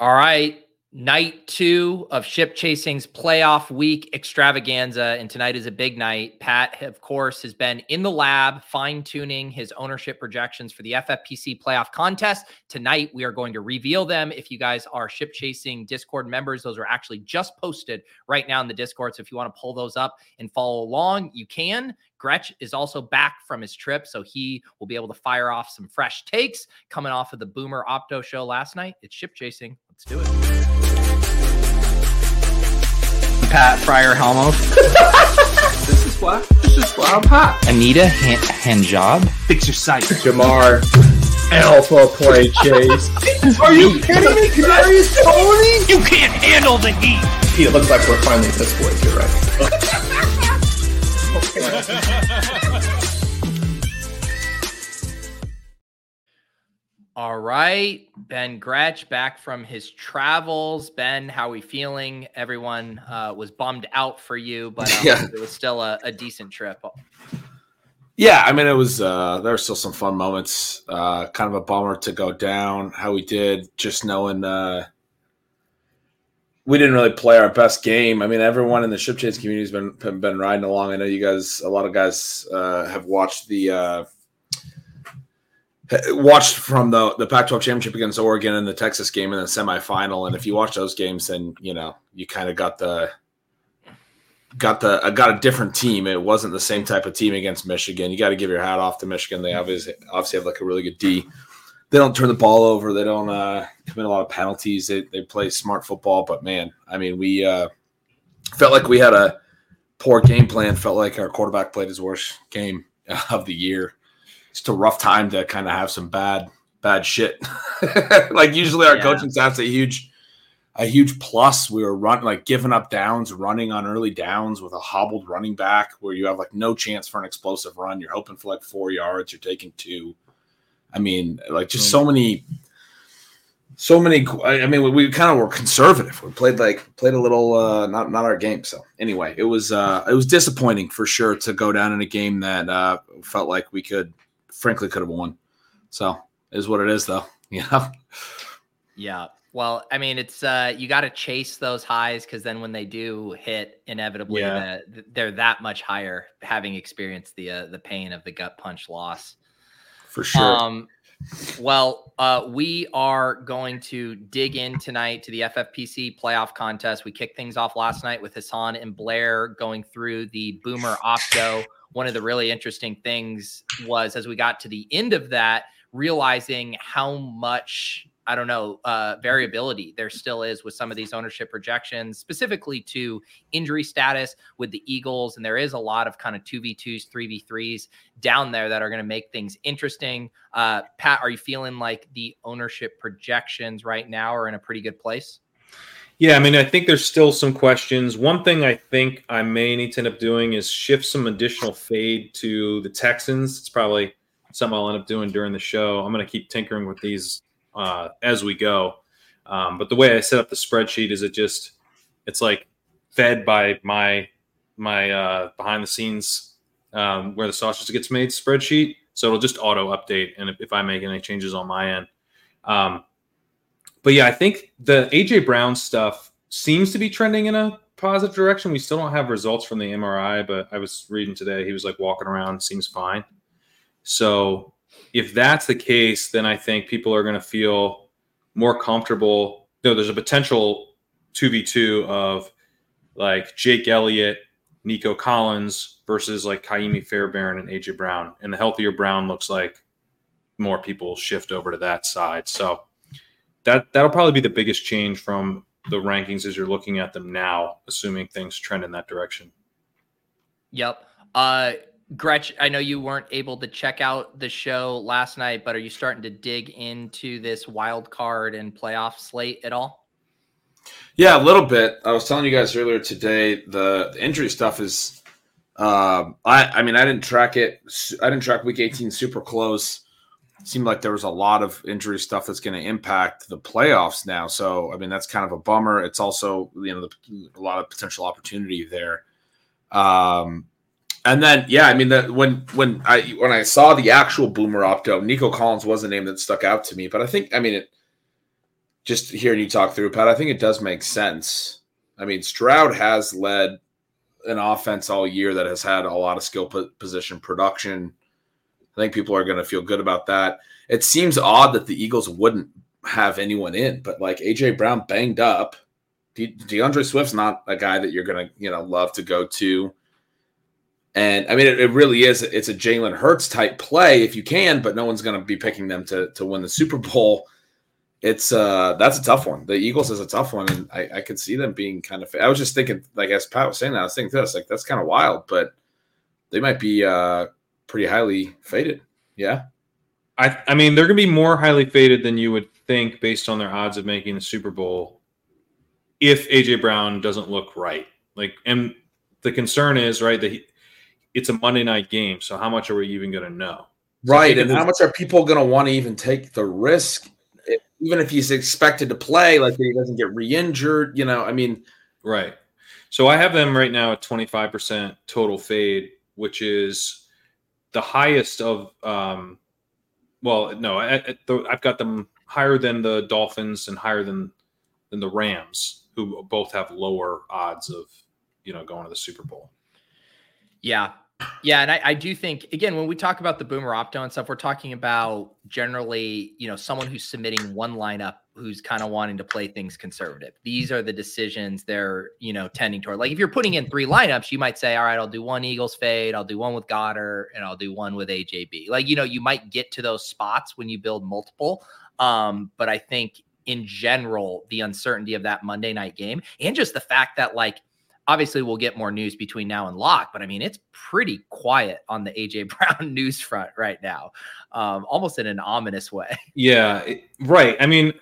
All right. Night two of Ship Chasing's playoff week extravaganza. And tonight is a big night. Pat, of course, has been in the lab fine-tuning his ownership projections for the FFPC playoff contest. Tonight, we are going to reveal them. If you guys are Ship Chasing Discord members, those are actually just posted right now in the Discord. So if you want to pull those up and follow along, you can. Gretsch is also back from his trip, so he will be able to fire off some fresh takes coming off of the Boomer Opto show last night. It's Ship Chasing. Let's do it. Pat Fryer Helmo. This is why I'm hot. Anita Handjob. Fix your sight. Jamar. Alpha play chase. Are you kidding me? Kadarius Toney? You can't handle the heat. It looks like we're finally this boys. You're right. All right. Ben Gretsch back from his travels. Ben, how are we feeling? Everyone was bummed out for you, but It was still a decent trip. Yeah, I mean, it was. There were still some fun moments. Kind of a bummer to go down. How we did, just knowing we didn't really play our best game. I mean, everyone in the Ship Chase community has been riding along. I know you guys, a lot of guys have watched the. Watched from the Pac-12 championship against Oregon and the Texas game and the semifinal, and if you watch those games, then you know you kind of got a different team. It wasn't the same type of team against Michigan. You got to give your hat off to Michigan. They obviously have like a really good D. They don't turn the ball over. They don't commit a lot of penalties. They play smart football. But man, I mean, we felt like we had a poor game plan. Felt like our quarterback played his worst game of the year. It's a rough time to kind of have some bad shit. Like usually our coaching staff's a huge plus. We were giving up downs, running on early downs with a hobbled running back where you have like no chance for an explosive run. You're hoping for like 4 yards. You're taking two. I mean, like just so many. I mean, we kind of were conservative. We played a little not our game. So anyway, it was disappointing for sure to go down in a game that felt like we could. Frankly, could have won. So it is what it is, though. Yeah. Yeah. Well, I mean, it's you got to chase those highs because then when they do hit, inevitably, they're that much higher. Having experienced the pain of the gut punch loss, for sure. Well, we are going to dig in tonight to the FFPC playoff contest. We kicked things off last night with Hassan and Blair going through the Boomer Opto. One of the really interesting things was as we got to the end of that, realizing how much, I don't know, variability there still is with some of these ownership projections, specifically to injury status with the Eagles. And there is a lot of kind of 2v2s, 3v3s down there that are going to make things interesting. Pat, are you feeling like the ownership projections right now are in a pretty good place? Yeah, I mean, I think there's still some questions. One thing I think I may need to end up doing is shift some additional fade to the Texans. It's probably something I'll end up doing during the show. I'm going to keep tinkering with these as we go. But the way I set up the spreadsheet is it's like fed by my behind the scenes where the sausage gets made spreadsheet. So it'll just auto update. And if I make any changes on my end, but yeah, I think the AJ Brown stuff seems to be trending in a positive direction. We still don't have results from the MRI, but I was reading today. He was like walking around, seems fine. So if that's the case, then I think people are going to feel more comfortable. No, there's a potential 2v2 of like Jake Elliott, Nico Collins versus like Kaimi Fairbairn and AJ Brown. And the healthier Brown looks like more people shift over to that side. So that'll probably be the biggest change from the rankings as you're looking at them now, assuming things trend in that direction. Yep. Gretsch, I know you weren't able to check out the show last night, but are you starting to dig into this wild card and playoff slate at all? Yeah, a little bit. I was telling you guys earlier today, the injury stuff is, I mean, I didn't track it. I didn't track week 18 super close. Seemed like there was a lot of injury stuff that's going to impact the playoffs now. So, I mean, that's kind of a bummer. It's also, you know, a lot of potential opportunity there. And then, yeah, I mean, that when I saw the actual Boomer Opto, Nico Collins was a name that stuck out to me. But I think, I mean, just hearing you talk through, Pat, I think it does make sense. I mean, Stroud has led an offense all year that has had a lot of skill position production. I think people are going to feel good about that. It seems odd that the Eagles wouldn't have anyone in, but like AJ Brown banged up. DeAndre Swift's not a guy that you're going to, you know, love to go to. And I mean, it really is. It's a Jalen Hurts type play if you can, but no one's going to be picking them to win the Super Bowl. It's that's a tough one. The Eagles is a tough one, and I could see them being kind of. I was just thinking, like as Pat was saying that, I was thinking this, like that's kind of wild, but they might be pretty highly faded. Yeah, I mean they're going to be more highly faded than you would think based on their odds of making the Super Bowl if AJ Brown doesn't look right. Like, and the concern is right that it's a Monday night game, so how much are we even going to know? Right, so and how much are people going to want to even take the risk? Even if he's expected to play, like he doesn't get re-injured, you know, I mean. Right. So I have them right now at 25% total fade, which is the highest of I've got them higher than the Dolphins and higher than the Rams, who both have lower odds of, you know, going to the Super Bowl. Yeah. Yeah, and I do think, again, when we talk about the Boomer Opto and stuff, we're talking about generally, you know, someone who's submitting one lineup who's kind of wanting to play things conservative. These are the decisions they're, you know, tending toward. Like if you're putting in three lineups, you might say, all right, I'll do one Eagles fade, I'll do one with Goddard, and I'll do one with AJB. Like, you know, you might get to those spots when you build multiple, but I think in general, the uncertainty of that Monday night game and just the fact that like, obviously, we'll get more news between now and lock, but I mean, it's pretty quiet on the AJ Brown news front right now, almost in an ominous way. Yeah, right. I mean,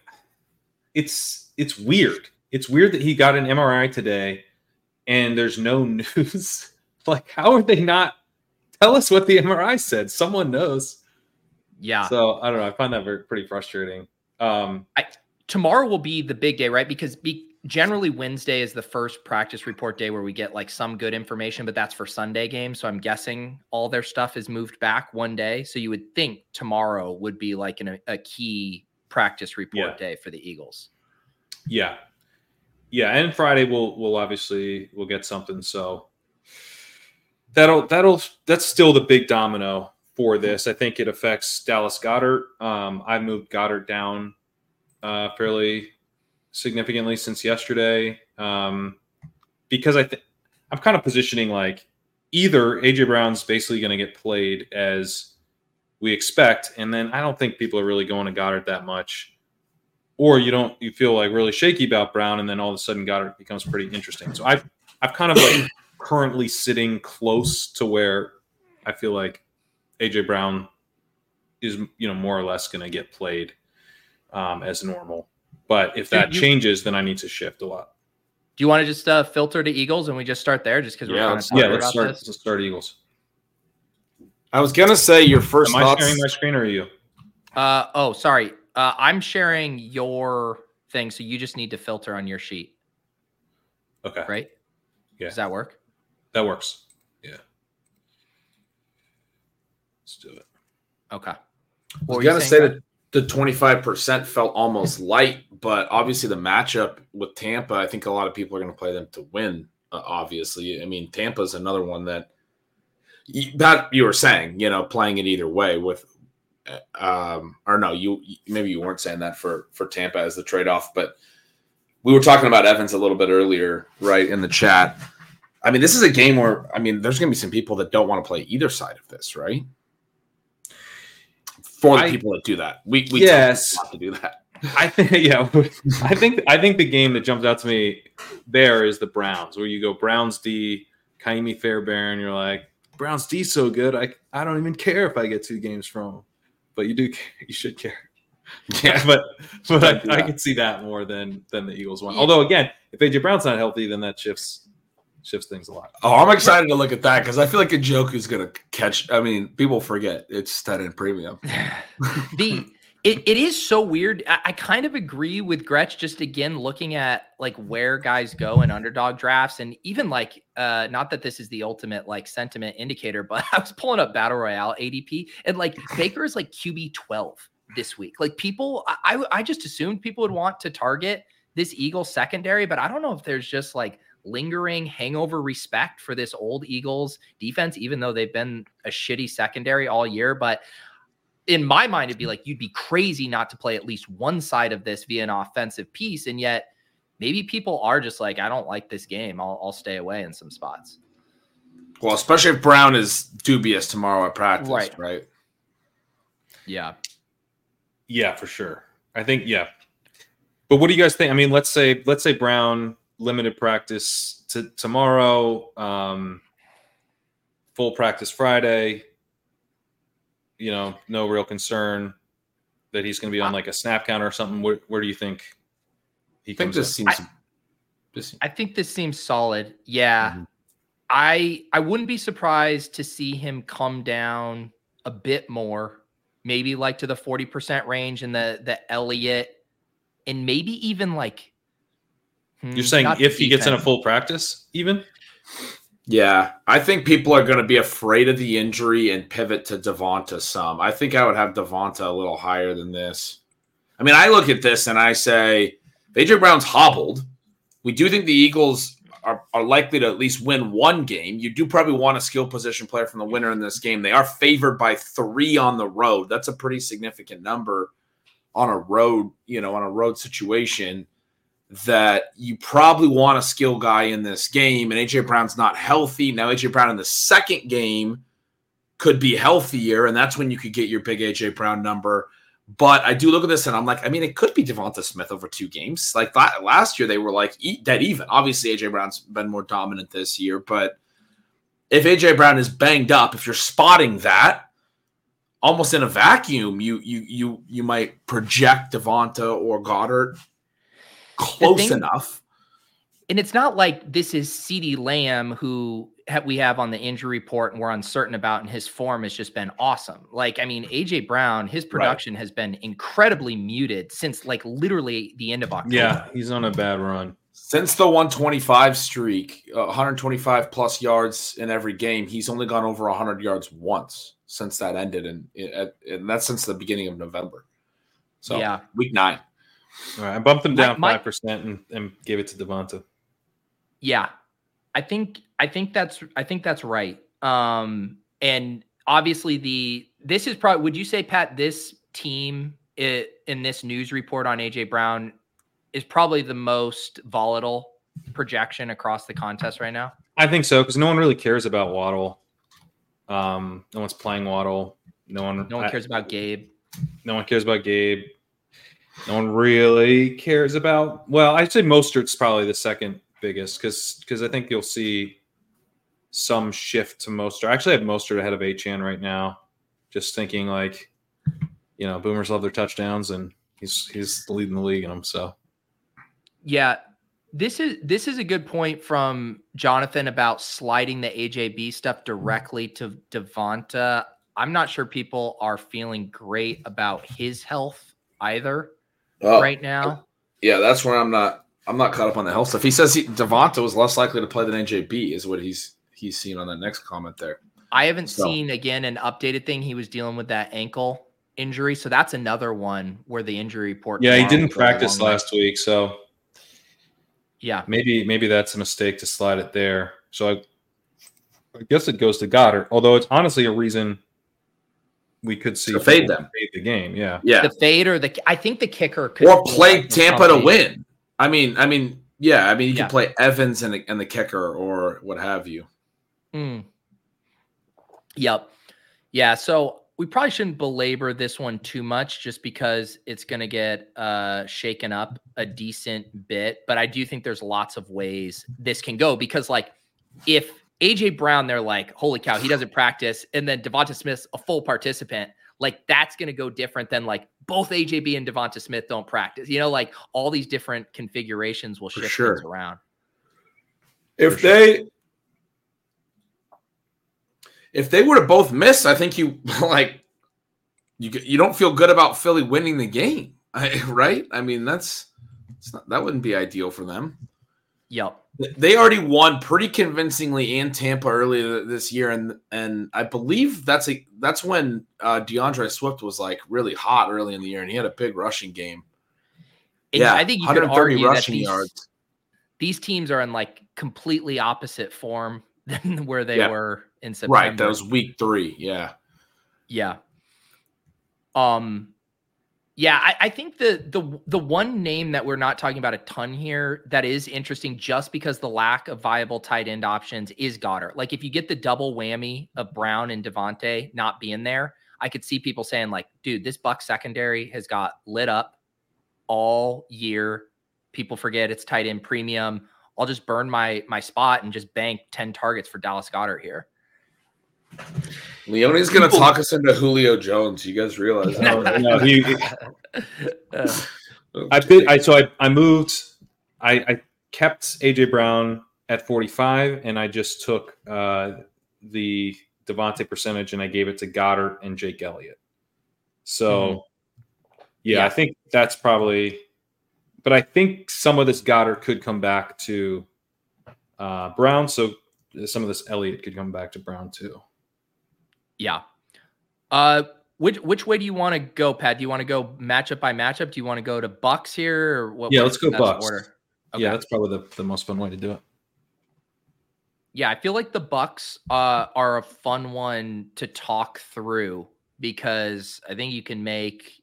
it's weird. It's weird that he got an MRI today, and there's no news. Like, how are they not tell us what the MRI said? Someone knows. Yeah. So I don't know. I find that pretty frustrating. Tomorrow will be the big day, right? Because generally Wednesday is the first practice report day where we get like some good information, but that's for Sunday games. So I'm guessing all their stuff is moved back one day. So you would think tomorrow would be like a key practice report day for the Eagles. Yeah. Yeah. And Friday we'll get something. So that's still the big domino for this. I think it affects Dallas Goedert. I moved Goedert down fairly significantly since yesterday, because I'm kind of positioning like either AJ Brown's basically going to get played as we expect, and then I don't think people are really going to Goddard that much, or you feel like really shaky about Brown, and then all of a sudden Goddard becomes pretty interesting. So I've kind of like currently sitting close to where I feel like AJ Brown is, you know, more or less going to get played as normal. But if that changes, then I need to shift a lot. Do you want to just filter to Eagles and we just start there just because we're kind of talking about this? Let's start Eagles. I was going to say your first thoughts. Am I sharing my screen or are you? Sorry. I'm sharing your thing, so you just need to filter on your sheet. Okay. Right? Yeah. Does that work? That works. Yeah. Let's do it. Okay. What I was going to say that the 25% felt almost light, but obviously the matchup with Tampa, I think a lot of people are going to play them to win, obviously. I mean, Tampa's another one that you were saying, you know, playing it either way with maybe you weren't saying that for Tampa as the trade-off, but we were talking about Evans a little bit earlier, right, in the chat. I mean, this is a game where, I mean, there's going to be some people that don't want to play either side of this, right? For the people that do that, we yes have to do that. I think I think the game that jumps out to me there is the Browns, where you go Browns D, Kaimi Fairbairn. You're like Browns D so good, I don't even care if I get two games from him, but you do care, you should care. Yeah, but I could see that more than the Eagles one. Yeah. Although again, if AJ Brown's not healthy, then that shifts things a lot. Oh, I'm excited to look at that because I feel like Njoku's going to catch. I mean, people forget it's tight-end premium. It is so weird. I kind of agree with Gretsch, just again, looking at like where guys go in underdog drafts and even like, not that this is the ultimate like sentiment indicator, but I was pulling up Battle Royale ADP and like Baker is like QB 12. this week. Like people, I just assumed people would want to target this Eagles secondary, but I don't know if there's just like lingering hangover respect for this old Eagles defense, even though they've been a shitty secondary all year. But in my mind, it'd be like, you'd be crazy not to play at least one side of this via an offensive piece. And yet maybe people are just like, I don't like this game. I'll stay away in some spots. Well, especially if Brown is dubious tomorrow at practice, right? Yeah. Yeah, for sure. I think, yeah. But what do you guys think? I mean, let's say Brown limited practice tomorrow, full practice Friday. You know, no real concern that he's going to be on like a snap count or something. Where do you think he comes in? I think this seems solid. Yeah. Mm-hmm. I wouldn't be surprised to see him come down a bit more, maybe like to the 40% range and the Elliott, and maybe even like. You're saying if he gets in a full practice, even? Yeah, I think people are going to be afraid of the injury and pivot to Devonta some. I think I would have Devonta a little higher than this. I mean, I look at this and I say, AJ Brown's hobbled. We do think the Eagles are likely to at least win one game. You do probably want a skill position player from the winner in this game. They are favored by 3 on the road. That's a pretty significant number on a road, you know, on a road situation that you probably want a skill guy in this game. And AJ Brown's not healthy. Now AJ Brown in the second game could be healthier. And that's when you could get your big AJ Brown number. But I do look at this and I'm like, I mean, it could be Devonta Smith over 2 games. Like last year, they were like dead even. Obviously, AJ Brown's been more dominant this year. But if AJ Brown is banged up, if you're spotting that almost in a vacuum, you might project Devonta or Goddard close enough. And it's not like this is CeeDee Lamb, who we have on the injury report and we're uncertain about, and his form has just been awesome. Like, I mean, AJ Brown, his production has been incredibly muted since like literally the end of October. Yeah, he's on a bad run. Since the 125 streak, 125 plus yards in every game, he's only gone over 100 yards once since that ended. And that's since the beginning of November. So yeah. Week 9. All right, I bumped him down 5% and gave it to Devonta. Yeah, I think that's right. And obviously this is probably. Would you say, Pat, this team in this news report on AJ Brown is probably the most volatile projection across the contest right now? I think so, because no one really cares about Waddle. No one's playing Waddle. No one cares about Gabe. No one cares about Gabe. No one really cares about. Well, I'd say Mostert's probably the second biggest because I think you'll see some shift to Mostert. I actually have Mostert ahead of Achane right now. Just thinking, like, you know, Boomers love their touchdowns, and he's leading the league in them. So, yeah, this is a good point from Jonathan about sliding the AJB stuff directly to Devonta. I'm not sure people are feeling great about his health either. Right now, yeah, that's where I'm not caught up on the health stuff. He says Devonta was less likely to play than AJB, is what he's seen on that next comment there. I haven't seen again an updated thing. He was dealing with that ankle injury, so that's another one where the injury report. Yeah, he didn't practice last week, so yeah, maybe that's a mistake to slide it there. So I guess it goes to Goddard, although it's honestly a reason. We could see fade them, fade the game, yeah. The fade or I think the kicker could, or play Tampa to win. I mean, you can play Evans and the kicker or what have you. Mm. Yep, yeah. So we probably shouldn't belabor this one too much, just because it's going to get shaken up a decent bit. But I do think there's lots of ways this can go, because like if AJ Brown, they're like, holy cow, he doesn't practice. And then Devonta Smith's a full participant. Like, that's going to go different than like both AJB and Devonta Smith don't practice. You know, like all these different configurations will shift things around. If they would have both missed, I think you don't feel good about Philly winning the game, right? I mean, that wouldn't be ideal for them. Yep. They already won pretty convincingly in Tampa earlier this year, and I believe that's when DeAndre Swift was like really hot early in the year, and he had a big rushing game. And yeah, I think you could argue that these teams are in like completely opposite form than where they were in September. Right, that was week 3. Yeah, yeah. Yeah, I think the one name that we're not talking about a ton here that is interesting just because the lack of viable tight end options is Goddard. Like if you get the double whammy of Brown and Devontae not being there, I could see people saying like, dude, this Bucs secondary has got lit up all year. People forget it's tight end premium. I'll just burn my spot and just bank 10 targets for Dallas Goedert here. Leone's going to talk us into Julio Jones. You guys realize that? No, I kept AJ Brown at 45, and I just took the Devontae percentage, and I gave it to Goddard and Jake Elliott. So, yeah, I think that's probably – but I think some of this Goddard could come back to Brown, so some of this Elliott could come back to Brown too. Yeah. Which way do you want to go, Pat? Do you want to go matchup by matchup? Do you want to go to Bucs here? Or what? Yeah, let's go Bucs. Okay. Yeah, that's probably the most fun way to do it. Yeah, I feel like the Bucs are a fun one to talk through because I think you can make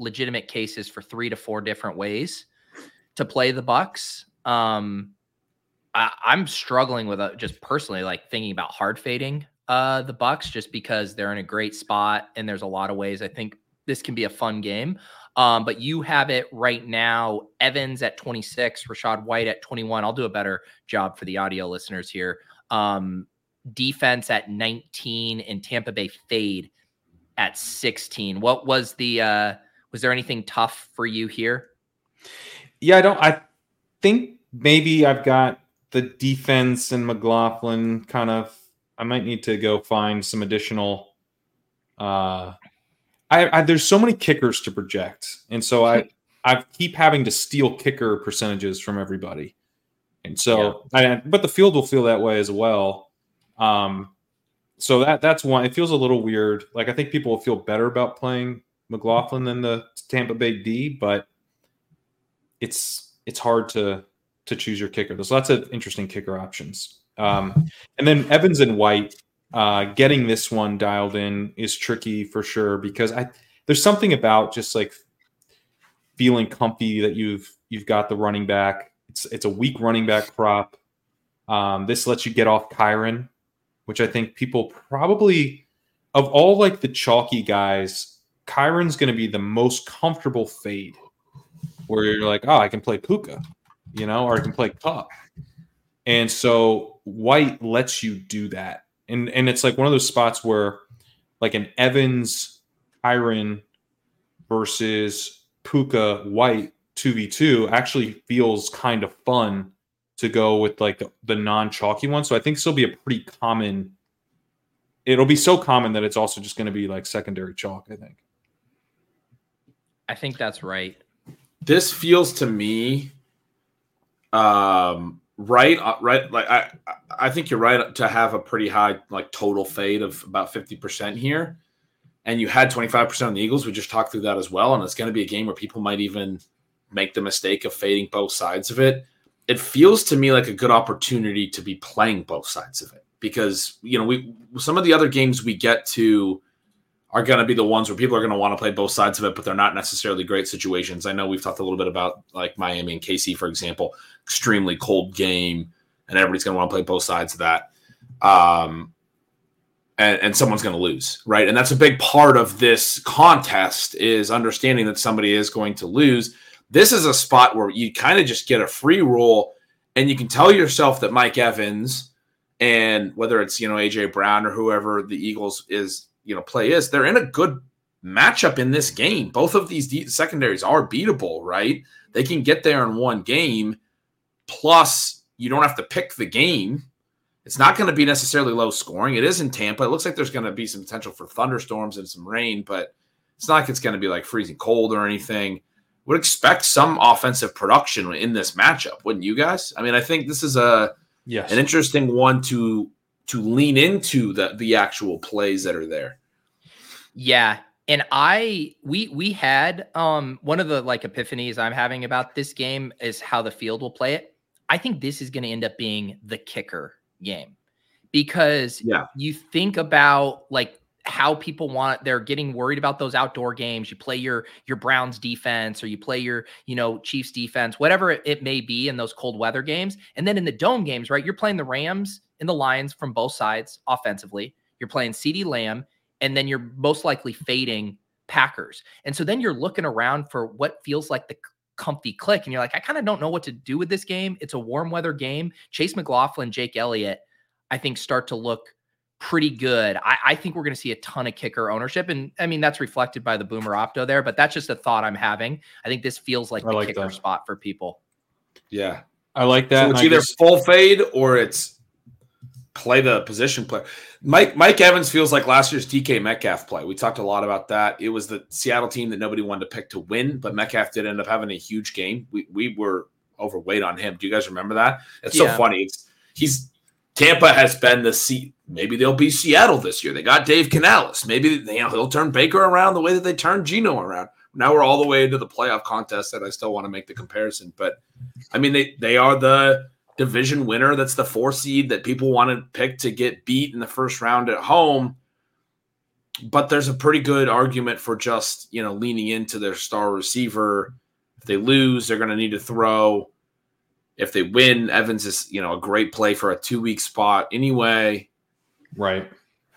legitimate cases for 3 to 4 different ways to play the Bucs. I'm struggling with just personally like thinking about hard fading the Bucs just because they're in a great spot and there's a lot of ways I think this can be a fun game. But you have it right now, Evans at 26, Rashad White at 21. I'll do a better job for the audio listeners here. Defense at 19 and Tampa Bay fade at 16. What was was there anything tough for you here? Yeah, I think maybe I've got the defense and McLaughlin kind of, I might need to go find some additional. There's so many kickers to project. And so I keep having to steal kicker percentages from everybody. And so, but the field will feel that way as well. So that's one, it feels a little weird. Like I think people will feel better about playing McLaughlin than the Tampa Bay D, but it's hard to choose your kicker. There's lots of interesting kicker options. And then Evans and White, getting this one dialed in is tricky for sure, because there's something about just like feeling comfy that you've got the running back. It's a weak running back prop. This lets you get off Kyren, which I think people probably of all like the chalky guys, Kyren's going to be the most comfortable fade where you're like, oh, I can play Puka, or I can play Kupp. And so White lets you do that. And it's like one of those spots where like an Evans, Kyren versus Puka White 2v2 actually feels kind of fun to go with like the non-chalky one. So I think this will be a pretty common. It'll be so common that it's also just going to be like secondary chalk, I think. I think that's right. This feels to me right. Like I think you're right to have a pretty high like total fade of about 50% here, and you had 25% on the Eagles. We just talked through that as well, and it's going to be a game where people might even make the mistake of fading both sides of it. It feels to me like a good opportunity to be playing both sides of it because we some of the other games we get to are going to be the ones where people are going to want to play both sides of it, but they're not necessarily great situations. I know we've talked a little bit about like Miami and KC, for example, extremely cold game, and everybody's going to want to play both sides of that. And someone's going to lose, right? And that's a big part of this contest is understanding that somebody is going to lose. This is a spot where you kind of just get a free roll, and you can tell yourself that Mike Evans and whether it's, AJ Brown or whoever the Eagles is, play is they're in a good matchup in this game. Both of these secondaries are beatable, right? They can get there in one game. Plus, you don't have to pick the game. It's not going to be necessarily low scoring. It is in Tampa. It looks like there's going to be some potential for thunderstorms and some rain, but it's not like it's going to be like freezing cold or anything. would expect some offensive production in this matchup, wouldn't you guys? I mean, I think this is an interesting one to lean into the actual plays that are there. Yeah. And we had one of the epiphanies I'm having about this game is how the field will play it. I think this is going to end up being the kicker game because you think about how people they're getting worried about those outdoor games. You play your Browns defense or you play your, Chiefs defense, whatever it may be in those cold weather games. And then in the dome games, right, you're playing the Rams and the Lions from both sides offensively. You're playing CeeDee Lamb. And then you're most likely fading Packers. And so then you're looking around for what feels like the comfy click. And you're like, I kind of don't know what to do with this game. It's a warm weather game. Chase McLaughlin, Jake Elliott, I think start to look pretty good. I think we're going to see a ton of kicker ownership. And I mean, that's reflected by the Boomer Opto there, but that's just a thought I'm having. I think this feels like the kicker spot for people. Yeah. I like that. So it's either full fade or it's play the position player. Mike Evans feels like last year's DK Metcalf play. We talked a lot about that. It was the Seattle team that nobody wanted to pick to win, but Metcalf did end up having a huge game. We were overweight on him. Do you guys remember that? It's so funny. Tampa has been the seat. Maybe they'll be Seattle this year. They got Dave Canales. Maybe he'll turn Baker around the way that they turned Geno around. Now we're all the way into the playoff contest that I still want to make the comparison. But, I mean, they are the division winner. That's the 4 seed that people want to pick to get beat in the first round at home. But there's a pretty good argument for just, leaning into their star receiver. If they lose, they're going to need to throw. If they win, Evans is, a great play for a 2-week spot anyway. Right.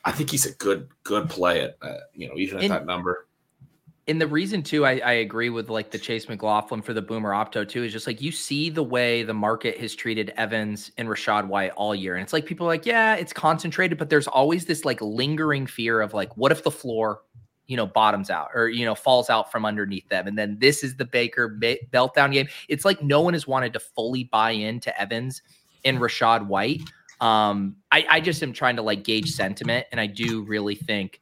I think he's a good play at, even at that number. And the reason, too, I agree with, the Chase McLaughlin for the Boomer Opto, too, is just, you see the way the market has treated Evans and Rashad White all year. And it's people are it's concentrated, but there's always this, lingering fear of, what if the floor, bottoms out or, falls out from underneath them. And then this is the Baker meltdown game. It's no one has wanted to fully buy into Evans and Rashad White. I just am trying to, gauge sentiment. And I do really think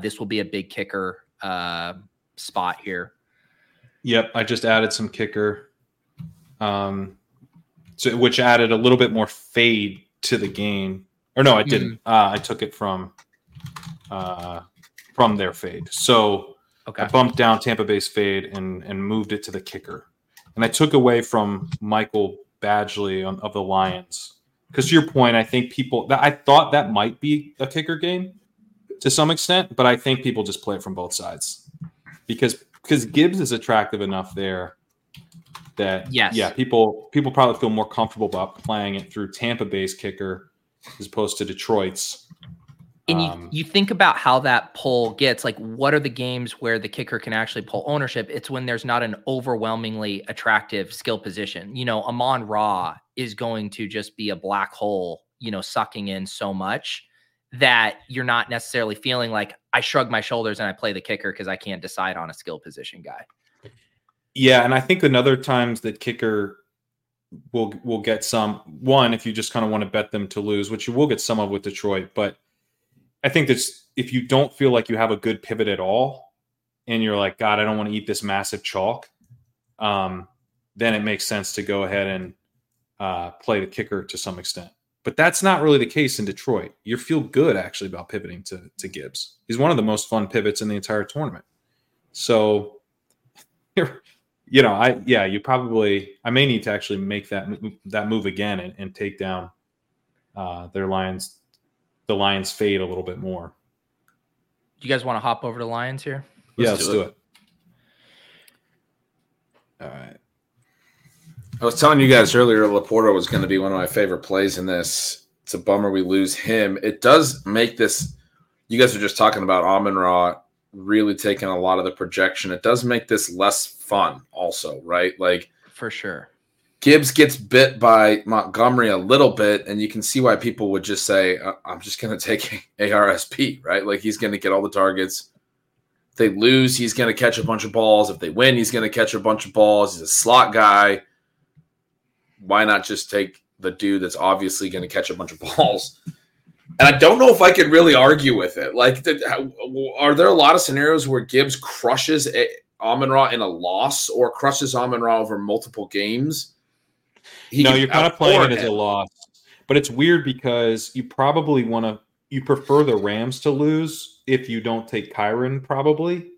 this will be a big kicker spot here. Yep. I just added some kicker, which added a little bit more fade to the game. Or no, I didn't. I took it from their fade. So I bumped down Tampa Bay's fade and moved it to the kicker. And I took away from Michael Badgley of the Lions. Because to your point, I think I thought that might be a kicker game to some extent, but I think people just play it from both sides because Gibbs is attractive enough there that people probably feel more comfortable about playing it through Tampa Bay's kicker as opposed to Detroit's. And you think about how that pull gets, what are the games where the kicker can actually pull ownership? It's when there's not an overwhelmingly attractive skill position. Amon-Ra is going to just be a black hole, sucking in so much that you're not necessarily feeling I shrug my shoulders and I play the kicker because I can't decide on a skill position guy. Yeah, and I think another times that kicker will get some. One, if you just kind of want to bet them to lose, which you will get some of with Detroit, but I think that's if you don't feel like you have a good pivot at all and you're like, God, I don't want to eat this massive chalk, then it makes sense to go ahead and play the kicker to some extent. But that's not really the case in Detroit. You feel good actually about pivoting to Gibbs. He's one of the most fun pivots in the entire tournament. So, I may need to actually make that move again and take down the Lions fade a little bit more. Do you guys want to hop over to Lions here? Let's do it. All right. I was telling you guys earlier, Laporta was going to be one of my favorite plays in this. It's a bummer we lose him. It does make this – you guys were just talking about Amon-Ra really taking a lot of the projection. It does make this less fun also, right? For sure. Gibbs gets bit by Montgomery a little bit, and you can see why people would just say, I'm just going to take ARSP, right? He's going to get all the targets. If they lose, he's going to catch a bunch of balls. If they win, he's going to catch a bunch of balls. He's a slot guy. Why not just take the dude that's obviously going to catch a bunch of balls? And I don't know if I could really argue with it. Are there a lot of scenarios where Gibbs crushes Amon-Ra in a loss or crushes Amon-Ra over multiple games. No, you're kind of playing it as a loss. But it's weird because you probably want to – you prefer the Rams to lose if you don't take Kyren probably.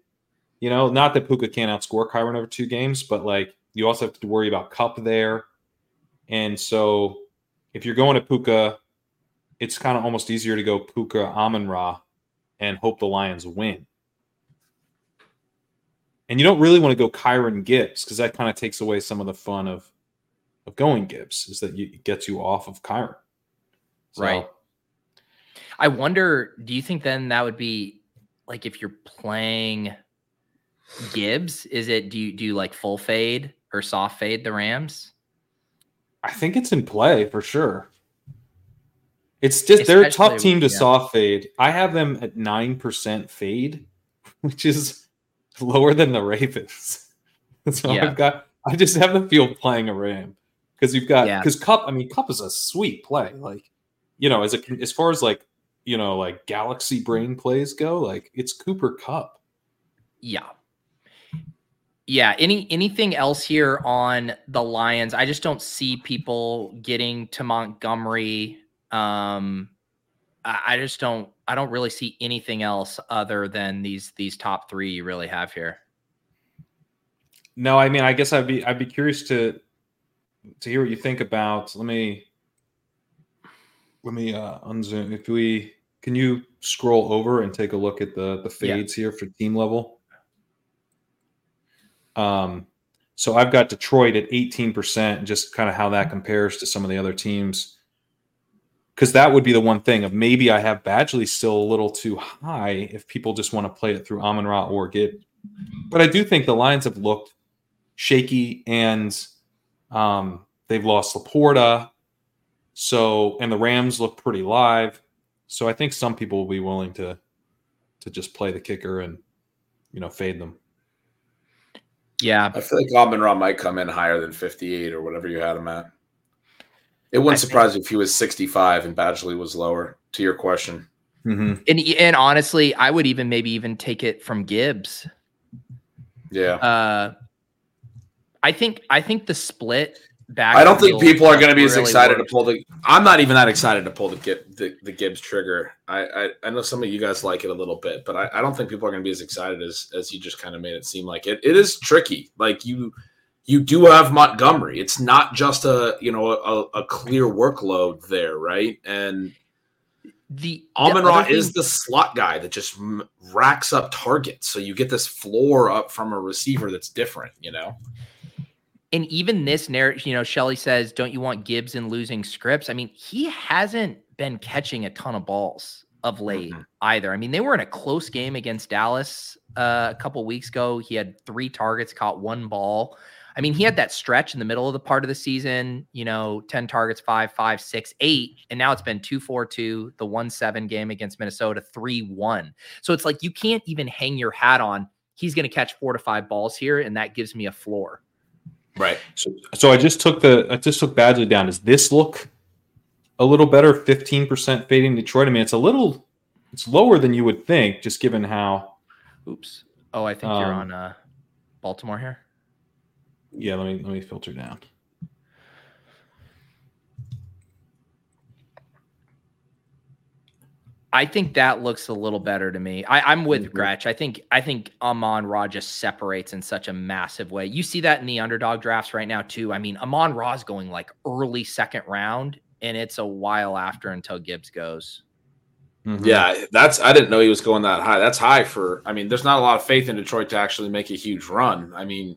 You know, not that Puka can't outscore Kyren over two games, but, like, you also have to worry about Kupp there. And so if you're going to Puka, it's kind of almost easier to go Puka, Amon-Ra, and hope the Lions win. And you don't really want to go Kyren Gibbs because that kind of takes away some of the fun of going Gibbs, is that it gets you off of Kyren. So, right. I wonder, do you think then that would be like if you're playing Gibbs, is it do you like full fade or soft fade the Rams? I think it's in play for sure. It's just they're a tough team to soft fade. I have them at 9% fade, which is lower than the Ravens. So yeah. I just have the field playing a Ram because Kupp. I mean, Kupp is a sweet play. Like, you know, as far as like, you know, like galaxy brain plays go, like it's Cooper Kupp. Yeah. Yeah, anything else here on the Lions? I just don't see people getting to Montgomery. I don't really see anything else other than these top three you really have here. No, I mean, I guess I'd be curious to hear what you think about. Let me unzoom. Can you scroll over and take a look at the fades here for team level? So I've got Detroit at 18%, just kind of how that compares to some of the other teams. Because that would be the one thing of maybe I have Badgley still a little too high if people just want to play it through Amon-Ra or Gibbs. But I do think the Lions have looked shaky and they've lost Laporta. So, and the Rams look pretty live. So I think some people will be willing to just play the kicker and, you know, fade them. Yeah, I feel like Amon-Ra might come in higher than 58 or whatever you had him at. It wouldn't surprise me if he was 65 and Badgley was lower. To your question, mm-hmm. and honestly, I would maybe even take it from Gibbs. Yeah, I think the split back. I don't think people are going to be as excited to pull the. I'm not even that excited to pull the Gibbs trigger. I know some of you guys like it a little bit, but I don't think people are going to be as excited as you just kind of made it seem like. It is tricky. Like you do have Montgomery. It's not just a clear workload there, right? And the Amon-Ra is the slot guy that just racks up targets. So you get this floor up from a receiver that's different, you know. And even this narrative, you know, Shelley says, don't you want Gibbs in losing scripts? I mean, he hasn't been catching a ton of balls of late either. I mean, they were in a close game against Dallas a couple weeks ago. He had 3 targets, caught 1 ball. I mean, he had that stretch in the middle of the part of the season, you know, 10 targets, 5, 5, 6, 8. And now it's been 2-4-2, the 1-7 game against Minnesota, 3-1. So it's like you can't even hang your hat on. He's going to catch 4 to 5 balls here, and that gives me a floor. Right. So I just took Badgley down. Does this look a little better? 15% fading Detroit. I mean, it's lower than you would think, just given how. Oops. Oh, I think you're on Baltimore here. Yeah. Let me filter down. I think that looks a little better to me. I'm with Gretsch. I think Amon-Ra just separates in such a massive way. You see that in the underdog drafts right now too. I mean, Amon-Ra's going like early second round, and it's a while after until Gibbs goes. Mm-hmm. Yeah, I didn't know he was going that high. That's high for. I mean, there's not a lot of faith in Detroit to actually make a huge run. I mean,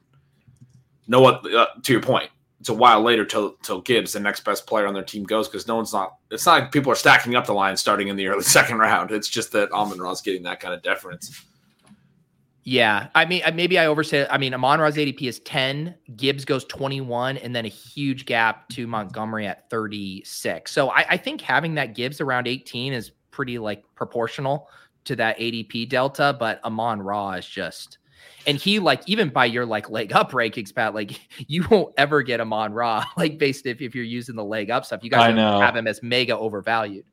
to your point. It's a while later till Gibbs, the next best player on their team, goes because it's not like people are stacking up the line starting in the early second round. It's just that Amon-Ra's getting that kind of deference. Yeah. I mean, maybe I overstate it. I mean, Amon-Ra's ADP is 10, Gibbs goes 21, and then a huge gap to Montgomery at 36. So I think having that Gibbs around 18 is pretty like proportional to that ADP delta, but Amon-Ra is just. And he, like, even by your, like, leg up rankings, Pat, like, you won't ever get Amon-Ra, like, based if you're using the leg up stuff. You guys have him as mega overvalued.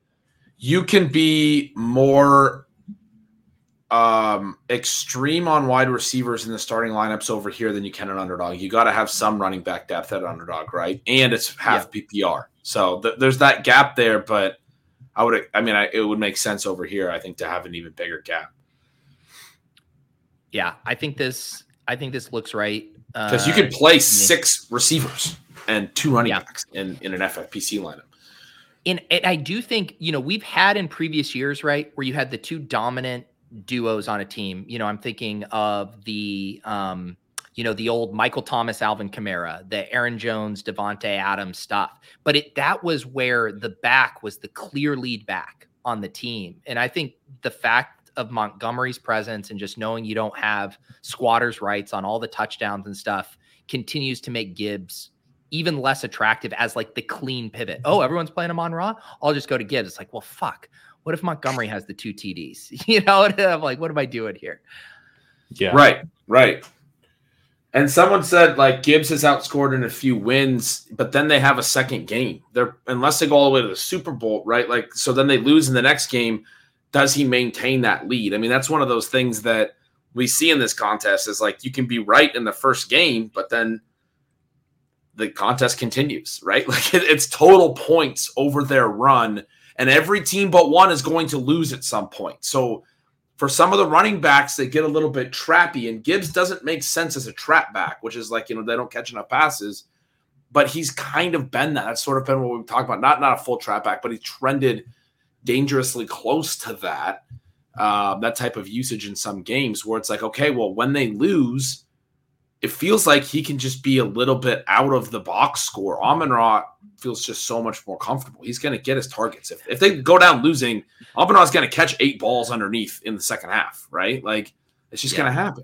You can be more extreme on wide receivers in the starting lineups over here than you can an underdog. You got to have some running back depth at underdog, right? And it's half PPR. So there's that gap there, but it would make sense over here, I think, to have an even bigger gap. Yeah, I think this looks right. Because you could play 6 receivers and 2 running backs in an FFPC lineup. And I do think, we've had in previous years, right, where you had the two dominant duos on a team. I'm thinking of the, the old Michael Thomas, Alvin Kamara, the Aaron Jones, Devontae Adams stuff. But that was where the back was the clear lead back on the team. And I think the fact of Montgomery's presence and just knowing you don't have squatters' rights on all the touchdowns and stuff continues to make Gibbs even less attractive as like the clean pivot. Oh, everyone's playing Amon-Ra? I'll just go to Gibbs. It's like, well, fuck. What if Montgomery has the 2 TDs? I'm like, what am I doing here? Yeah. Right. And someone said Gibbs has outscored in a few wins, but then they have a second game. Unless they go all the way to the Super Bowl, right? So then they lose in the next game. Does he maintain that lead? I mean, that's one of those things that we see in this contest is you can be right in the first game, but then the contest continues, right? It's total points over their run. And every team but one is going to lose at some point. So for some of the running backs, they get a little bit trappy. And Gibbs doesn't make sense as a trap back, which is they don't catch enough passes. But he's kind of been that. That's sort of been what we've talked about. Not a full trap back, but he trended dangerously close to that type of usage in some games where it's okay, well, when they lose, it feels like he can just be a little bit out of the box score. Amon-Ra feels just so much more comfortable. He's going to get his targets. If they go down losing, Amon-Ra's going to catch 8 balls underneath in the second half, right? It's just going to happen.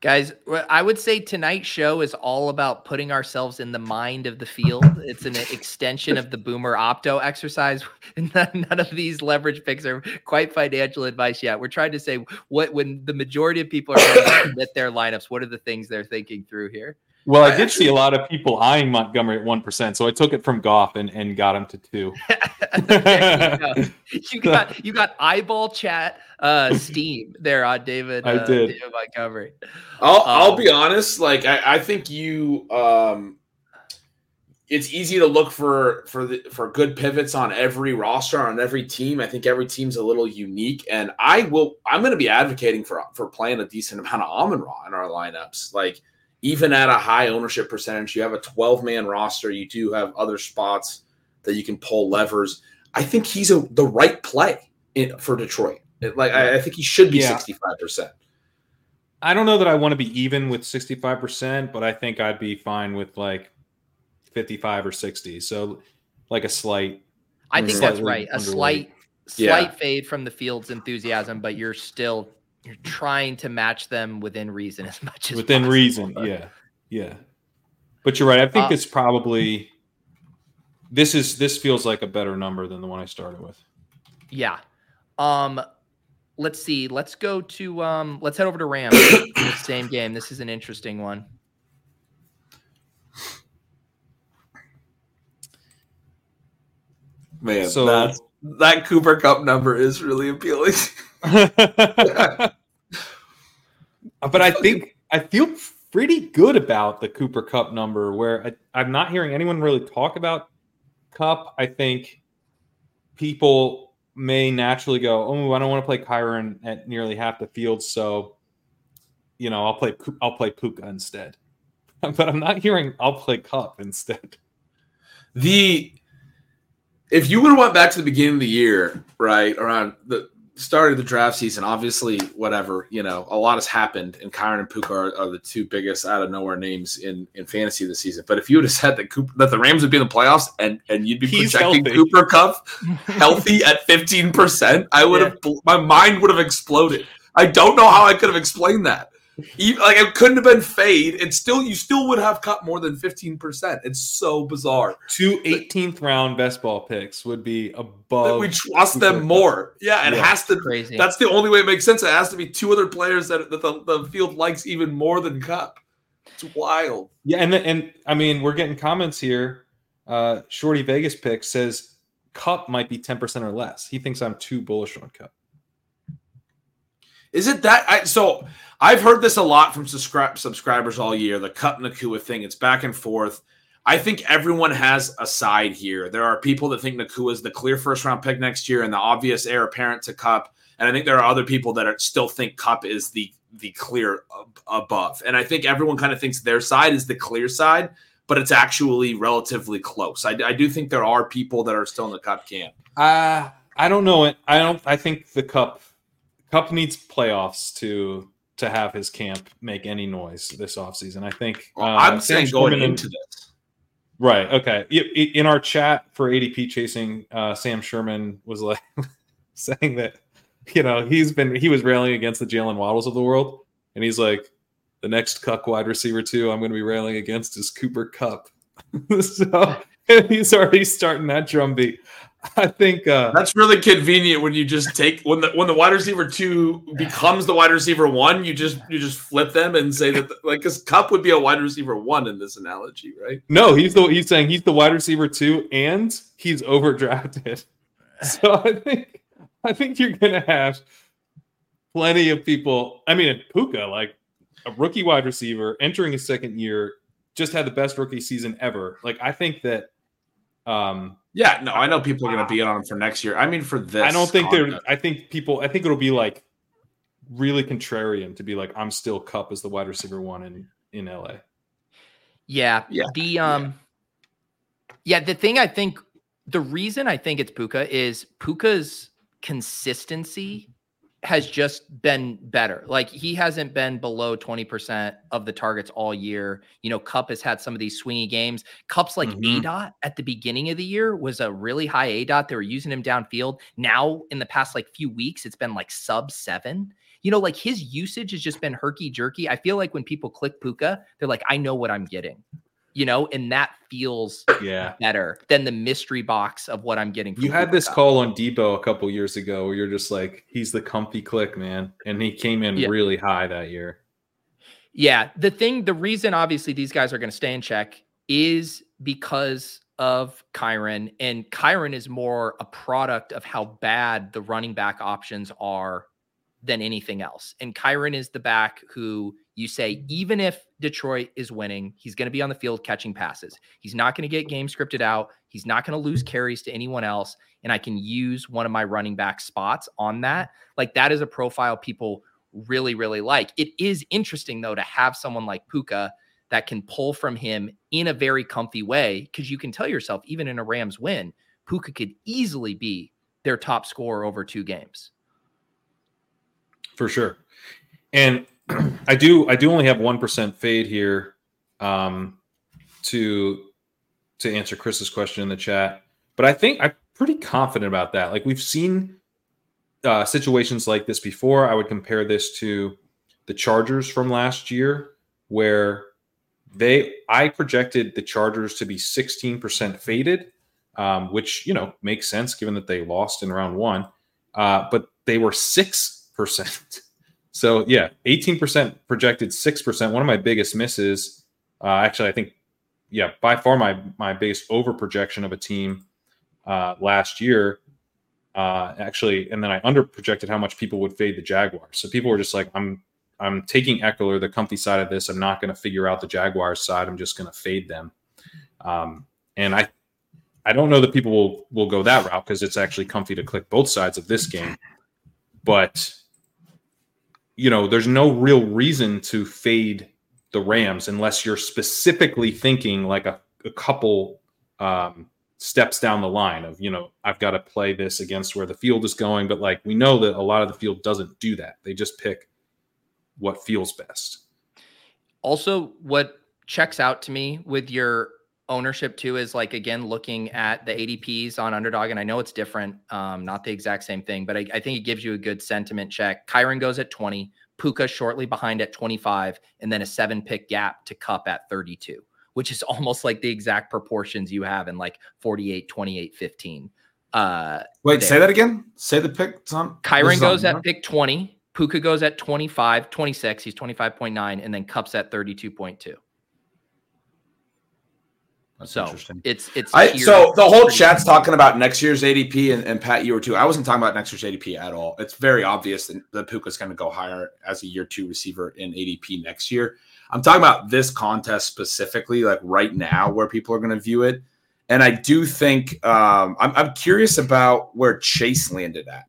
Guys, I would say tonight's show is all about putting ourselves in the mind of the field. It's an extension of the Boomer Opto exercise. None of these leverage picks are quite financial advice yet. We're trying to say when the majority of people are going to submit their lineups, what are the things they're thinking through here? Well, I did see a lot of people eyeing Montgomery at 1%, so I took it from Goff and got him to 2. you got eyeball chat steam there on David. I did. David Montgomery. I'll be honest. I think you. It's easy to look for good pivots on every roster, on every team. I think every team's a little unique, and I'm going to be advocating for playing a decent amount of Amon-Ra in our lineups, Even at a high ownership percentage, you have a 12-man roster. You do have other spots that you can pull levers. I think he's the right play for Detroit. I think he should be 65%. I don't know that I want to be even with 65%, but I think I'd be fine with 55 or 60. So a slight. I think that's right. A slight fade from the field's enthusiasm, but you're still. You're trying to match them within reason as much as within possible. Reason. Yeah. But you're right. I think it's probably this feels like a better number than the one I started with. Yeah. Let's see. Let's go to let's head over to Rams. Same game. This is an interesting one. Man, so that Cooper Kupp number is really appealing. But I feel pretty good about the Cooper Kupp number where I'm not hearing anyone really talk about Kupp. I think people may naturally go, I don't want to play Kyren at nearly half the field. So, I'll play Puka instead, but I'm not hearing I'll play Kupp instead. If you would have went back to the beginning of the year, right around the start of the draft season, obviously, whatever, a lot has happened, and Kyren and Puka are the two biggest out of nowhere names in fantasy this season. But if you would have said that the Rams would be in the playoffs and you'd be projecting Cooper Kupp healthy at 15%, I would have my mind would have exploded. I don't know how I could have explained that. It couldn't have been fade. It's you still would have cut more than 15%. It's so bizarre. 2 18th round best ball picks would be above. We trust them more. Yeah, it has to. Crazy. That's the only way it makes sense. It has to be 2 other players that the field likes even more than Kupp. It's wild. Yeah, and I mean we're getting comments here. Shorty Vegas pick says Kupp might be 10% or less. He thinks I'm too bullish on Kupp. Is it that? So I've heard this a lot from subscribers all year, the Kupp Nacua thing. It's back and forth. I think everyone has a side here. There are people that think Nacua is the clear first-round pick next year and the obvious heir apparent to Kupp. And I think there are other people that still think Kupp is the clear above. And I think everyone kind of thinks their side is the clear side, but it's actually relatively close. I do think there are people that are still in the Kupp camp. I don't know it. I think the Kupp needs playoffs to have his camp make any noise this offseason. I think I'm saying going into this. Right. Okay. In our chat for ADP chasing, Sam Sherman was like saying that, he was railing against the Jalen Waddles of the world. And he's like, the next Kupp wide receiver too, I'm going to be railing against is Cooper Kupp. So he's already starting that drumbeat. I think that's really convenient when you just take when the wide receiver 2 becomes the wide receiver 1, you just flip them and say that because Kupp would be a wide receiver 1 in this analogy, right? No, he's saying he's the wide receiver 2 and he's overdrafted. So I think you're gonna have plenty of people. I mean, Puka, like a rookie wide receiver entering his second year, just had the best rookie season ever. Like I think that. Yeah, no, I know people are going to be on him for next year. I mean, for this, I don't think they're. I think it'll be like really contrarian to be like, I'm still Kupp as the wide receiver 1 in LA. Yeah. The thing I think, the reason I think it's Puka is Puka's consistency has just been better. Like he hasn't been below 20% of the targets all year. Kupp has had some of these swingy games. Kupp's like ADOT at the beginning of the year was a really high ADOT. They were using him downfield. Now in the past few weeks, it's been sub 7. His usage has just been herky jerky. I feel like when people click Puka, they're like, I know what I'm getting. And that feels better than the mystery box of what I'm getting. You had this call on Debo a couple years ago where you're just like, he's the comfy click, man. And he came in really high that year. Yeah. The reason obviously these guys are going to stay in check is because of Kyren. And Kyren is more a product of how bad the running back options are than anything else. And Kyren is the back who you say, even if Detroit is winning, he's going to be on the field catching passes. He's not going to get game scripted out. He's not going to lose carries to anyone else. And I can use one of my running back spots on that. That is a profile people really, really like. It is interesting, though, to have someone like Puka that can pull from him in a very comfy way, because you can tell yourself, even in a Rams win, Puka could easily be their top scorer over 2 games. For sure. And I do only have 1% fade here to answer Chris's question in the chat, but I think I'm pretty confident about that. We've seen situations like this before. I would compare this to the Chargers from last year, where I projected the Chargers to be 16% faded, which makes sense given that they lost in round 1, but they were 6%. So, 18% projected, 6%. One of my biggest misses, actually, I think, by far my biggest over-projection of a team last year, actually. And then I under-projected how much people would fade the Jaguars. So people were just like, I'm taking Eckler, the comfy side of this. I'm not going to figure out the Jaguars side. I'm just going to fade them. And I don't know that people will go that route, because it's actually comfy to click both sides of this game. But... there's no real reason to fade the Rams unless you're specifically thinking a couple steps down the line of, I've got to play this against where the field is going. But we know that a lot of the field doesn't do that. They just pick what feels best. Also, what checks out to me with your ownership too is again, looking at the ADPs on Underdog, and I know it's different, not the exact same thing, but I think it gives you a good sentiment check. Kyren goes at 20, Puka shortly behind at 25, and then a 7-pick gap to Kupp at 32, which is almost the exact proportions you have in 48, 28, 15. Wait, there. Say that again. Say the pick, Tom. Kyren goes at pick 20, Puka goes at 25, 26, he's 25.9, and then Kupp's at 32.2. That's interesting. So the whole chat's talking about next year's ADP, and Pat, you were too. I wasn't talking about next year's ADP at all. It's very obvious that the Puka's going to go higher as a year two receiver in ADP next year. I'm talking about this contest specifically, like right now, where people are going to view it. And I do think I'm curious about where Chase landed at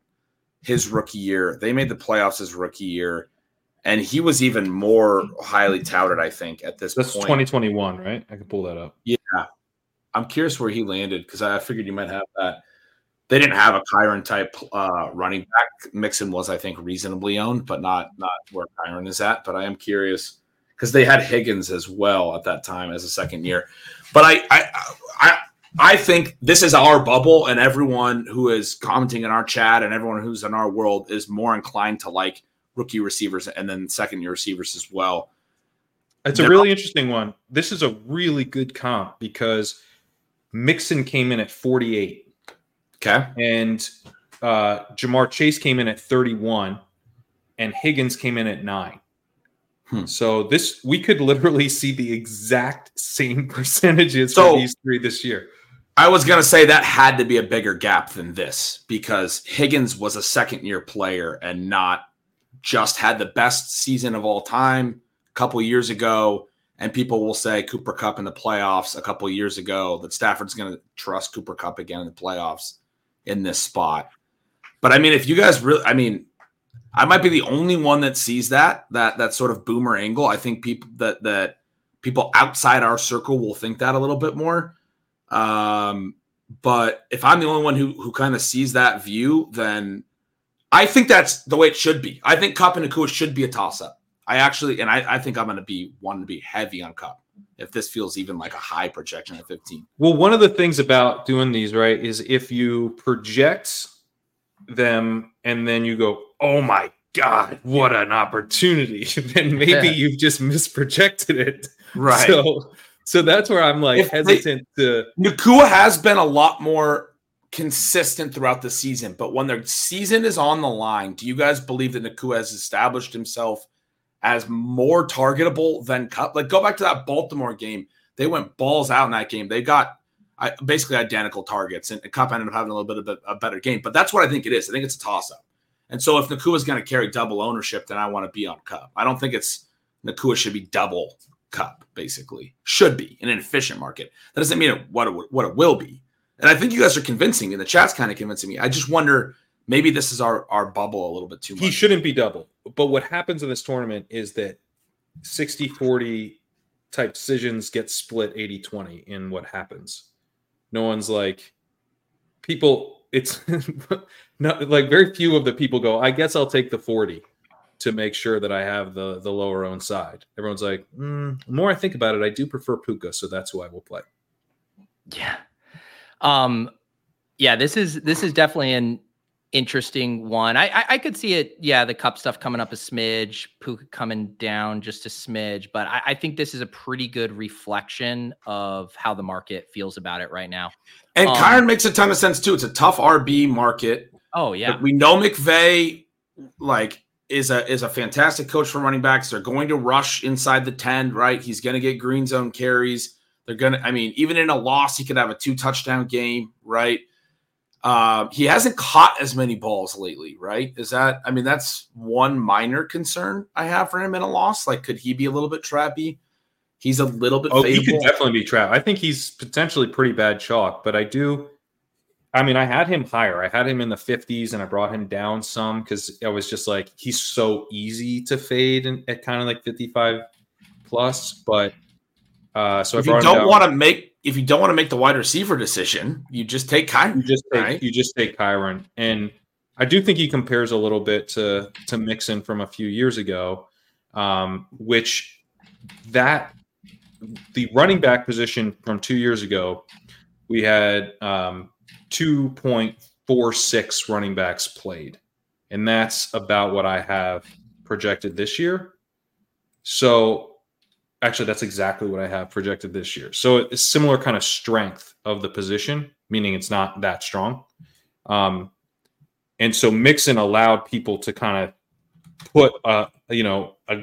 his rookie year. They made the playoffs his rookie year, and he was even more highly touted, I think, at this point. That's 2021, right? I can pull that up. Yeah. I'm curious where he landed because I figured you might have that. They didn't have a Kyren type running back. Mixon was, I think, reasonably owned, but not where Kyren is at. But I am curious because they had Higgins as well at that time as a second year. But I think this is our bubble, and everyone who is commenting in our chat and everyone who's in our world is more inclined to like rookie receivers and then second-year receivers as well. It's a really interesting one. This is a really good comp because Mixon came in at 48. Okay. And Ja'Marr Chase came in at 31, and Higgins came in at 9. So this, we could literally see the exact same percentages for these three this year. I was going to say that had to be a bigger gap than this because Higgins was a second-year player and not just had the best season of all time a couple years ago. And people will say Cooper Kupp in the playoffs a couple years ago, that Stafford's going to trust Cooper Kupp again in the playoffs in this spot. But, I mean, if you guys really – I mean, I might be the only one that sees that sort of boomer angle. I think people that people outside our circle will think that a little bit more. But if I'm the only one who kind of sees that view, then I think that's the way it should be. I think Kupp and Nacua should be a toss-up. I think I'm going to be wanting to be heavy on Kupp if this feels even like a high projection at 15. Well, one of the things about doing these, right, is if you project them and then you go, oh my God, what an opportunity. Then maybe you've just misprojected it. Right. So that's where I'm like hesitant to. Nacua has been a lot more consistent throughout the season, but when their season is on the line, do you guys believe that Nacua has established himself as more targetable than Kupp? Like, go back to that Baltimore game. They went balls out in that game. They got basically identical targets, and Kupp ended up having a little bit of a better game. But that's what I think it is. I think it's a toss-up. And so if Nacua is going to carry double ownership, then I want to be on Kupp. I don't think it's Nacua should be double Kupp, basically. Should be in an efficient market. That doesn't mean what it will be. And I think you guys are convincing me. The chat's kind of convincing me. I just wonder, maybe this is our bubble a little bit too much. He shouldn't be double. But what happens in this tournament is that 60-40 type decisions get split 80-20 in what happens. No one's like – people – it's not like very few of the people go, I guess I'll take the 40 to make sure that I have the lower own side. Everyone's like, the more I think about it, I do prefer Puka, so that's who I will play. Yeah. Yeah, this is definitely an interesting one. I could see it. Yeah, the Kupp stuff coming up a smidge, Puka coming down just a smidge, but I think this is a pretty good reflection of how the market feels about it right now. And Kyren makes a ton of sense too. It's a tough RB market. Oh yeah, but we know McVay is a fantastic coach for running backs. They're going to rush inside the 10, right? He's going to get green zone carries. They're going to. I mean, even in a loss, he could have a 2-touchdown game, right? He hasn't caught as many balls lately, right? That's one minor concern I have for him in a loss. Like, could he be a little bit trappy? He's a little bit favorable. He could definitely be trapped. I think he's potentially pretty bad chalk, but I had him higher. I had him in the 50s, and I brought him down some because I was just like, he's so easy to fade at kind of like 55 plus. But so if I brought him down. If you don't want to make the wide receiver decision, you just take Kyren. You just take Kyren. And I do think he compares a little bit to Mixon from a few years ago, the running back position from 2 years ago, we had 2.46 running backs played. And that's about what I have projected this year. So actually, that's exactly what I have projected this year. So it's similar kind of strength of the position, meaning it's not that strong. And so Mixon allowed people to kind of put a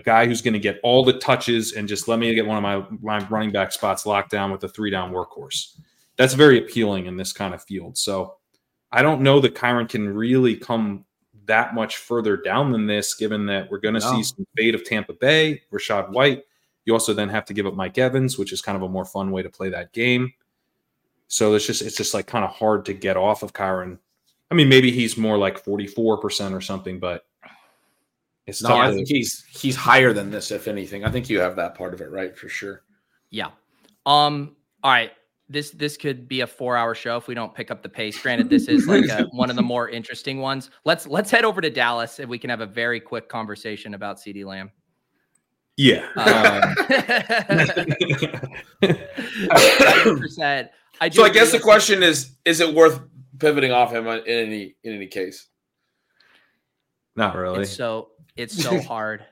guy who's going to get all the touches and just let me get one of my running back spots locked down with a 3-down workhorse. That's very appealing in this kind of field. So I don't know that Kyren can really come that much further down than this, given that we're going to see some fade of Tampa Bay, Rashad White. You also then have to give up Mike Evans, which is kind of a more fun way to play that game. So it's just like kind of hard to get off of Kyren. I mean, maybe he's more like 44% or something, but it's not. I think he's higher than this, if anything. I think you have that part of it right for sure. Yeah. All right. This could be a 4-hour show if we don't pick up the pace. Granted, this is like one of the more interesting ones. Let's head over to Dallas and we can have a very quick conversation about CeeDee Lamb. Yeah. 100%. So I guess the question is it worth pivoting off him in any case? Not really. It's so hard.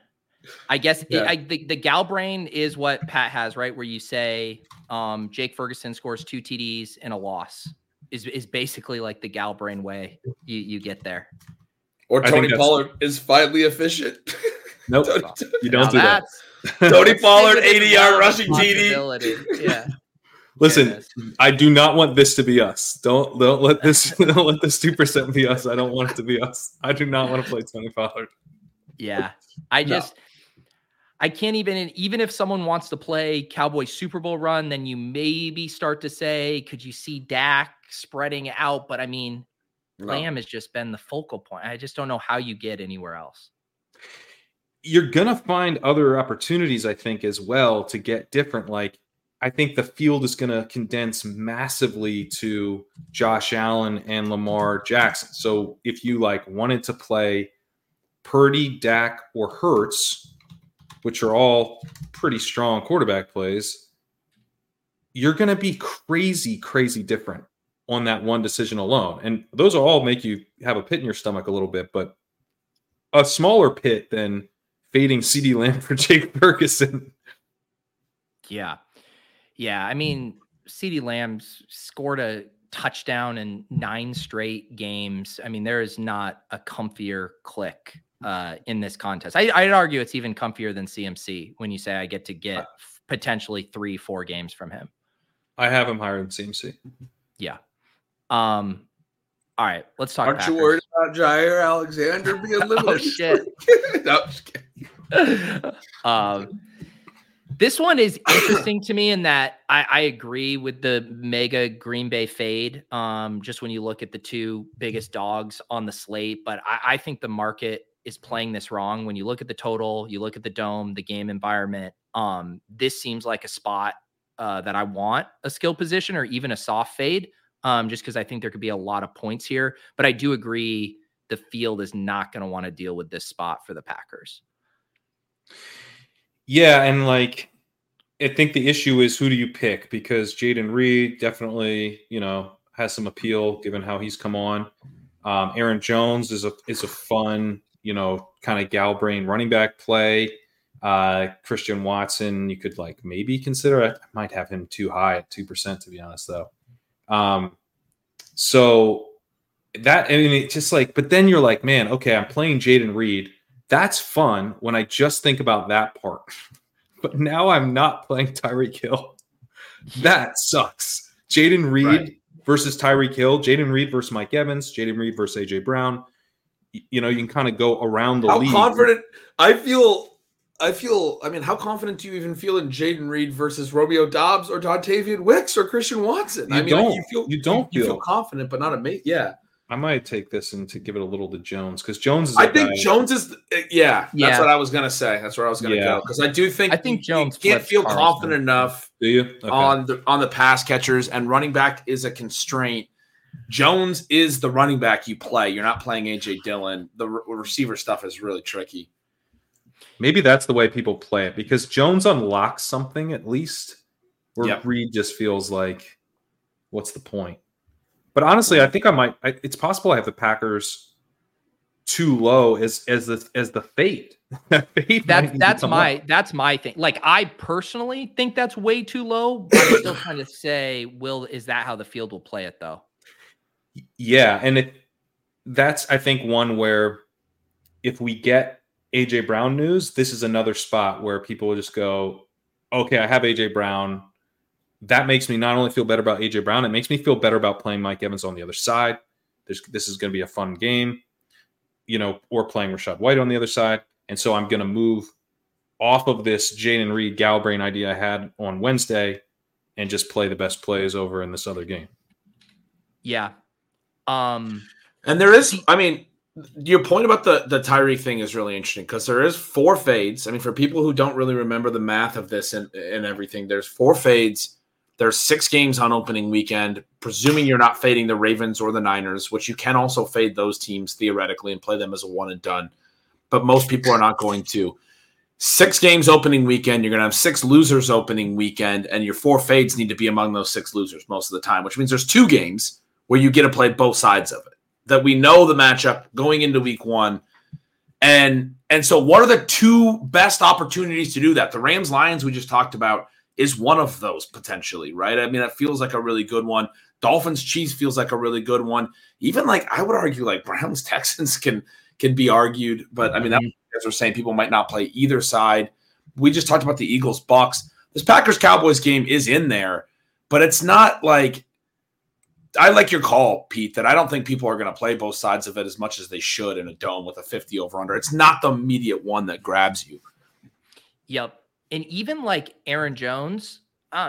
I guess the Galbrain is what Pat has, right? Where you say Jake Ferguson scores 2 TDs and a loss is basically like the Galbrain way you get there. Or Tony Pollard is finally efficient. Nope, you don't do that. Tony Pollard, 80-yard rushing TD. Yeah. Listen, I do not want this to be us. Don't let this 2% be us. I don't want it to be us. I do not want to play Tony Pollard. Yeah, I can't even if someone wants to play Cowboys Super Bowl run, then you maybe start to say, could you see Dak spreading out? But I mean, Lamb has just been the focal point. I just don't know how you get anywhere else. You're gonna find other opportunities, I think, as well to get different. Like, I think the field is going to condense massively to Josh Allen and Lamar Jackson. So if you wanted to play Purdy, Dak, or Hurts, which are all pretty strong quarterback plays, you're going to be crazy, crazy different on that one decision alone. And those will all make you have a pit in your stomach a little bit, but a smaller pit than fading CeeDee Lamb for Jake Ferguson. Yeah. Yeah, I mean, CeeDee Lamb's scored a touchdown in 9 straight games. I mean, there is not a comfier click in this contest. I'd argue it's even comfier than CMC when you say I get to get potentially 3-4 games from him. I have him higher than CMC. Yeah. All right, let's talk. Aren't you worried about Jair Alexander being limited? Oh, shit. No, I'm just kidding. This one is interesting to me in that I agree with the mega Green Bay fade, just when you look at the two biggest dogs on the slate. But I think the market is playing this wrong. When you look at the total, you look at the dome, the game environment, this seems like a spot that I want a skill position or even a soft fade, just because I think there could be a lot of points here. But I do agree the field is not going to want to deal with this spot for the Packers. Yeah, and I think the issue is who do you pick, because Jayden Reed definitely, has some appeal given how he's come on. Aaron Jones is a fun, kind of Galbrain running back play. Christian Watson, you could maybe consider. I might have him too high at 2%, to be honest, though. So that, I mean, it's just but then you're man, okay, I'm playing Jayden Reed. That's fun when I just think about that part. But now I'm not playing Tyreek Hill. That sucks. Jayden Reed versus Tyreek Hill. Jayden Reed versus Mike Evans. Jayden Reed versus AJ Brown. You can kind of go around the league. How confident how confident do you even feel in Jayden Reed versus Romeo Doubs or Dontavian Wicks or Christian Watson? You feel confident, but not amazed. Yeah. I might take this and to give it a little to Jones because Jones is. That's what I was gonna say. That's where I was gonna go because I think Jones can't feel confident enough. Do you? Okay. on the pass catchers, and running back is a constraint. Jones is the running back you play. You're not playing AJ Dillon. The receiver stuff is really tricky. Maybe that's the way people play it because Jones unlocks something at least, where Reed just feels like, what's the point? But honestly, I think I might. It's possible I have the Packers too low as the fade. That's my thing. I personally think that's way too low. But I'm still trying to say, is that how the field will play it though? Yeah, and that's I think one where if we get AJ Brown news, this is another spot where people will just go, okay, I have AJ Brown. That makes me not only feel better about AJ Brown, it makes me feel better about playing Mike Evans on the other side. This is going to be a fun game, you know, or playing Rashad White on the other side. And so I'm going to move off of this Jayden Reed Galbrain idea I had on Wednesday and just play the best plays over in this other game. Yeah. And there is, I mean, your point about the Tyreek thing is really interesting because there is 4 fades. I mean, for people who don't really remember the math of this and everything, there's 4 fades. There's 6 games on opening weekend, presuming you're not fading the Ravens or the Niners, which you can also fade those teams theoretically and play them as a one and done. But most people are not going to. 6 games opening weekend, you're going to have 6 losers opening weekend, and your 4 fades need to be among those 6 losers most of the time, which means there's 2 games where you get to play both sides of it, that we know the matchup going into week one. And so what are the 2 best opportunities to do that? The Rams-Lions we just talked about is one of those potentially, right? I mean, that feels like a really good one. Dolphins-Chiefs feels like a really good one. Even like, I would argue like Browns-Texans can be argued, but I mean, that, as we're saying, people might not play either side. We just talked about the Eagles-Bucks. This Packers-Cowboys game is in there, but it's not like, I like your call, Pete, that I don't think people are going to play both sides of it as much as they should in a dome with a 50 over-under. It's not the immediate one that grabs you. Yep. And even like Aaron Jones,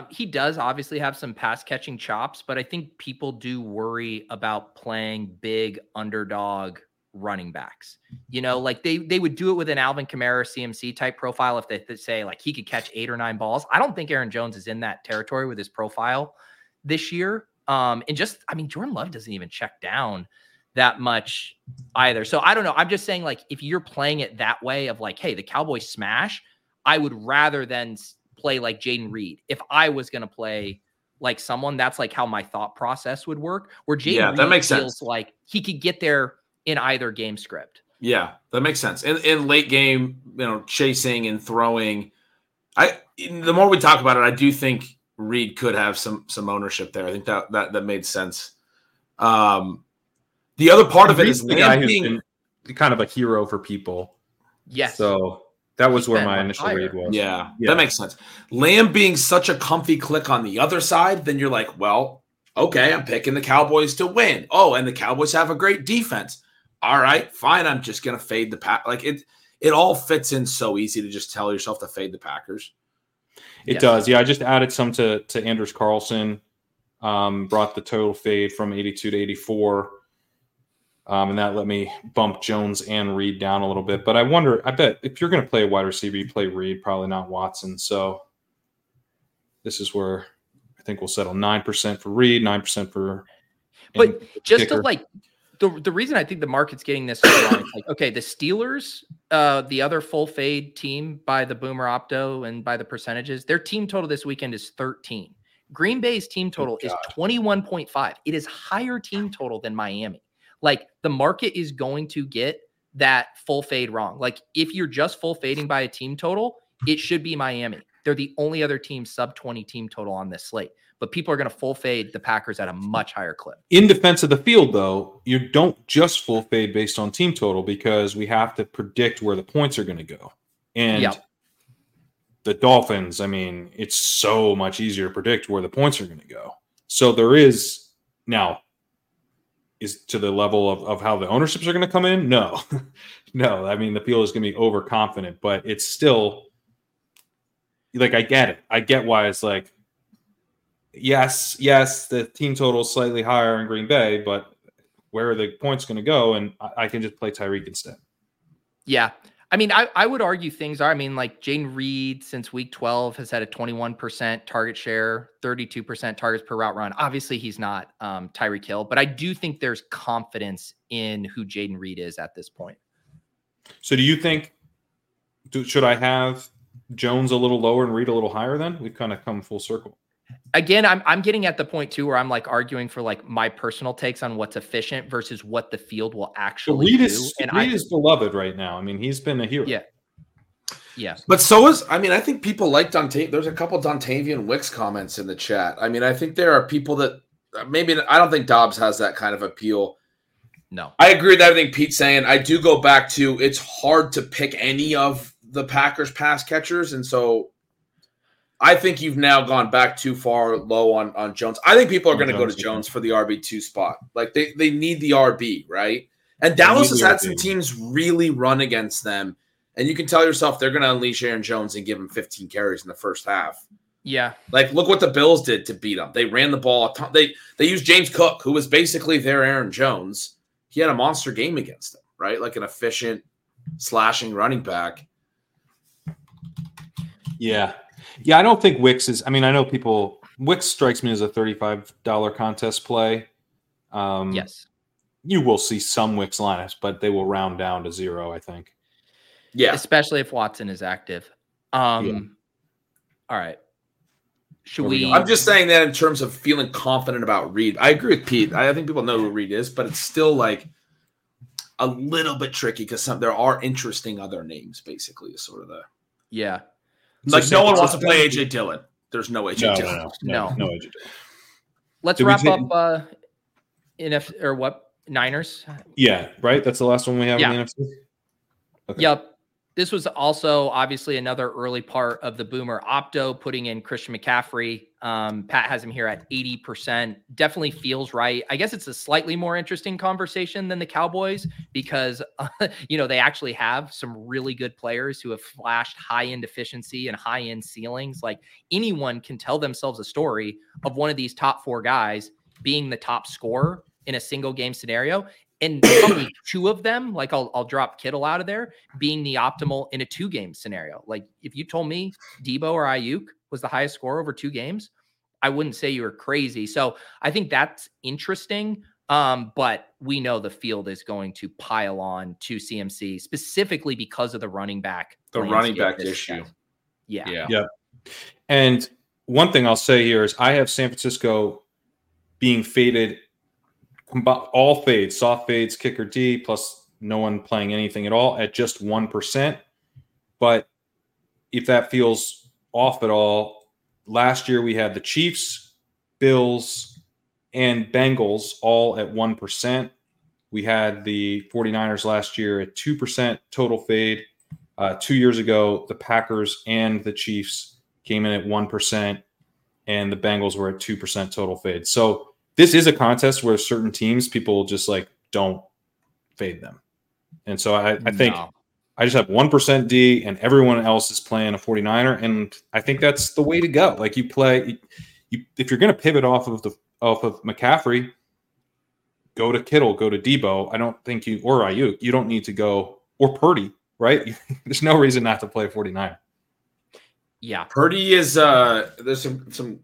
he does obviously have some pass-catching chops, but I think people do worry about playing big underdog running backs. You know, like they would do it with an Alvin Kamara CMC-type profile if they say, like, he could catch 8 or 9 balls. I don't think Aaron Jones is in that territory with his profile this year. And just, I mean, Jordan Love doesn't even check down that much either. So I don't know. I'm just saying, like, if you're playing it that way of like, hey, the Cowboys smash, I would rather than play like Jayden Reed. If I was going to play like someone, that's like how my thought process would work. Where Jayden Reed that makes feels sense. Like he could get there in either game script. Yeah, that makes sense. In late game, you know, chasing and throwing. The more we talk about it, I do think Reed could have some ownership there. I think that made sense. The other part of it is the guy who's been kind of a hero for people. Yes. So that was where my initial read was. Yeah, that makes sense. Lamb being such a comfy click on the other side, then you're like, well, okay, I'm picking the Cowboys to win. Oh, and the Cowboys have a great defense. All right, fine. I'm just going to fade the Pack. Like it all fits in so easy to just tell yourself to fade the Packers. It does. Yeah, I just added some to Anders Carlson, brought the total fade from 82 to 84, and that let me bump Jones and Reed down a little bit. But I bet if you're going to play a wide receiver, you play Reed, probably not Watson. So this is where I think we'll settle 9% for Reed, 9% for – But just kicker. To like – The reason I think the market's getting this wrong is like, okay, the Steelers, the other full fade team by the Boomer Opto and by the percentages, their team total this weekend is 13. Green Bay's team total is 21.5. It is higher team total than Miami. Like the market is going to get that full fade wrong. Like if you're just full fading by a team total, it should be Miami. They're the only other team sub 20 team total on this slate. But people are going to full fade the Packers at a much higher clip. In defense of the field, though, you don't just full fade based on team total because we have to predict where the points are going to go. And the Dolphins, I mean, it's so much easier to predict where the points are going to go. So there is is to the level of how the ownerships are going to come in? No. No, I mean, the field is going to be overconfident, but it's still like I get it. I get why it's like, Yes, the team total is slightly higher in Green Bay, but where are the points going to go? And I can just play Tyreek instead. Yeah. I mean, I would argue things are, I mean, like Jayden Reed since week 12 has had a 21% target share, 32% targets per route run. Obviously, he's not Tyreek Hill, but I do think there's confidence in who Jayden Reed is at this point. So do you think, should I have Jones a little lower and Reed a little higher then? We've kind of come full circle. Again, I'm getting at the point too where I'm like arguing for like my personal takes on what's efficient versus what the field will actually do. Reed is beloved right now. I mean, he's been a hero. Yeah. But so is, I mean, I think people like there's a couple Dontavian Wicks comments in the chat. I mean, I think there are people that maybe I don't think Dobbs has that kind of appeal. No. I agree with everything Pete's saying. I do go back to it's hard to pick any of the Packers pass catchers, and so I think you've now gone back too far low on Jones. I think people are going to go to Jones for the RB2 spot. Like they need the RB, right? And Dallas has had some teams really run against them, and you can tell yourself they're going to unleash Aaron Jones and give him 15 carries in the first half. Yeah. Like, look what the Bills did to beat them. They ran the ball a ton. They used James Cook, who was basically their Aaron Jones. He had a monster game against them, right? Like an efficient, slashing running back. Yeah. Yeah, I don't think Wicks is – I mean, I know people – Wicks strikes me as a $35 contest play. Yes. You will see some Wicks lineups, but they will round down to zero, I think. Yeah. Especially if Watson is active. All right. Should we? I'm just saying that in terms of feeling confident about Reed. I agree with Pete. I think people know who Reed is, but it's still like a little bit tricky because there are interesting other names, basically, is sort of the. Yeah. Like, no one wants to play AJ Dillon. There's no AJ Dillon. No AJ Dillon. Let's wrap up NFC or what? Niners? Yeah, right? That's the last one we have in the NFC? Okay. Yep. This was also obviously another early part of the Boomer Opto, putting in Christian McCaffrey. Pat has him here at 80%. Definitely feels right. I guess it's a slightly more interesting conversation than the Cowboys because, they actually have some really good players who have flashed high-end efficiency and high-end ceilings. Like anyone can tell themselves a story of one of these top four guys being the top scorer in a single game scenario. And probably two of them, like I'll drop Kittle out of there, being the optimal in a two-game scenario. Like if you told me Debo or Ayuk was the highest score over two games, I wouldn't say you were crazy. So I think that's interesting. But we know the field is going to pile on to CMC specifically because of the running back. The running back issue. Yeah. And one thing I'll say here is I have San Francisco being faded all fades, soft fades, kicker D, plus no one playing anything at all at just 1%. But if that feels off at all, last year we had the Chiefs, Bills, and Bengals all at 1%. We had the 49ers last year at 2% total fade. 2 years ago, the Packers and the Chiefs came in at 1%, and the Bengals were at 2% total fade. So this is a contest where certain teams, people just like don't fade them. And so I think I just have 1% D and everyone else is playing a 49er. And I think that's the way to go. Like you play, if you're going to pivot off of McCaffrey, go to Kittle, go to Debo. I don't think or Ayuk, you don't need to go or Purdy, right? There's no reason not to play a 49er. Yeah. Purdy is there's some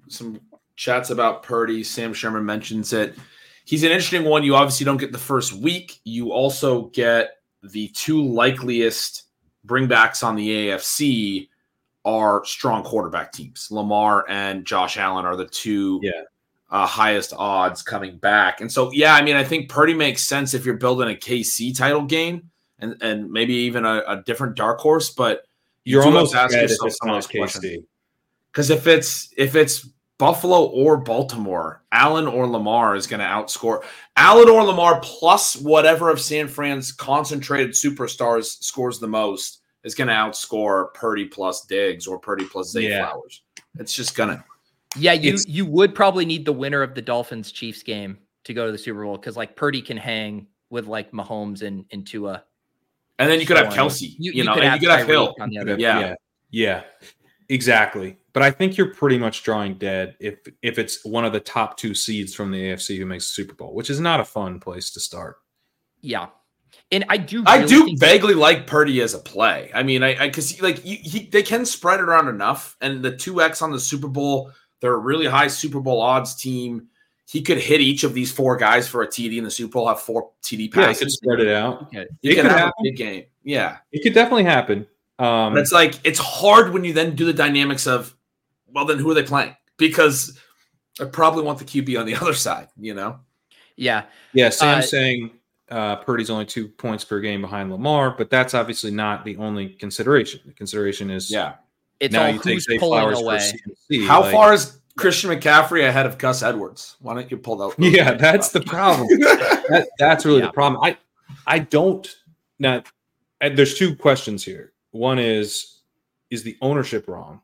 chats about Purdy. Sam Sherman mentions it. He's an interesting one. You obviously don't get the first week. You also get the two likeliest bringbacks on the AFC are strong quarterback teams. Lamar and Josh Allen are the two highest odds coming back. And so, I think Purdy makes sense if you're building a KC title game and maybe even a different dark horse, but you're almost asking yourself some of those questions. Because if it's Buffalo or Baltimore, Allen or Lamar is going to outscore. Allen or Lamar plus whatever of San Fran's concentrated superstars scores the most is going to outscore Purdy plus Diggs or Purdy plus Zay Flowers. It's just going to. Yeah, you would probably need the winner of the Dolphins-Chiefs game to go to the Super Bowl because, like, Purdy can hang with, like, Mahomes and Tua. And then you could have Kelsey. You could have Hill. On the other. Yeah, exactly. But I think you're pretty much drawing dead if it's one of the top two seeds from the AFC who makes the Super Bowl, which is not a fun place to start. Yeah. And I do vaguely like Purdy as a play. I mean, because they can spread it around enough. And the 2X on the Super Bowl, they're a really high Super Bowl odds team. He could hit each of these four guys for a TD in the Super Bowl, have four TD passes. Yeah, he could spread it out. Okay. It could have a big game. Yeah. It could definitely happen. But it's like, it's hard when you then do the dynamics of, well, then who are they playing? Because I probably want the QB on the other side, you know? Yeah. Yeah, Sam's saying Purdy's only 2 points per game behind Lamar, but that's obviously not the only consideration. The consideration is it's now all you take Zay Flowers for CMC. How far is Christian McCaffrey ahead of Gus Edwards. Why don't you pull that? Yeah, that's the problem. That's really the problem. I don't – now, there's two questions here. One is the ownership wrong?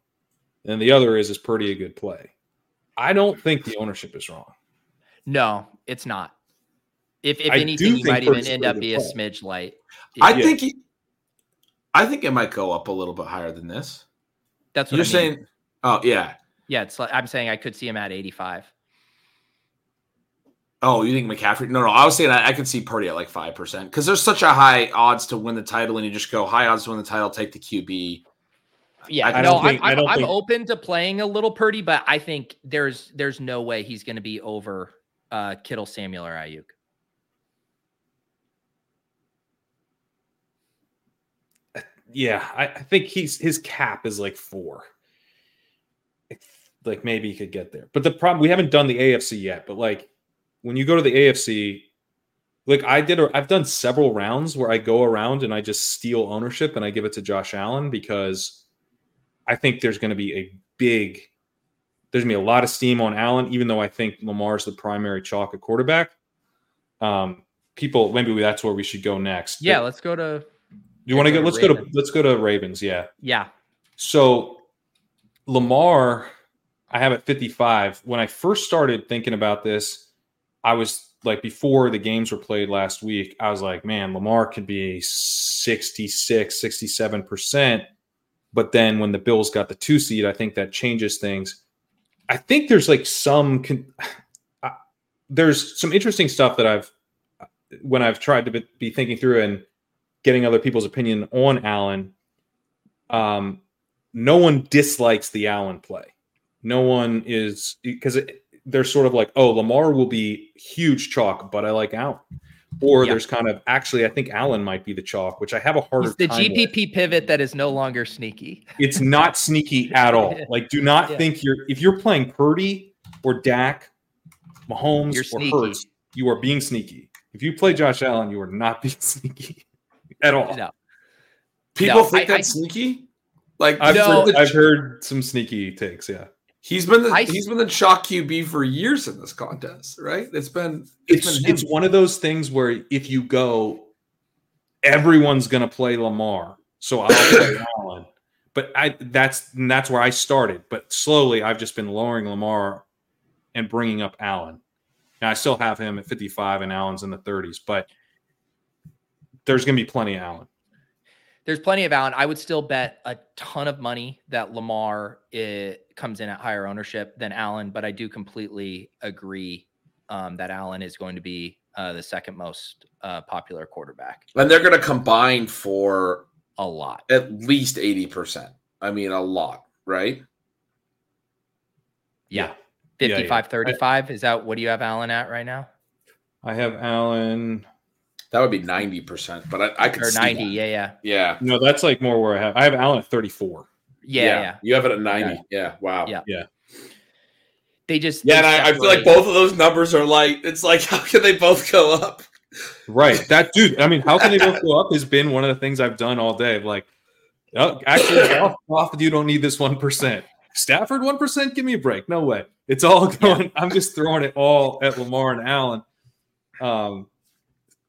And the other is Purdy a good play? I don't think the ownership is wrong. No, it's not. If anything, you might even end up being a smidge light. I think it might go up a little bit higher than this. That's what you're saying. Oh, yeah. Yeah, it's like, I'm saying I could see him at 85. Oh, you think McCaffrey? No. I was saying I could see Purdy at like 5% because there's such a high odds to win the title, and you just go high odds to win the title, take the QB. Yeah, I'm open to playing a little Purdy, but I think there's no way he's going to be over Kittle, Samuel, or Ayuk. Yeah, I think his cap is like 4. Like maybe he could get there. But the problem, we haven't done the AFC yet, but like when you go to the AFC, like I've done several rounds where I go around and I just steal ownership and I give it to Josh Allen because I think there's going to be a lot of steam on Allen, even though I think Lamar's the primary chalk at quarterback. People, maybe that's where we should go next. Yeah, but, let's go to... Let's go to Ravens. Yeah. Yeah. So Lamar, I have at 55. When I first started thinking about this, I was like, before the games were played last week, I was like, man, Lamar could be 66, 67%. But then when the Bills got the 2 seed, I think that changes things. I think there's like there's some interesting stuff that when I've tried to be thinking through and getting other people's opinion on Allen, no one dislikes the Allen play. No one is, because they're sort of like, oh, Lamar will be huge chalk, but I like Allen. Or there's kind of, actually, I think Allen might be the chalk, which I have a harder time with. It's the GPP pivot that is no longer sneaky. It's not sneaky at all. Like, do not think if you're playing Purdy or Dak, Mahomes or Hurts, you are being sneaky. If you play Josh Allen, you are not being sneaky. At all. No. People think that's sneaky? Like I've heard some sneaky takes, yeah. He's been the chalk QB for years in this contest, right? It's one of those things where if you go, everyone's gonna play Lamar. So I'll play Allen. But that's where I started. But slowly I've just been lowering Lamar and bringing up Allen. Now I still have him at 55 and Allen's in the 30s, but there's going to be plenty of Allen. There's plenty of Allen. I would still bet a ton of money that Lamar comes in at higher ownership than Allen, but I do completely agree that Allen is going to be the second most popular quarterback. And they're going to combine for a lot, at least 80%. I mean, a lot, right? Yeah. 55-35. Is that, what do you have Allen at right now? I have Allen... That would be 90%, but I could see 90, that. Yeah. No, that's like more where I have Allen at 34. Yeah. You have it at 90. Yeah. Wow. Yeah. And I feel like both of those numbers are like, it's like, how can they both go up? Right. How can they both go up has been one of the things I've done all day. Like, you don't need this 1%. Stafford 1%, give me a break. No way. It's all going. I'm just throwing it all at Lamar and Allen.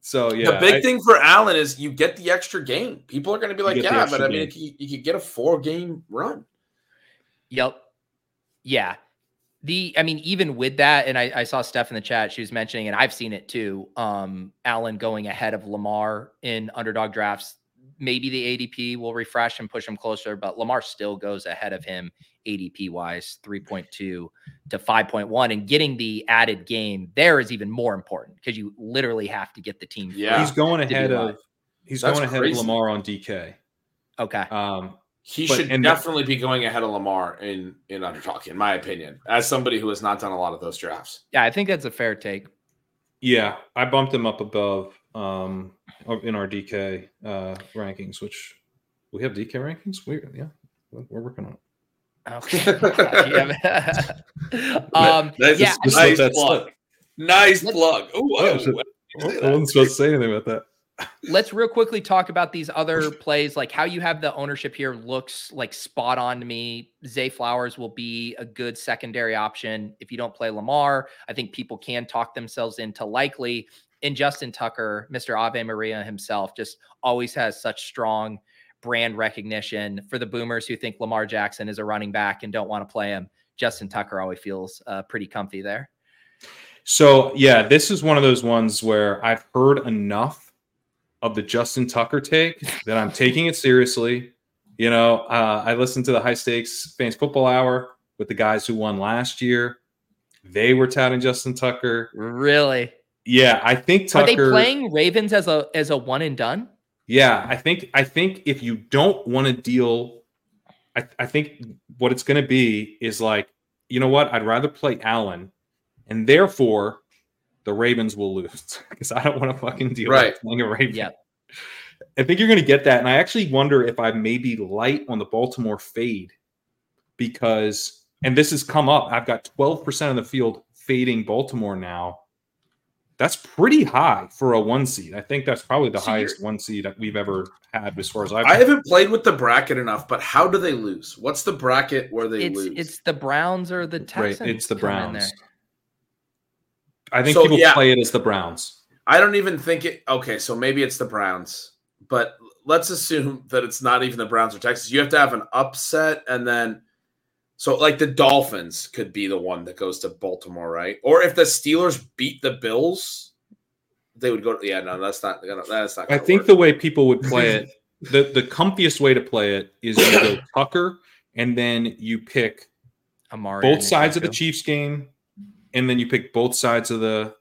So, yeah. The big thing for Allen is you get the extra game. People are going to be like, yeah, but I mean, you could get a 4-game run. Yep. Yeah. Even with that, and I saw Steph in the chat, she was mentioning, and I've seen it too, Allen going ahead of Lamar in underdog drafts. Maybe the ADP will refresh and push him closer, but Lamar still goes ahead of him ADP-wise, 3.2 to 5.1. And getting the added game there is even more important because you literally have to get the team. Yeah, he's going ahead of Lamar on DK. Okay. He should definitely be going ahead of Lamar in underdog, in my opinion, as somebody who has not done a lot of those drafts. Yeah, I think that's a fair take. Yeah, I bumped him up above in our DK rankings, which we have DK rankings. We're working on it. Okay. Nice plug. Ooh, I wasn't supposed to say anything about that. Let's real quickly talk about these other plays, like how you have the ownership here looks like spot on to me. Zay Flowers will be a good secondary option if you don't play Lamar. I think people can talk themselves into likely. And Justin Tucker, Mr. Ave Maria himself, just always has such strong brand recognition for the boomers who think Lamar Jackson is a running back and don't want to play him. Justin Tucker always feels pretty comfy there. So, yeah, this is one of those ones where I've heard enough of the Justin Tucker take that I'm taking it seriously. You know, I listened to the High Stakes Fans Football Hour with the guys who won last year. They were touting Justin Tucker. Really? Yeah, I think Tucker. Are they playing Ravens as a one and done? Yeah, I think if you don't want to deal, I think what it's going to be is like, you know what? I'd rather play Allen. And therefore, the Ravens will lose because I don't want to fucking deal with playing a Raven. Yeah. I think you're going to get that. And I actually wonder if I may be light on the Baltimore fade because, and this has come up, I've got 12% of the field fading Baltimore now. That's pretty high for a one seed. I think that's probably the highest one seed we've ever had as far as I haven't played with the bracket enough, but how do they lose? What's the bracket where they lose? It's the Browns or the Texans. Right, it's the Browns. I think play it as the Browns. I don't even think it. Okay, so maybe it's the Browns, but let's assume that it's not even the Browns or Texans. You have to have an upset, and then so like the Dolphins could be the one that goes to Baltimore, right? Or if the Steelers beat the Bills, they would go to. Yeah, no, that's not. I think the way people would play it, the comfiest way to play it is you go Tucker, and then you pick Amari both sides of the Chiefs game. And then you pick both sides of the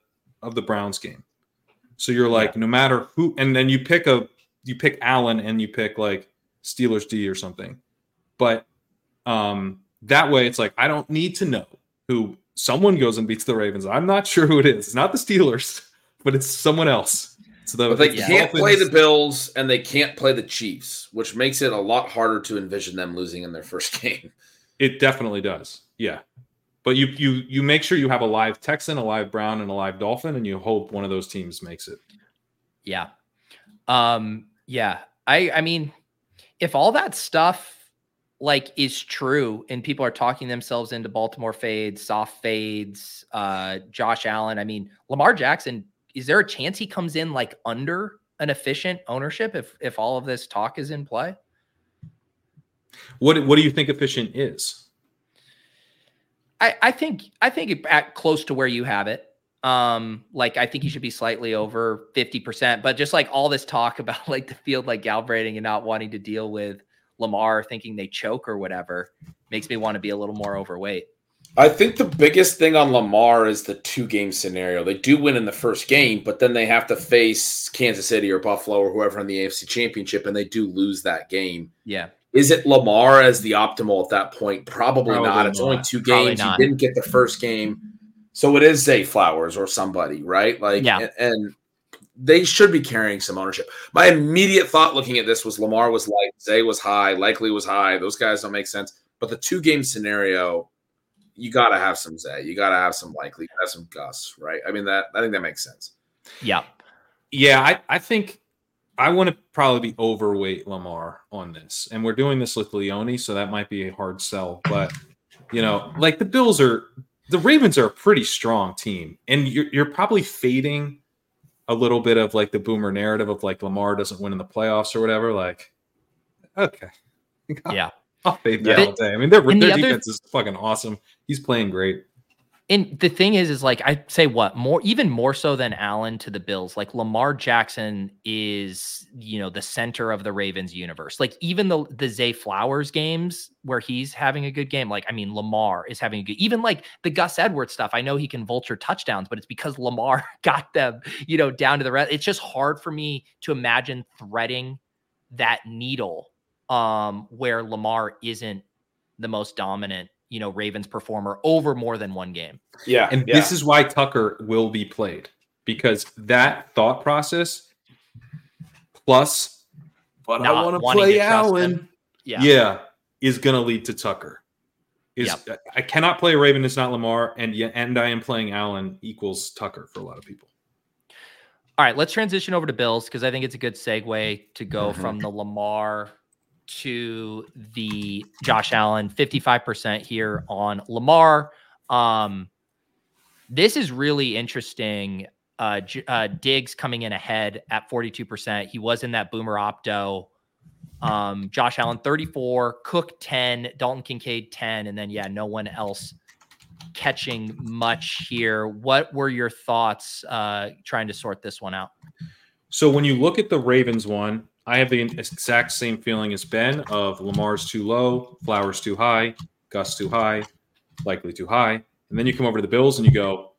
Browns game, so you're like, no matter who. And then you pick Allen and you pick like Steelers D or something. But that way, it's like I don't need to know who someone goes and beats the Ravens. I'm not sure who it is. It's not the Steelers, but it's someone else. So they can't play the Bills and they can't play the Chiefs, which makes it a lot harder to envision them losing in their first game. It definitely does. Yeah. But you make sure you have a live Texan, a live Brown, and a live Dolphin, and you hope one of those teams makes it. Yeah. I mean, if all that stuff like is true and people are talking themselves into Baltimore fades, soft fades, Josh Allen, I mean, Lamar Jackson, is there a chance he comes in like under an efficient ownership if all of this talk is in play? What do you think efficient is? I think at close to where you have it. Like I think you should be slightly over 50%, but just like all this talk about like the field like galvanizing and not wanting to deal with Lamar thinking they choke or whatever makes me want to be a little more overweight. I think the biggest thing on Lamar is the 2-game scenario. They do win in the first game, but then they have to face Kansas City or Buffalo or whoever in the AFC Championship, and they do lose that game. Yeah. Is it Lamar as the optimal at that point? Probably not. It's only 2 games. You didn't get the first game. So it is Zay Flowers or somebody, right? Like, yeah. And they should be carrying some ownership. My immediate thought looking at this was Lamar was light, Zay was high, likely was high. Those guys don't make sense. But the 2-game scenario, you got to have some Zay. You got to have some likely. You got to have some Gus, right? I mean, I think that makes sense. Yeah. Yeah, I think – I want to probably be overweight Lamar on this, and we're doing this with Leone, so that might be a hard sell. But you know, like the Ravens are a pretty strong team, and you're probably fading a little bit of like the boomer narrative of like Lamar doesn't win in the playoffs or whatever. Like, okay, I'll fade that all day. I mean, their defense is fucking awesome. He's playing great. And the thing is like I say even more so than Allen to the Bills, like Lamar Jackson is, you know, the center of the Ravens universe. Like even the Zay Flowers games where he's having a good game, like, I mean, Lamar is having a good, even like the Gus Edwards stuff. I know he can vulture touchdowns, but it's because Lamar got them, you know, down to the rest. It's just hard for me to imagine threading that needle where Lamar isn't the most dominant, you know, Ravens performer over more than one game. Yeah. And this is why Tucker will be played, because that thought process plus, but I want to play Allen. Yeah. Is going to lead to Tucker. I cannot play Raven. It's not Lamar. And I am playing Allen equals Tucker for a lot of people. All right, let's transition over to Bills because I think it's a good segue to go from the Lamar to the Josh Allen. 55% here on Lamar. This is really interesting. Diggs coming in ahead at 42%. He was in that Boomer Opto. Josh Allen, 34, Cook, 10, Dalton Kincaid, 10. And then, yeah, no one else catching much here. What were your thoughts trying to sort this one out? So when you look at the Ravens one, I have the exact same feeling as Ben of Lamar's too low, Flowers too high, Gus too high, likely too high. And then you come over to the Bills and you go,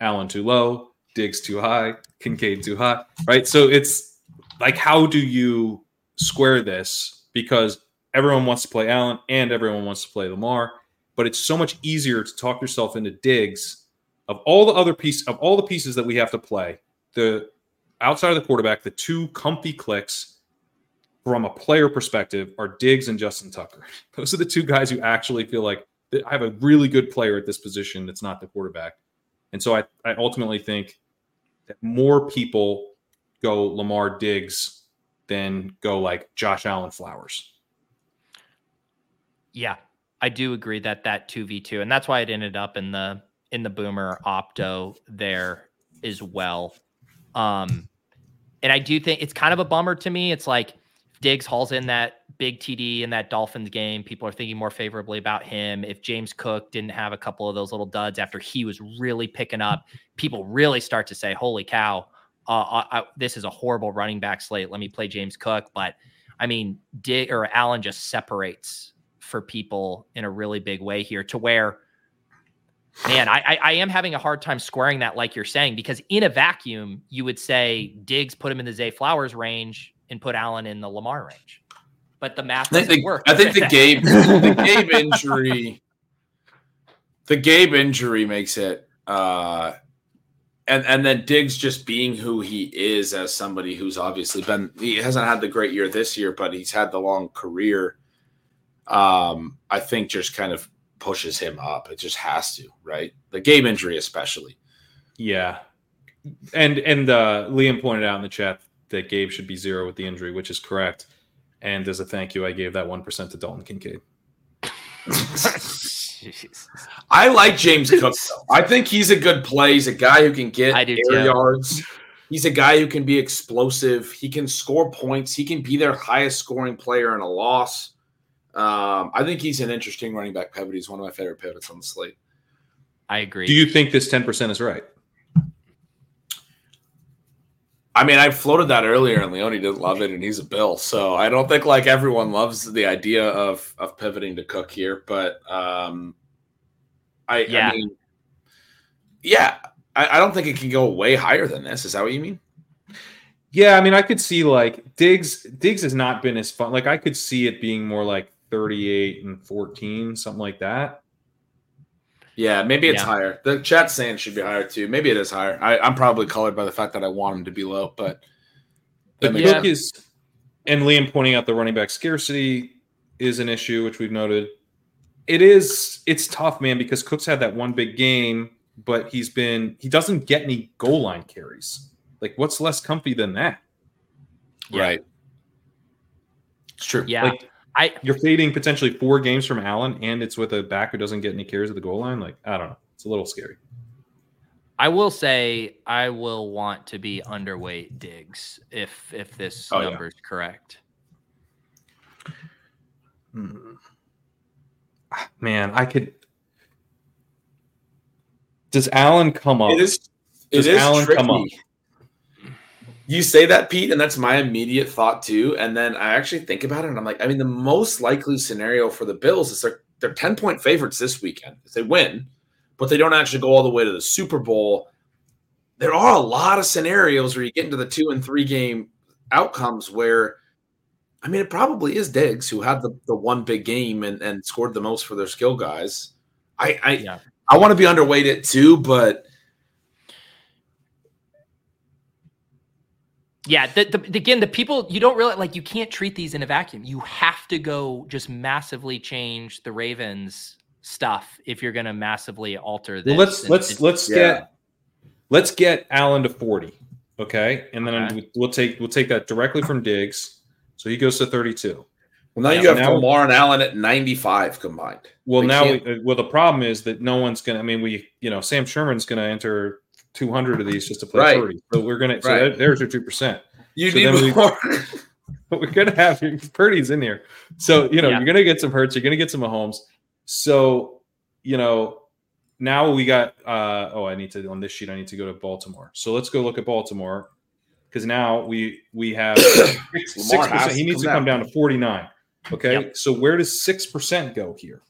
Allen too low, Diggs too high, Kincaid too high, right? So it's like, how do you square this? Because everyone wants to play Allen and everyone wants to play Lamar, but it's so much easier to talk yourself into Diggs. Of all the other pieces, of all the pieces that we have to play, the outside of the quarterback, the two comfy clicks from a player perspective are Diggs and Justin Tucker. Those are the two guys who actually feel like I have a really good player at this position that's not the quarterback. And so I ultimately think that more people go Lamar Diggs than go like Josh Allen Flowers. Yeah, I do agree that 2v2, and that's why it ended up in the Boomer Opto there as well. And I do think it's kind of a bummer to me. It's like Diggs hauls in that big TD in that Dolphins game. People are thinking more favorably about him. If James Cook didn't have a couple of those little duds after he was really picking up, people really start to say, holy cow, this is a horrible running back slate. Let me play James Cook. But I mean, Allen just separates for people in a really big way here to where, man, I am having a hard time squaring that, like you're saying, because in a vacuum, you would say Diggs put him in the Zay Flowers range and put Allen in the Lamar range. But the math doesn't work. I think the Gabe injury makes it, and then Diggs just being who he is as somebody who's obviously been, he hasn't had the great year this year, but he's had the long career. I think just kind of pushes him up. It just has to, right? The Gabe injury especially. Yeah, and Liam pointed out in the chat that Gabe should be 0 with the injury, which is correct. And as a thank you, I gave that 1% to Dalton Kincaid. I like James Cook, though. I think he's a good play. He's a guy who can get air yards. He's a guy who can be explosive. He can score points. He can be their highest scoring player in a loss. I think he's an interesting running back pivot. He's one of my favorite pivots on the slate. I agree. Do you think this 10% is right? I mean, I floated that earlier, and Leone didn't love it, and he's a Bill. So I don't think like everyone loves the idea of pivoting to Cook here, but I don't think it can go way higher than this. Is that what you mean? Yeah, I mean, I could see like Diggs has not been as fun. Like I could see it being more like 38 and 14, something like that. Yeah, maybe it's higher. The chat's saying it should be higher too. Maybe it is higher. I'm probably colored by the fact that I want him to be low, but Cook is, and Liam pointing out the running back scarcity is an issue, which we've noted. It's tough, man, because Cook's had that one big game, but he doesn't get any goal line carries. Like, what's less comfy than that? Yeah. Right. It's true. Yeah. Like, you're fading potentially 4 games from Allen, and it's with a back who doesn't get any carries at the goal line. Like, I don't know. It's a little scary. I will say I will want to be underweight Diggs if this number is correct. Man, I could. Does Allen come up? Does Allen come up? You say that, Pete, and that's my immediate thought too. And then I actually think about it, and I'm like, I mean, the most likely scenario for the Bills is they're 10-point favorites this weekend. If they win, but they don't actually go all the way to the Super Bowl. There are a lot of scenarios where you get into the 2 and 3 game outcomes where, I mean, it probably is Diggs who had the one big game and scored the most for their skill guys. I want to be underweight it too, but. Yeah, again, the people, you don't really, like, you can't treat these in a vacuum. You have to go just massively change the Ravens stuff if you're going to massively alter this. Well, let's get Allen to 40. Okay, and then we'll take that directly from Diggs, so he goes to 32. Well, now you have Lamar and Allen at 95 combined. Well, the problem is that no one's going to. I mean, Sam Sherman's going to enter 200 of these just to play 30. So we're going to. So there's your 2%. You need more. But we're going to have Purdy's in here. So you're going to get some Hurts. You're going to get some Mahomes. So now we got. On this sheet, I need to go to Baltimore. So let's go look at Baltimore because now we have 6%. He needs to come down to 49. Okay, yep. So where does 6% go here?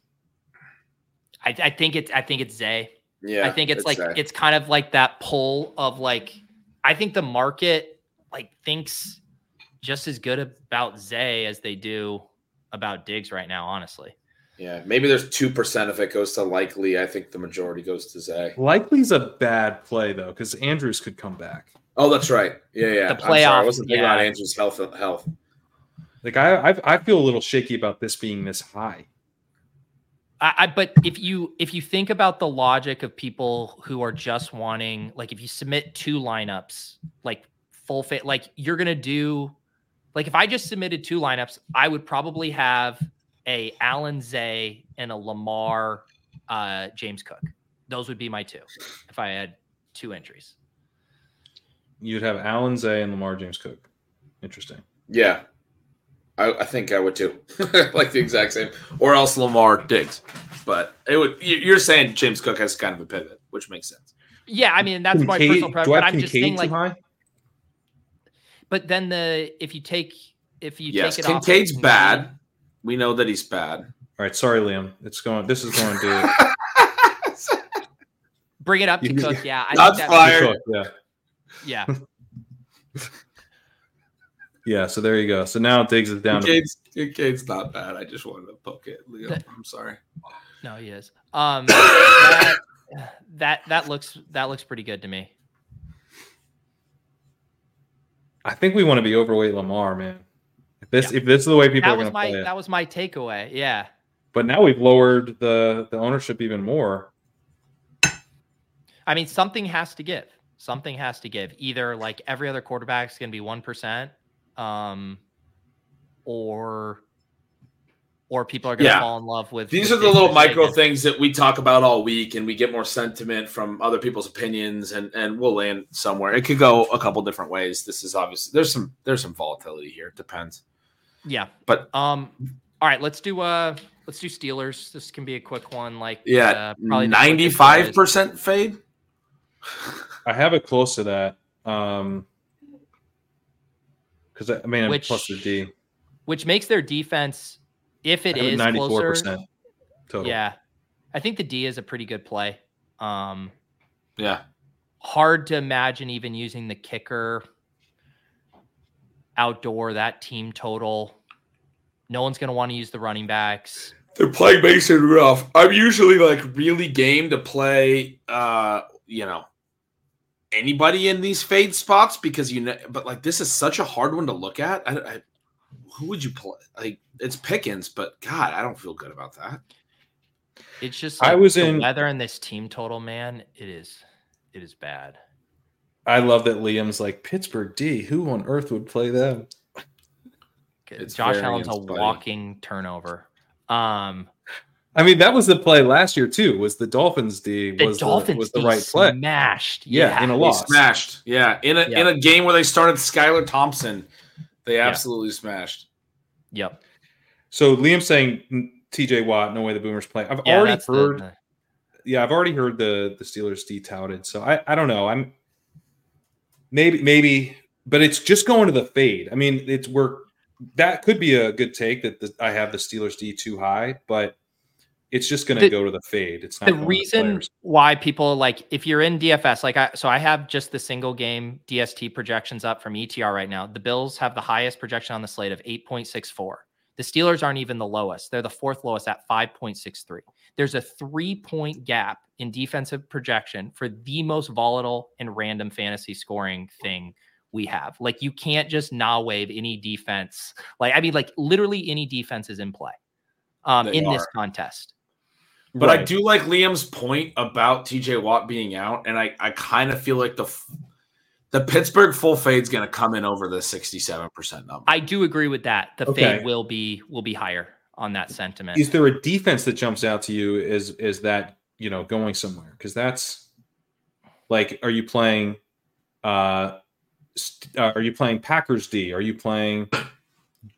I think it's Zay. Yeah, I think it's like Zay. It's kind of like that pull of like I think the market like thinks just as good about Zay as they do about Diggs right now. Honestly, yeah, maybe there's 2% if it goes to Likely. I think the majority goes to Zay. Likely's a bad play though because Andrews could come back. Oh, that's right. Yeah. The playoff. I'm sorry, I wasn't thinking about Andrews' health. Like I feel a little shaky about this being this high. But if you think about the logic of people who are just wanting, like if you submit two lineups, like full fit, like you're gonna do, like if I just submitted two lineups, I would probably have a Allen Zay and a Lamar James Cook. Those would be my two if I had two entries. You'd have Allen Zay and Lamar James Cook. Interesting. Yeah. I think I would too, like the exact same, or else Lamar Diggs. But it would. You're saying James Cook has kind of a pivot, which makes sense. Yeah, I mean that's Kincaid, my personal preference. But I'm just saying, like, high? But then if you take it off, Kincaid's bad. We know that he's bad. All right, sorry, Liam. This is going to bring it up to Cook. Yeah, I think fired. Cook, yeah. Yeah, so there you go. So now Diggs is down. Kincaid's not bad. I just wanted to poke it, Leo. I'm sorry. No, he is. That looks pretty good to me. I think we want to be overweight Lamar, man. If this is the way people are going to play it. That was my takeaway. Yeah. But now we've lowered the ownership even more. I mean, something has to give. Either like every other quarterback's going to be 1%. Or people are going to fall in love with. These are the little micro things that we talk about all week, and we get more sentiment from other people's opinions, and we'll land somewhere. It could go a couple different ways. This is obviously there's some volatility here. It depends. Yeah, but all right, let's do Steelers. This can be a quick one. Like probably 95% fade. I have it close to that. Because I mean, I'm plus the D, which makes their defense, if it is 94% total. Yeah, I think the D is a pretty good play. Hard to imagine even using the kicker outdoor that team total. No one's going to want to use the running backs. They're playing Mason Rudolph. I'm usually like really game to play. Anybody in these fade spots but like this is such a hard one to look at. Who would you play? Like it's Pickens, but God, I don't feel good about that. It's just like the weather in this team total, man. It is bad. I love that Liam's like Pittsburgh D. Who on earth would play them? Josh Allen's a walking turnover. I mean, that was the play last year too. Was the Dolphins D? The Dolphins D right play? Smashed, yeah in a loss. Smashed, yeah, in a game where they started Skylar Thompson, they absolutely smashed. Yep. So Liam's saying T.J. Watt, no way the Boomers play. I've already heard the Steelers D touted. So I don't know. I'm maybe, but it's just going to the fade. I mean, that could be a good take that I have the Steelers D too high, but. It's just going to go to the fade. It's not the reason why people like if you're in DFS, like I have just the single game DST projections up from ETR right now. The Bills have the highest projection on the slate of 8.64. The Steelers aren't even the lowest. They're the fourth lowest at 5.63. There's a 3-point gap in defensive projection for the most volatile and random fantasy scoring thing we have. Like you can't just wave any defense. Like, I mean, like literally any defense is in play this contest. But right. I do like Liam's point about TJ Watt being out, and I kind of feel like The Pittsburgh full fade's going to come in over the 67% number. I do agree with that. The fade will be higher on that sentiment. Is there a defense that jumps out to you? Is that, you know, going somewhere? Because that's like, are you playing? Are you playing Packers D? Are you playing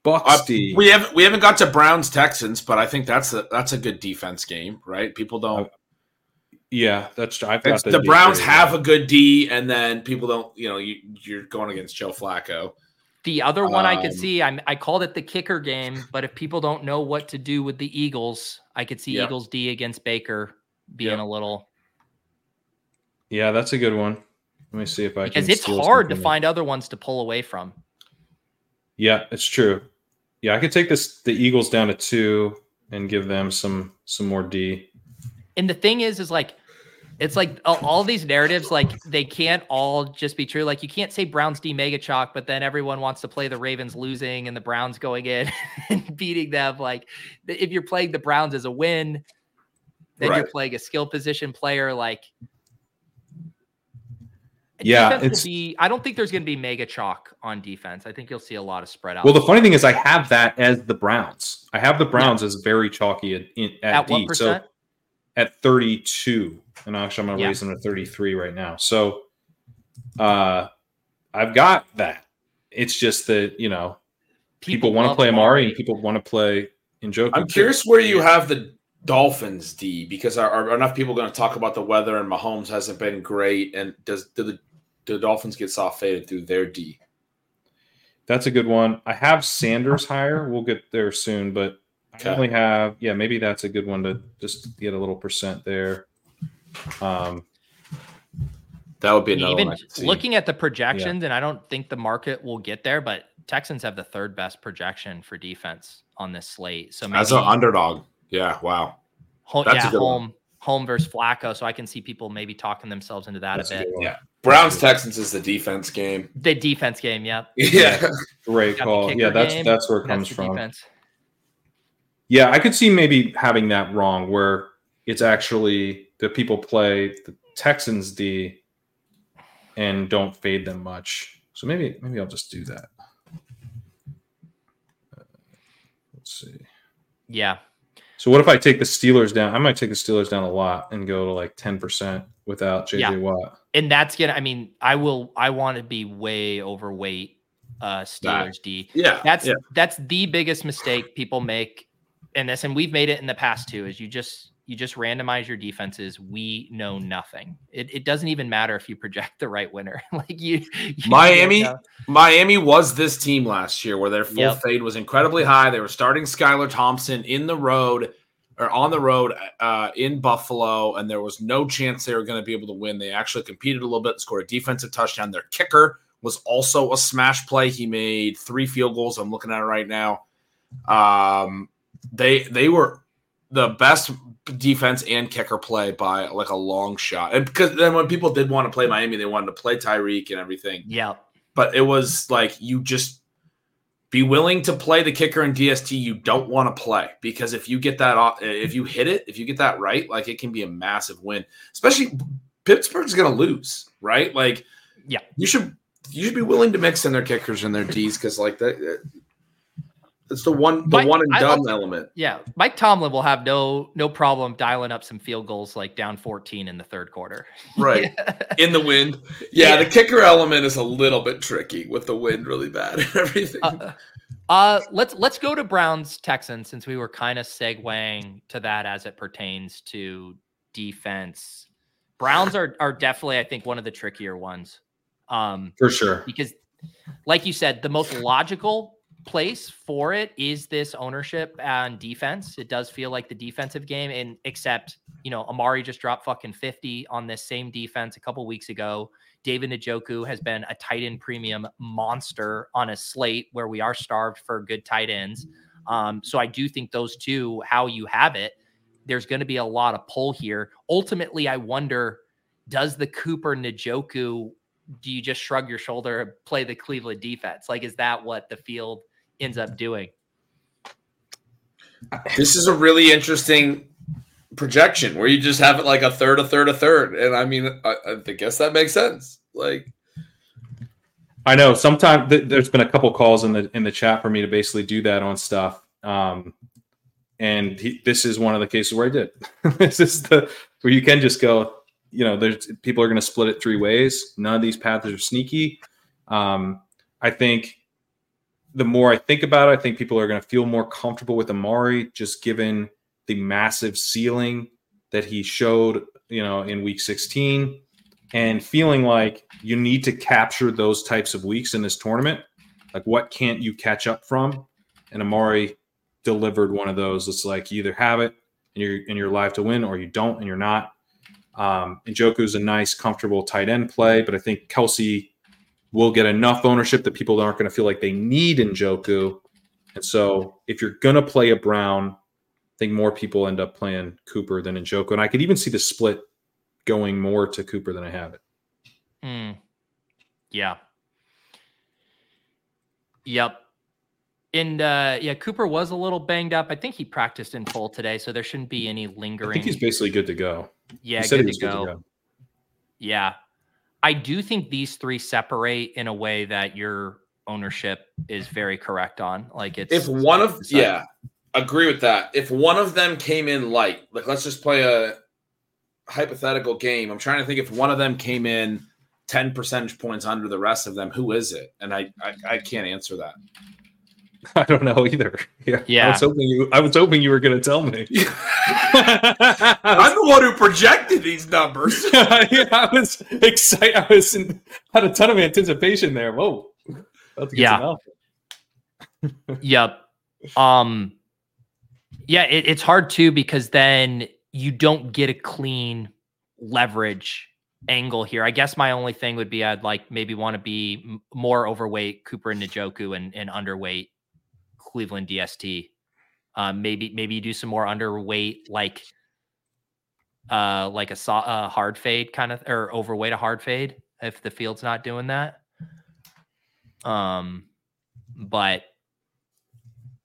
Bucks D? We haven't got to Browns Texans, but I think that's a good defense game, right? People don't. Yeah, that's true. The Browns have a good D, and then people don't, you know, you're going against Joe Flacco. The other one I could see, I called it the kicker game, but if people don't know what to do with the Eagles, I could see Eagles D against Baker being a little. Yeah, that's a good one. Let me see if I can. Because it's hard to find other ones to pull away from. Yeah, it's true. Yeah, I could take the Eagles down to 2 and give them some more D. And the thing is like, it's like all these narratives, like they can't all just be true. Like you can't say Browns D mega chalk, but then everyone wants to play the Ravens losing and the Browns going in and beating them. Like if you're playing the Browns as a win, then you're playing a skill position player. Like, yeah, I don't think there's going to be mega chalk on defense. I think you'll see a lot of spread out. Well, the funny thing is I have that as the Browns. I have the Browns as very chalky at D. 1%? So at 32, and actually I'm going to raise them to 33 right now. So I've got that. It's just that, you know, people want to play Amari and people want to play Njoku. I'm curious where you have the Dolphins D, because are enough people going to talk about the weather and Mahomes hasn't been great, and do the Dolphins get soft faded through their D? That's a good one. I have Sanders higher. We'll get there soon, but I only have, maybe that's a good one to just get a little percent there. That would be another one. Looking at the projections, and I don't think the market will get there, but Texans have the third best projection for defense on this slate. So maybe, as an underdog, wow. That's a good home versus Flacco. So I can see people maybe talking themselves into that a bit. Yeah, Browns Texans is the defense game. The defense game, yeah. Great call. Yeah, that's where it comes from. Defense. Yeah, I could see maybe having that wrong, where it's actually the people play the Texans D and don't fade them much. So maybe I'll just do that. Let's see. Yeah. So what if I take the Steelers down? I might take the Steelers down a lot and go to like 10% without JJ Watt. And that's gonna. I mean, I want to be way overweight Steelers D. Yeah, that's the biggest mistake people make. And we've made it in the past too, is you just randomize your defenses. We know nothing. It doesn't even matter if you project the right winner. Like Miami was this team last year where their full fade was incredibly high. They were starting Skylar Thompson on the road in Buffalo, and there was no chance they were going to be able to win. They actually competed a little bit, scored a defensive touchdown. Their kicker was also a smash play. He made 3 field goals. I'm looking at it right now. They were the best defense and kicker play by like a long shot. And because then when people did want to play Miami, they wanted to play Tyreek and everything. Yeah. But it was like, you just be willing to play the kicker and DST you don't want to play, because if you get that off, if you get that right, like it can be a massive win, especially Pittsburgh's going to lose, right? Like, yeah, you should be willing to mix in their kickers and their Ds. Cause like that, it's the one and done element. Yeah, Mike Tomlin will have no problem dialing up some field goals like down 14 in the third quarter. Right. In the wind. Yeah, the kicker element is a little bit tricky with the wind really bad and everything. Let's go to Browns Texans, since we were kind of segueing to that as it pertains to defense. Browns are definitely, I think, one of the trickier ones. For sure. Because like you said, the most logical place for it is this ownership on defense. It does feel like the defensive game, and except, you know, Amari just dropped fucking 50 on this same defense a couple weeks ago. David Njoku has been a tight end premium monster on a slate where we are starved for good tight ends. So I do think those two, how you have it, there's going to be a lot of pull here. Ultimately, I wonder, does the Cooper Njoku, do you just shrug your shoulder and play the Cleveland defense? Like, is that what the field ends up doing? This is a really interesting projection where you just have it like a third, a third, a third. And I mean, I guess that makes sense. Like, I know sometimes there's been a couple calls in the chat for me to basically do that on stuff. And this is one of the cases where I did. This is where you can just go, there's people are going to split it three ways. None of these paths are sneaky. I think the more I think about it, I think people are going to feel more comfortable with Amari, just given the massive ceiling that he showed, in week 16, and feeling like you need to capture those types of weeks in this tournament. Like, what can't you catch up from? And Amari delivered one of those. It's like you either have it and you're live to win, or you don't and you're not. Njoku is a nice, comfortable tight end play, but I think Kelsey will get enough ownership that people aren't going to feel like they need Njoku. And so if you're going to play a Brown, I think more people end up playing Cooper than Njoku. And I could even see the split going more to Cooper than I have it. Mm. Yeah. Yep. And Cooper was a little banged up. I think he practiced in full today, so there shouldn't be any lingering. I think he's basically good to go. Yeah, good to go. Yeah. I do think these three separate in a way that your ownership is very correct on. Like, it's if one of – yeah, agree with that. If one of them came in light, like, let's just play a hypothetical game. I'm trying to think if one of them came in 10 percentage points under the rest of them, who is it? And I can't answer that. I don't know either. Yeah. I was hoping you were going to tell me. I'm the one who projected these numbers. Yeah, I was excited. I had a ton of anticipation there. Whoa. Yeah. Yep. It's hard too, because then you don't get a clean leverage angle here. I guess my only thing would be I'd like maybe want to be more overweight Cooper and Njoku and underweight Cleveland DST. Maybe you do some more underweight, like a hard fade kind of, or overweight a hard fade if the field's not doing that. But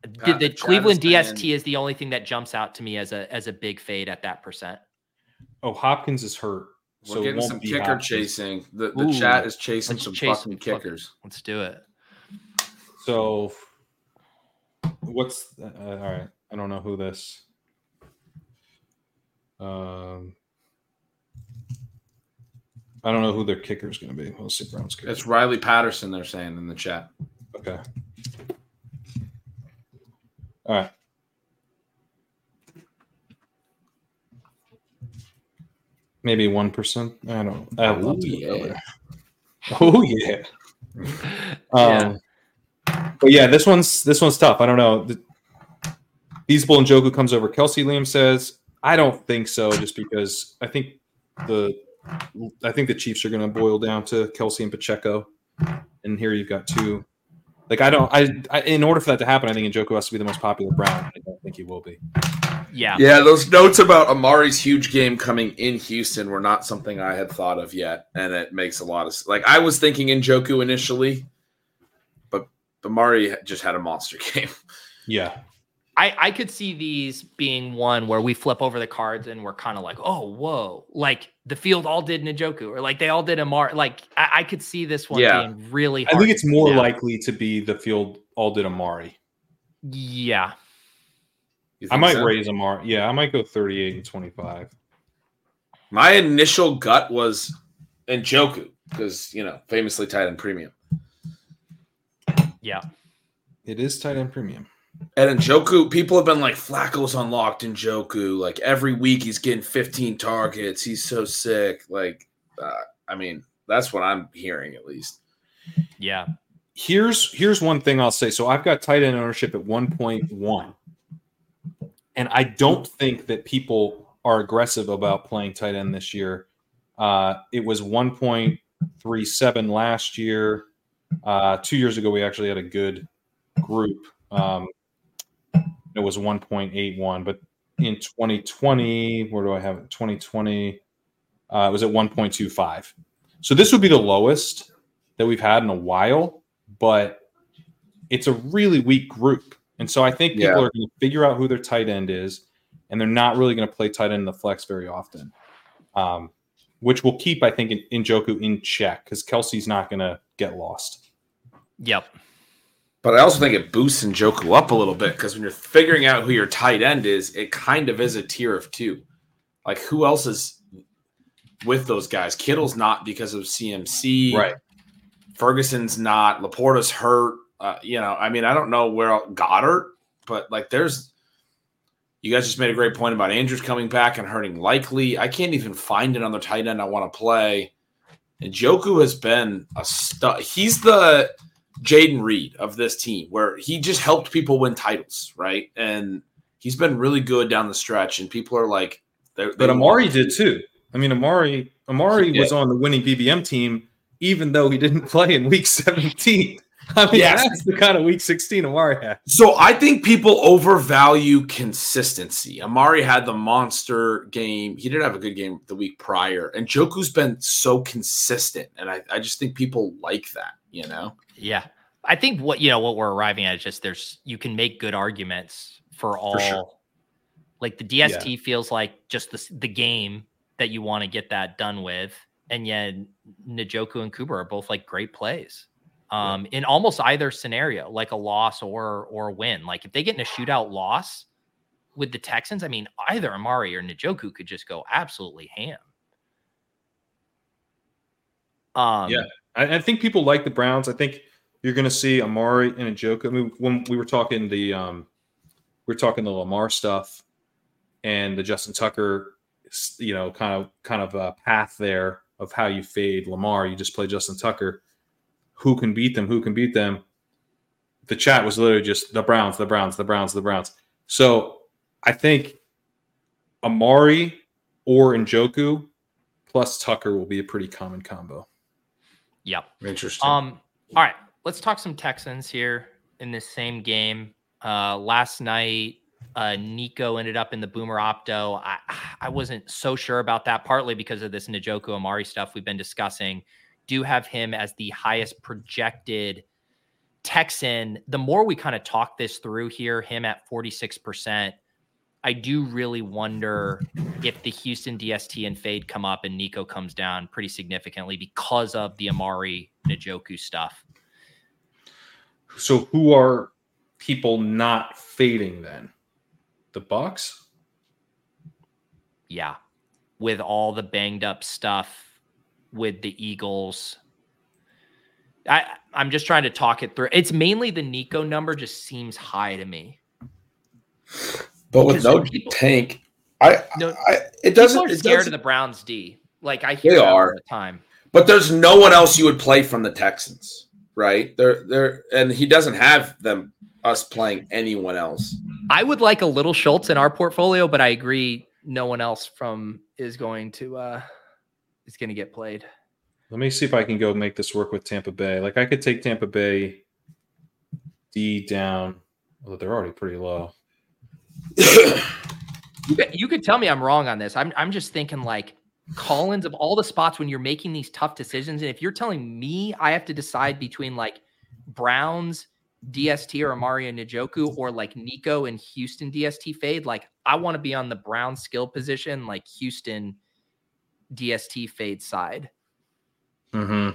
the Cleveland DST is the only thing that jumps out to me as a big fade at that percent. Oh, Hopkins is hurt. We're so getting some kicker Hopkins. Chasing. The Ooh, chat is chasing some fucking kickers. Let's do it. So. What's all right? I don't know who this. I don't know who their kicker is going to be. We'll see. Brown's kicker. It's Riley Patterson. They're saying in the chat. Okay. All right. Maybe 1%. I don't. Oh yeah. Yeah. But yeah, this one's tough. I don't know. Beasable Njoku comes over Kelsey, Liam says. I don't think so, just because I think the Chiefs are going to boil down to Kelsey and Pacheco, and here you've got two. Like, I in order for that to happen, I think Njoku has to be the most popular Brown. I don't think he will be. Yeah. Those notes about Amari's huge game coming in Houston were not something I had thought of yet, and it makes a lot of like I was thinking Njoku initially. Amari just had a monster game. Yeah. I could see these being one where we flip over the cards and we're kind of like, oh, whoa. Like, the field all did Njoku, or like they all did Amari. Like, I could see this one being really hard. I think it's more likely to be the field all did Amari. Yeah. I might raise Amari. Yeah, I might go 38 and 25. My initial gut was Njoku because, famously tight end premium. Yeah. It is tight end premium. And Njoku, people have been like, Flacco's unlocked Njoku. Like, every week he's getting 15 targets. He's so sick. Like, that's what I'm hearing at least. Yeah. Here's one thing I'll say. So I've got tight end ownership at 1.1. And I don't think that people are aggressive about playing tight end this year. It was 1.37 last year. 2 years ago, we actually had a good group. It was 1.81, but in 2020, where do I have it? 2020, it was at 1.25. So this would be the lowest that we've had in a while, but it's a really weak group. And so I think people are going to figure out who their tight end is, and they're not really going to play tight end in the flex very often, which will keep, I think, Njoku in check because Kelsey's not going to get lost. Yep. But I also think it boosts Njoku up a little bit because when you're figuring out who your tight end is, it kind of is a tier of two. Like, who else is with those guys? Kittle's not because of CMC. Right. Ferguson's not. Laporta's hurt. I don't know where Goddard, but like there's – you guys just made a great point about Andrews coming back and hurting likely. I can't even find another tight end I want to play. And Njoku has been a stud. He's the – Jayden Reed of this team, where he just helped people win titles, right? And he's been really good down the stretch, and people are like... But Amari did too. I mean, Amari was on the winning BBM team, even though he didn't play in Week 17. I mean, That's the kind of Week 16 Amari had. So I think people overvalue consistency. Amari had the monster game. He didn't have a good game the week prior. And Njoku's been so consistent, and I just think people like that. Yeah. I think what we're arriving at is just you can make good arguments for all. For sure. Like the DST feels like just the game that you want to get that done with. And yet Njoku and Cooper are both like great plays in almost either scenario, like a loss or win. Like if they get in a shootout loss with the Texans, I mean, either Amari or Njoku could just go absolutely ham. I think people like the Browns. I think you're going to see Amari and Njoku. I mean, when we were talking the Lamar stuff and the Justin Tucker, kind of a path there of how you fade Lamar. You just play Justin Tucker. Who can beat them? Who can beat them? The chat was literally just the Browns. So I think Amari or Njoku plus Tucker will be a pretty common combo. Yep. Interesting. All right. Let's talk some Texans here in this same game. Last night, Nico ended up in the Boomer Opto. I wasn't so sure about that, partly because of this Njoku Amari stuff we've been discussing. Do have him as the highest projected Texan. The more we kind of talk this through here, him at 46%, I do really wonder if the Houston DST and fade come up and Nico comes down pretty significantly because of the Amari Njoku stuff. So who are people not fading then? The Bucs? Yeah. With all the banged up stuff with the Eagles. I'm just trying to talk it through. It's mainly the Nico number just seems high to me. But with no tank, it doesn't. People are scared of the Browns D. Like I hear all the time. But there's no one else you would play from the Texans, right? They're and he doesn't have them us playing anyone else. I would like a little Schultz in our portfolio, but I agree, no one else from is going to get played. Let me see if I can go make this work with Tampa Bay. Like I could take Tampa Bay D down, although they're already pretty low. You could tell me I'm wrong on this. I'm just thinking like Collins of all the spots when you're making these tough decisions. And if you're telling me I have to decide between like Browns DST or Amari and Njoku or like Nico and Houston DST fade, like I want to be on the Brown skill position, like Houston DST fade side. Mm-hmm.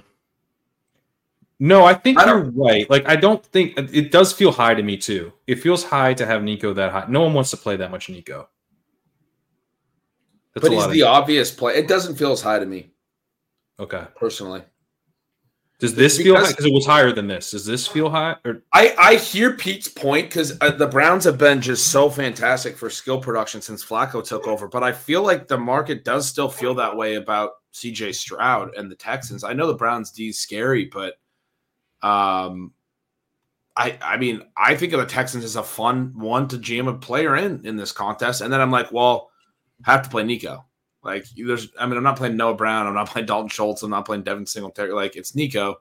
No, I think you're right. Like, I don't think it does feel high to me, too. It feels high to have Nico that high. No one wants to play that much Nico. But he's the obvious play. It doesn't feel as high to me. Okay. Personally. Does this feel high? Because it was higher than this. Does this feel high? I hear Pete's point because the Browns have been just so fantastic for skill production since Flacco took over. But I feel like the market does still feel that way about CJ Stroud and the Texans. I know the Browns D is scary, but. I think of the Texans as a fun one to jam a player in this contest. And then I'm like, well, I have to play Nico. Like I'm not playing Noah Brown. I'm not playing Dalton Schultz. I'm not playing Devin Singletary. Like it's Nico.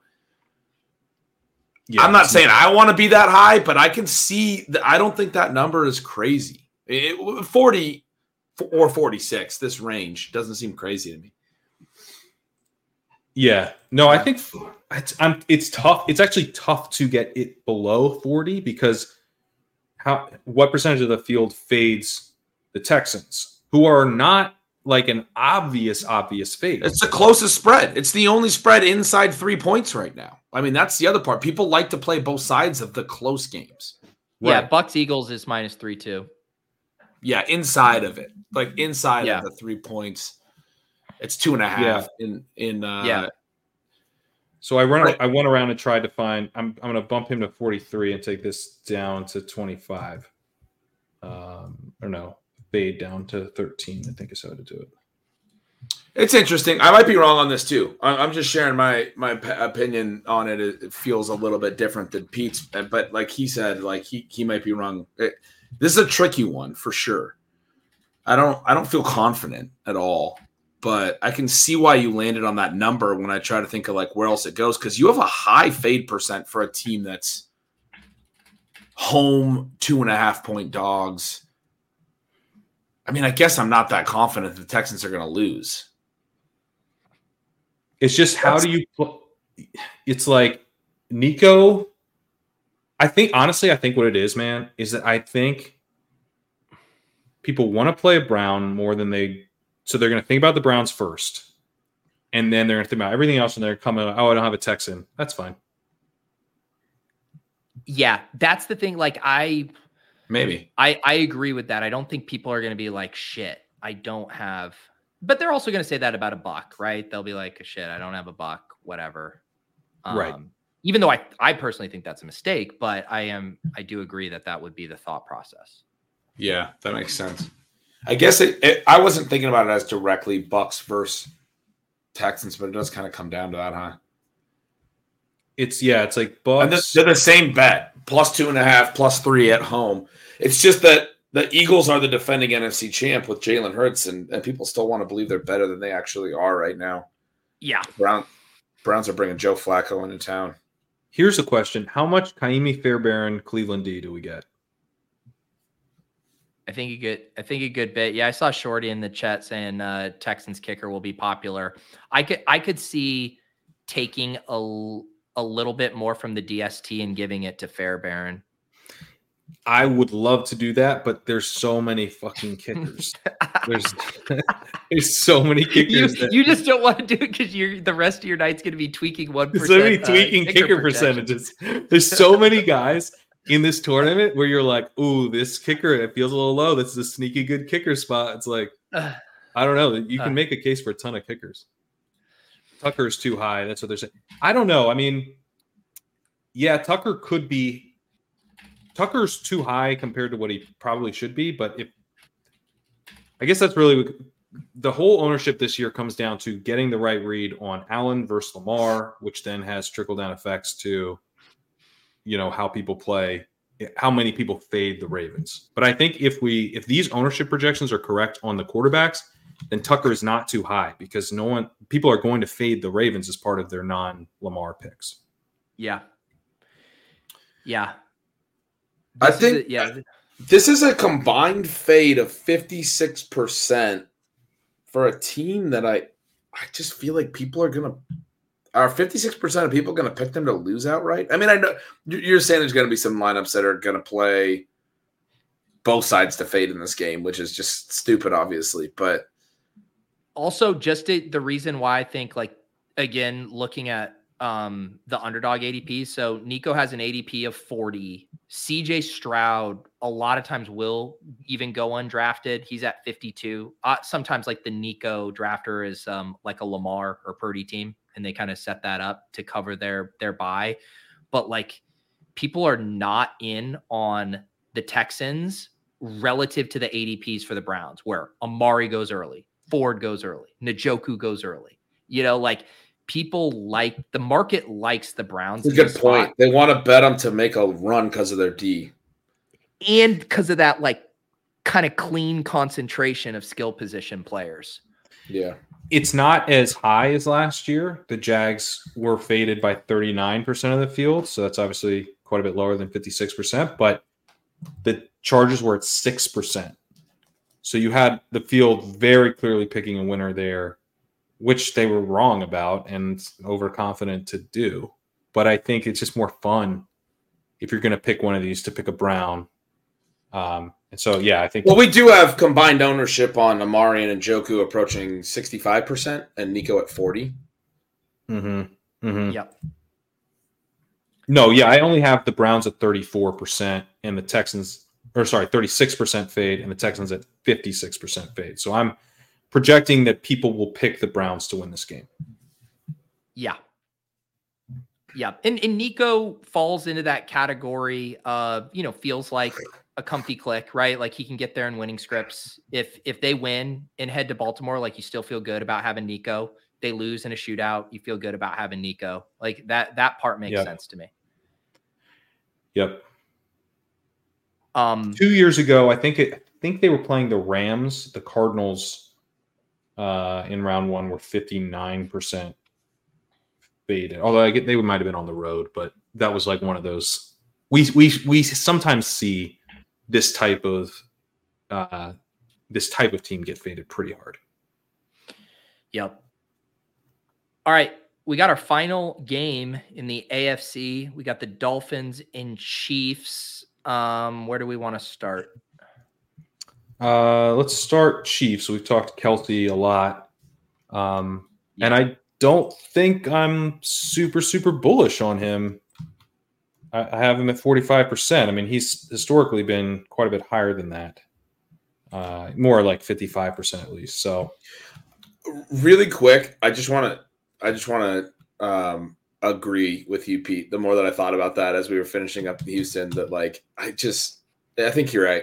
Yeah, I'm not saying I want to be that high, but I can see that. I don't think that number is crazy. 40 or 46, this range doesn't seem crazy to me. Yeah. No, I think it's tough. It's actually tough to get it below 40 because what percentage of the field fades the Texans, who are not like an obvious fade. It's the closest spread. It's the only spread inside 3 points right now. I mean, that's the other part. People like to play both sides of the close games. Yeah, right. Bucks Eagles is -3.2. Yeah, inside of it. Like inside of the 3 points. It's 2.5 in So I went around and tried to find. I'm going to bump him to 43 and take this down to 25. Fade down to 13. I think is how to do it. It's interesting. I might be wrong on this too. I'm just sharing my opinion on it. It feels a little bit different than Pete's, but like he said, like he might be wrong. This is a tricky one for sure. I don't feel confident at all. But I can see why you landed on that number when I try to think of like where else it goes, because you have a high fade percent for a team that's home 2.5 point dogs. I mean, I guess I'm not that confident the Texans are going to lose. It's just it's like Nico. I think what it is, man, is that I think people want to play Brown more than they. So they're going to think about the Browns first, and then they're going to think about everything else, and they're coming, oh, I don't have a Texan. That's fine. Yeah, that's the thing. Like, I agree with that. I don't think people are going to be like, shit, I don't have – but they're also going to say that about a Buck, right? They'll be like, shit, I don't have a Buck, whatever. Right. Even though I personally think that's a mistake, but I do agree that would be the thought process. Yeah, that makes sense. I guess I wasn't thinking about it as directly Bucks versus Texans, but it does kind of come down to that, huh? It's like Bucks. And they're the same bet, +2.5, +3 at home. It's just that the Eagles are the defending NFC champ with Jalen Hurts, and people still want to believe they're better than they actually are right now. Yeah. Browns are bringing Joe Flacco into town. Here's a question. How much Kaimi Fairbairn Cleveland D do we get? I think a good bit. Yeah, I saw Shorty in the chat saying Texans kicker will be popular. I could see taking a little bit more from the DST and giving it to Fairbairn. I would love to do that, but there's so many fucking kickers. There's so many kickers. You just don't want to do it because the rest of your night's going to be tweaking 1%. So many tweaking kicker percentages. There's so many guys in this tournament where you're like, ooh, this kicker, it feels a little low. This is a sneaky good kicker spot. It's like, I don't know. You can make a case for a ton of kickers. Tucker is too high. That's what they're saying. I don't know. I mean, yeah, Tucker could be. Tucker's too high compared to what he probably should be. But I guess that's really the whole ownership this year comes down to getting the right read on Allen versus Lamar, which then has trickle-down effects to, you know, how people play, how many people fade the Ravens. But I think if these ownership projections are correct on the quarterbacks, then Tucker is not too high because people are going to fade the Ravens as part of their non-Lamar picks. Yeah. Yeah. This is a combined fade of 56% for a team that I just feel like people are going to – are 56% of people going to pick them to lose outright? I mean, I know you're saying there's going to be some lineups that are going to play both sides to fade in this game, which is just stupid, obviously. But also, just the reason why I think, like, again, looking at the underdog ADP. So Nico has an ADP of 40. CJ Stroud a lot of times will even go undrafted. He's at 52. Sometimes, like, the Nico drafter is like a Lamar or Purdy team, and they kind of set that up to cover their bye. But, like, people are not in on the Texans relative to the ADPs for the Browns, where Amari goes early, Ford goes early, Njoku goes early. You know, like, people like – the market likes the Browns. That's a good point. They want to bet them to make a run because of their D. And because of that, like, kind of clean concentration of skill position players. Yeah. It's not as high as last year. The Jags were faded by 39% of the field, so that's obviously quite a bit lower than 56%, but the Chargers were at 6%. So you had the field very clearly picking a winner there, which they were wrong about and overconfident to do. But I think it's just more fun if you're going to pick one of these to pick a Brown. And so, yeah, I think. Well, we do have combined ownership on Amari and Njoku approaching 65% and Nico at 40. Mm-hmm. Mm-hmm. Yep. No, yeah, I only have the Browns at 34% and the Texans, or sorry, 36% fade and the Texans at 56% fade. So I'm projecting that people will pick the Browns to win this game. Yeah. Yeah. And Nico falls into that category of, you know, feels like a comfy click, right? Like he can get there in winning scripts. If they win and head to Baltimore, like you still feel good about having Nico. They lose in a shootout, you feel good about having Nico. Like that part makes sense to me. Yep. 2 years ago, I think they were playing the Rams. The Cardinals in round one were 59% faded. Although I get they might have been on the road, but that was like one of those. We sometimes see this type of team get faded pretty hard. Yep. All right, we got our final game in the AFC. We got the Dolphins and Chiefs. Where do we want to start? Let's start Chiefs. We've talked Kelce a lot. And I don't think I'm super, super bullish on him. I have him at 45%. I mean, he's historically been quite a bit higher than that. More like 55% at least. So, really quick, I just want to agree with you, Pete. The more that I thought about that as we were finishing up in Houston, that like I think you're right.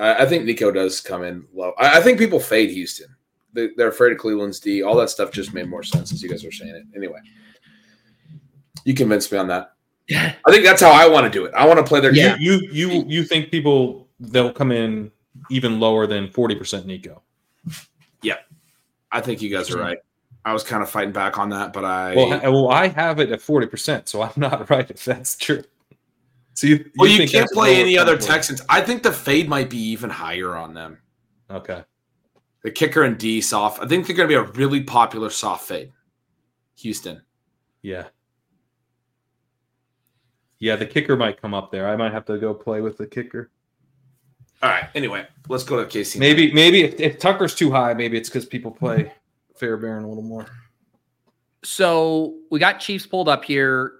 I think Nico does come in low. I think people fade Houston. They're afraid of Cleveland's D. All that stuff just made more sense as you guys were saying it. Anyway, you convinced me on that. Yeah, I think that's how I want to do it. I want to play their game. You think people they'll come in even lower than 40% Nico? Yeah, I think you guys are right. I was kind of fighting back on that, but I have it at 40%, so I'm not right if that's true. So you can't play any other Texans. I think the fade might be even higher on them. Okay. The kicker and D soft. I think they're going to be a really popular soft fade. Houston. Yeah. Yeah, the kicker might come up there. I might have to go play with the kicker. All right. Anyway, let's go to KC. Maybe if Tucker's too high, maybe it's because people play Fairbairn a little more. So we got Chiefs pulled up here.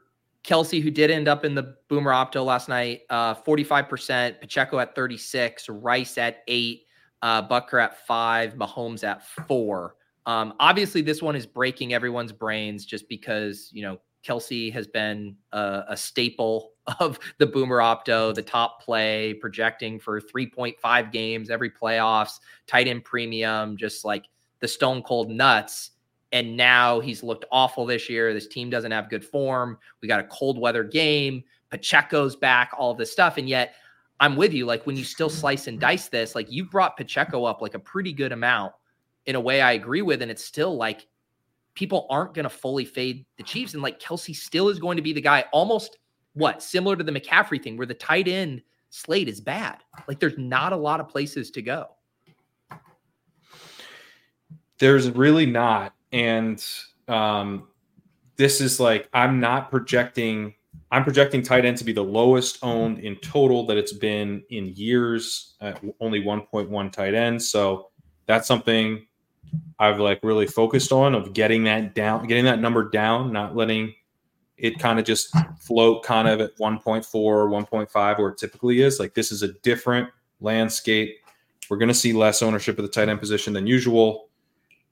Kelce, who did end up in the Boomer Opto last night, 45%, Pacheco at 36, Rice at 8, Butker at 5, Mahomes at 4. Obviously this one is breaking everyone's brains just because, you know, Kelce has been a staple of the Boomer Opto, the top play, projecting for 3.5 games, every playoffs, tight end premium, just like the stone cold nuts. And now he's looked awful this year. This team doesn't have good form. We got a cold weather game. Pacheco's back, all of this stuff. And yet I'm with you. Like when you still slice and dice this, like you brought Pacheco up like a pretty good amount in a way I agree with. And it's still like people aren't going to fully fade the Chiefs. And like Kelce still is going to be the guy almost similar to the McCaffrey thing where the tight end slate is bad. Like there's not a lot of places to go. There's really not. And this is like, I'm projecting tight end to be the lowest owned in total that it's been in years, at only 1.1 tight end. So that's something I've like really focused on of getting that down, getting that number down, not letting it kind of just float kind of at 1.4 or 1.5 where it typically is. Like this is a different landscape. We're going to see less ownership of the tight end position than usual.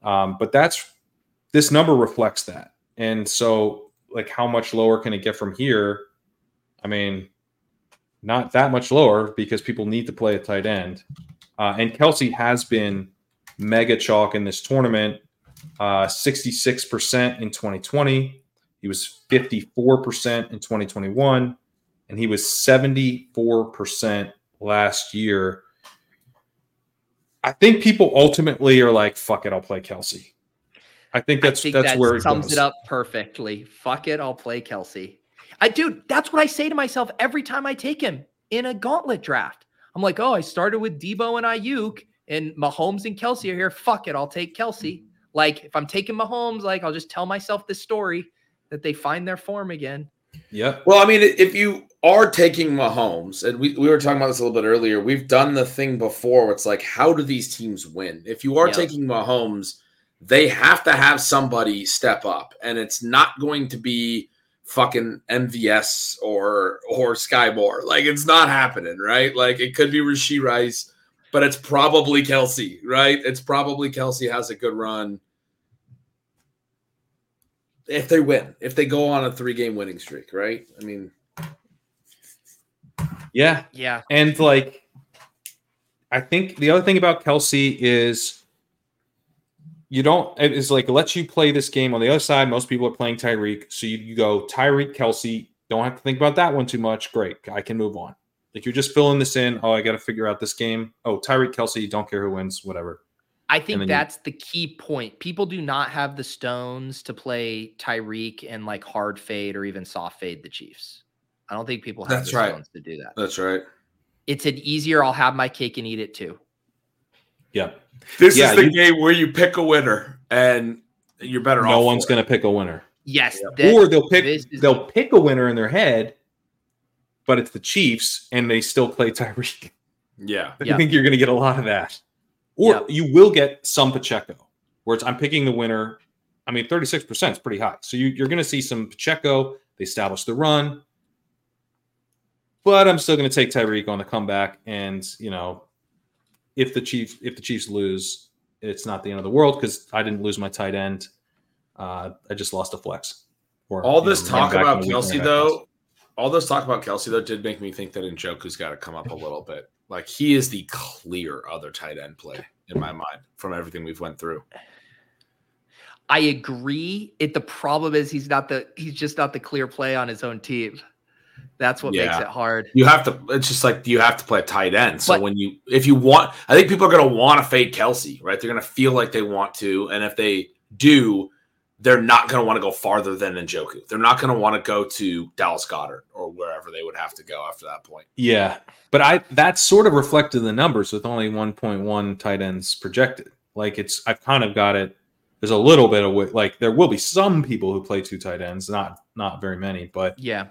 But this number reflects that. And so like how much lower can it get from here? I mean, not that much lower because people need to play a tight end. And Kelce has been mega chalk in this tournament, 66% in 2020. He was 54% in 2021. And he was 74% last year. I think people ultimately are like, fuck it, I'll play Kelce. I think that's where it sums it up perfectly. Fuck it, I'll play Kelce. That's what I say to myself every time I take him in a gauntlet draft. I'm like, oh, I started with Debo and Ayuk, and Mahomes and Kelce are here. Fuck it, I'll take Kelce. Like, if I'm taking Mahomes, like, I'll just tell myself this story that they find their form again. Yeah. Well, I mean, if you are taking Mahomes, and we were talking about this a little bit earlier, we've done the thing before where it's like, how do these teams win? If you are taking Mahomes, they have to have somebody step up, and it's not going to be fucking MVS or Sky Moore. Like, it's not happening, right? Like, it could be Rashee Rice, but it's probably Kelsey, right? It's probably Kelsey has a good run. If they win, if they go on a 3-game winning streak, right? I mean, yeah. Yeah. And like, I think the other thing about Kelsey is it lets you play this game. On the other side, most people are playing Tyreek. So you go Tyreek, Kelsey, don't have to think about that one too much. Great. I can move on. Like, you're just filling this in. Oh, I got to figure out this game. Oh, Tyreek, Kelsey, don't care who wins, whatever. I think that's the key point. People do not have the stones to play Tyreek and like hard fade or even soft fade the Chiefs. I don't think people have the stones to do that. That's right. It's an easier, I'll have my cake and eat it too. Yeah. This is the game where you pick a winner and you're better off. No one's going to pick a winner. Yes. Yeah. Or they'll pick a winner in their head, but it's the Chiefs and they still play Tyreek. Yeah. I think you're going to get a lot of that. Or you will get some Pacheco, where it's I'm picking the winner. I mean, 36% is pretty high. So you're going to see some Pacheco. They establish the run. But I'm still going to take Tyreek on the comeback. And, you know, if the Chiefs lose, it's not the end of the world because I didn't lose my tight end. I just lost a flex. All this talk about Kelsey, though, did make me think that Njoku's got to come up a little bit. Like, he is the clear other tight end play in my mind from everything we've went through. I agree. The problem is he's just not the clear play on his own team. That's what makes it hard. You have to play tight end. So I think people are going to want to fade Kelsey, right? They're going to feel like they want to. And if they do, they're not going to want to go farther than Njoku. They're not going to want to go to Dallas Goedert or wherever they would have to go after that point. Yeah, but that's sort of reflected in the numbers with only 1.1 tight ends projected. Like, I've kind of got it. There's a little bit of like there will be some people who play two tight ends, not very many, but yeah,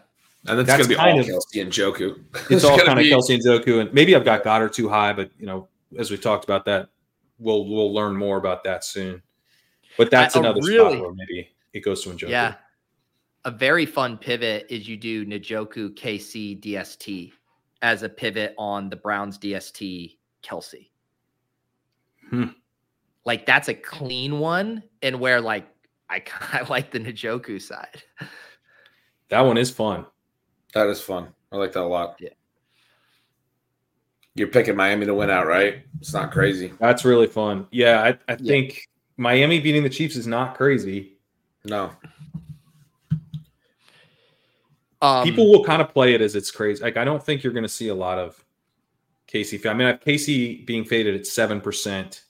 and that's going to be all Kelsey and Njoku. It's all kind of Kelsey and Njoku, and maybe I've got Goddard too high, but you know, as we talked about that, we'll learn more about that soon. But that's another spot where maybe it goes to Njoku. Yeah. A very fun pivot is you do Njoku, KC, DST as a pivot on the Browns, DST, Kelsey. Like, that's a clean one, and where like I kind of like the Njoku side. That one is fun. That is fun. I like that a lot. Yeah. You're picking Miami to win out, right? It's not crazy. That's really fun. Yeah, I think Miami beating the Chiefs is not crazy. No. People will kind of play it as it's crazy. Like, I don't think you're going to see a lot of KC. I mean, I have KC being faded at 7%.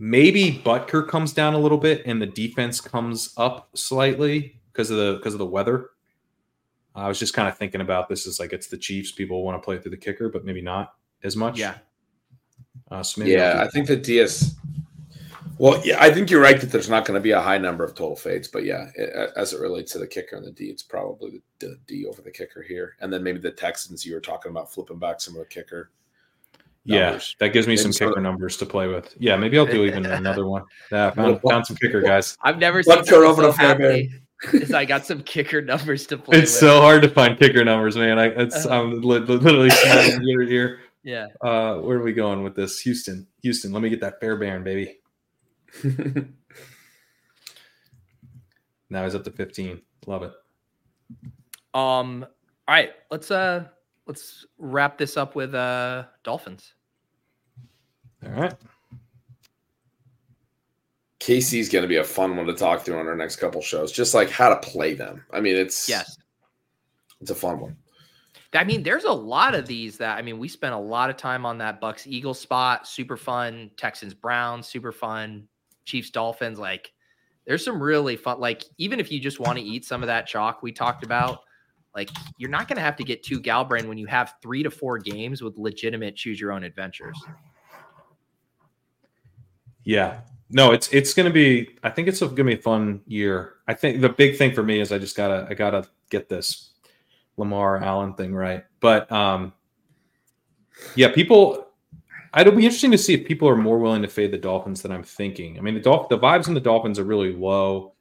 Maybe Butker comes down a little bit and the defense comes up slightly because of the weather. I was just kind of thinking about this as like it's the Chiefs. People want to play through the kicker, but maybe not as much. Yeah. I think the DS. Well, yeah, I think you're right that there's not going to be a high number of total fades, but yeah, as it relates to the kicker and the D, it's probably the D over the kicker here, and then maybe the Texans you were talking about flipping back some of the kicker. Numbers. Yeah, that gives me maybe some kicker numbers to play with. Yeah, maybe I'll do even another one. Yeah, found some kicker guys. I've never seen over so happy. I got some kicker numbers to play. It's with. So hard to find kicker numbers, man. I'm literally smiling ear to ear. Yeah. Where are we going with this? Houston, let me get that Fairbairn, baby. Now he's up to 15. Love it. All right, let's wrap this up with Dolphins. All right. KC's gonna be a fun one to talk through on our next couple shows, just like how to play them. I mean, it's a fun one. I mean, there's a lot of these we spent a lot of time on that Bucks-Eagles spot, super fun, Texans-Browns, super fun, Chiefs-Dolphins. Like, there's some really fun, like, even if you just want to eat some of that chalk we talked about, like, you're not going to have to get too Galbrain when you have 3 to 4 games with legitimate choose-your-own adventures. Yeah. No, it's going to be, I think it's going to be a fun year. I think the big thing for me is I gotta get this Lamar Allen thing right. But yeah, people, it'll be interesting to see if people are more willing to fade the Dolphins than I'm thinking. I mean, the vibes in the Dolphins are really low.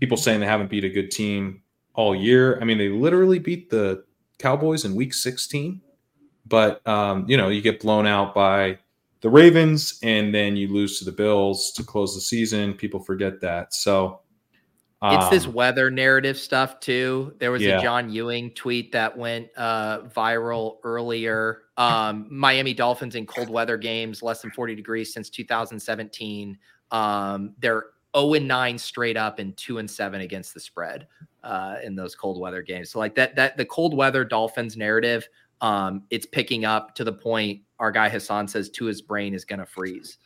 People saying they haven't beat a good team all year. I mean, they literally beat the Cowboys in week 16, but you get blown out by the Ravens and then you lose to the Bills to close the season. People forget that. So it's this weather narrative stuff too. There was a John Ewing tweet that went viral earlier. Miami Dolphins in cold weather games, less than 40 degrees since 2017. They're 0-9 straight up and 2-7 against the spread in those cold weather games. So like that the cold weather Dolphins narrative, it's picking up to the point our guy Hassan says to his brain is going to freeze.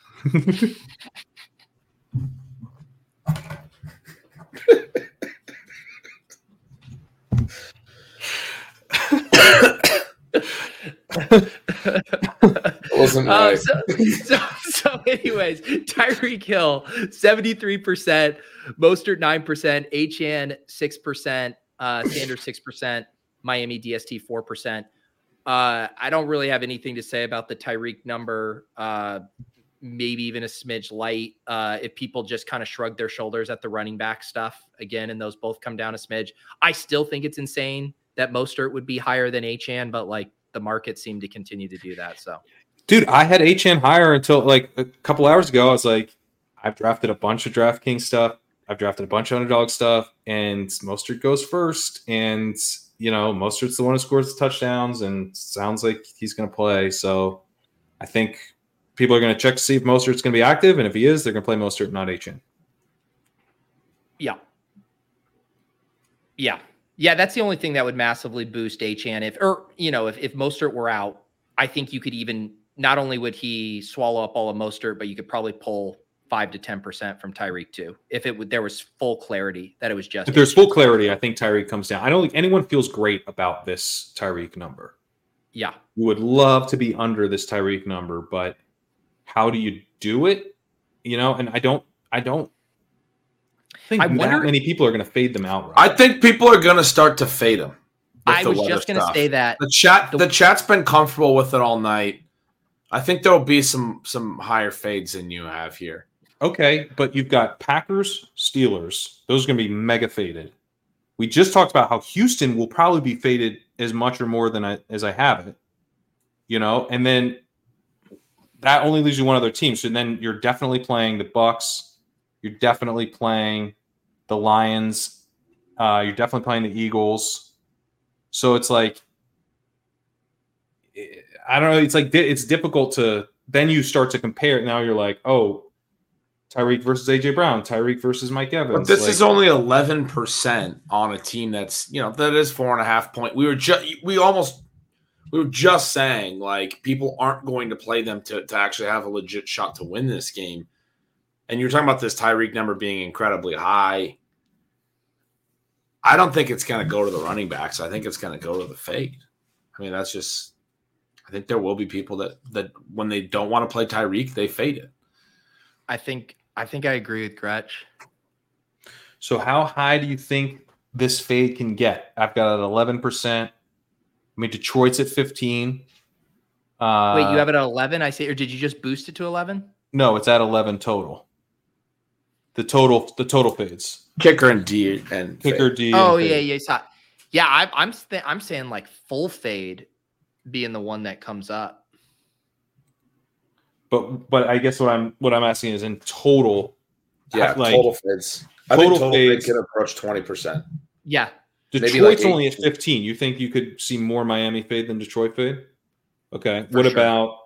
Anyways, Tyreek Hill 73%, Mostert 9%, HN 6%, Sanders 6%, Miami DST 4%. I don't really have anything to say about the Tyreek number. Maybe even a smidge light. If people just kind of shrug their shoulders at the running back stuff again, and those both come down a smidge. I still think it's insane that Mostert would be higher than HN, but like the market seemed to continue to do that. So, dude, I had HN higher until like a couple hours ago. I was like, I've drafted a bunch of DraftKings stuff. I've drafted a bunch of underdog stuff, and Mostert goes first. And Mostert's the one who scores the touchdowns, and sounds like he's going to play. So I think people are going to check to see if Mostert's going to be active, and if he is, they're going to play Mostert, not HN. Yeah. That's the only thing that would massively boost HN. If Mostert were out, I think you could even not only would he swallow up all of Mostert, but you could probably pull 5 to 10% from Tyreek too. There was full clarity that it was just. If there's full clarity, I think Tyreek comes down. I don't think anyone feels great about this Tyreek number. Yeah, you would love to be under this Tyreek number, but how do you do it? And I wonder how many people are going to fade them out. Right? I think people are going to start to fade them. I was just going to say that the chat's been comfortable with it all night. I think there'll be some higher fades than you have here. Okay, but you've got Packers, Steelers. Those are going to be mega faded. We just talked about how Houston will probably be faded as much or more than as I have it. And then that only leaves you one other team. So then you're definitely playing the Bucks. You're definitely playing the Lions. You're definitely playing the Eagles. So it's like, I don't know. It's like it's difficult to – then you start to compare it. Now you're like, oh, Tyreek versus AJ Brown, Tyreek versus Mike Evans. But this is only 11% on a team that's, that is 4.5 points. We were just saying like people aren't going to play them to actually have a legit shot to win this game. And you're talking about this Tyreek number being incredibly high. I don't think it's going to go to the running backs. I think it's going to go to the fade. I mean, that's just – I think there will be people that when they don't want to play Tyreek, they fade it. I think I agree with Gretsch. So how high do you think this fade can get? I've got it at 11%. I mean, Detroit's at 15. Wait, you have it at 11? I see. Or did you just boost it to 11? No, it's at 11 total. The total fades. Kicker D. Oh and fade. Yeah. I'm saying like full fade being the one that comes up. But I guess what I'm asking is in total, total fades. I think total fades can approach 20%. Yeah, Detroit's only at 15. You think you could see more Miami fade than Detroit fade? Okay. What about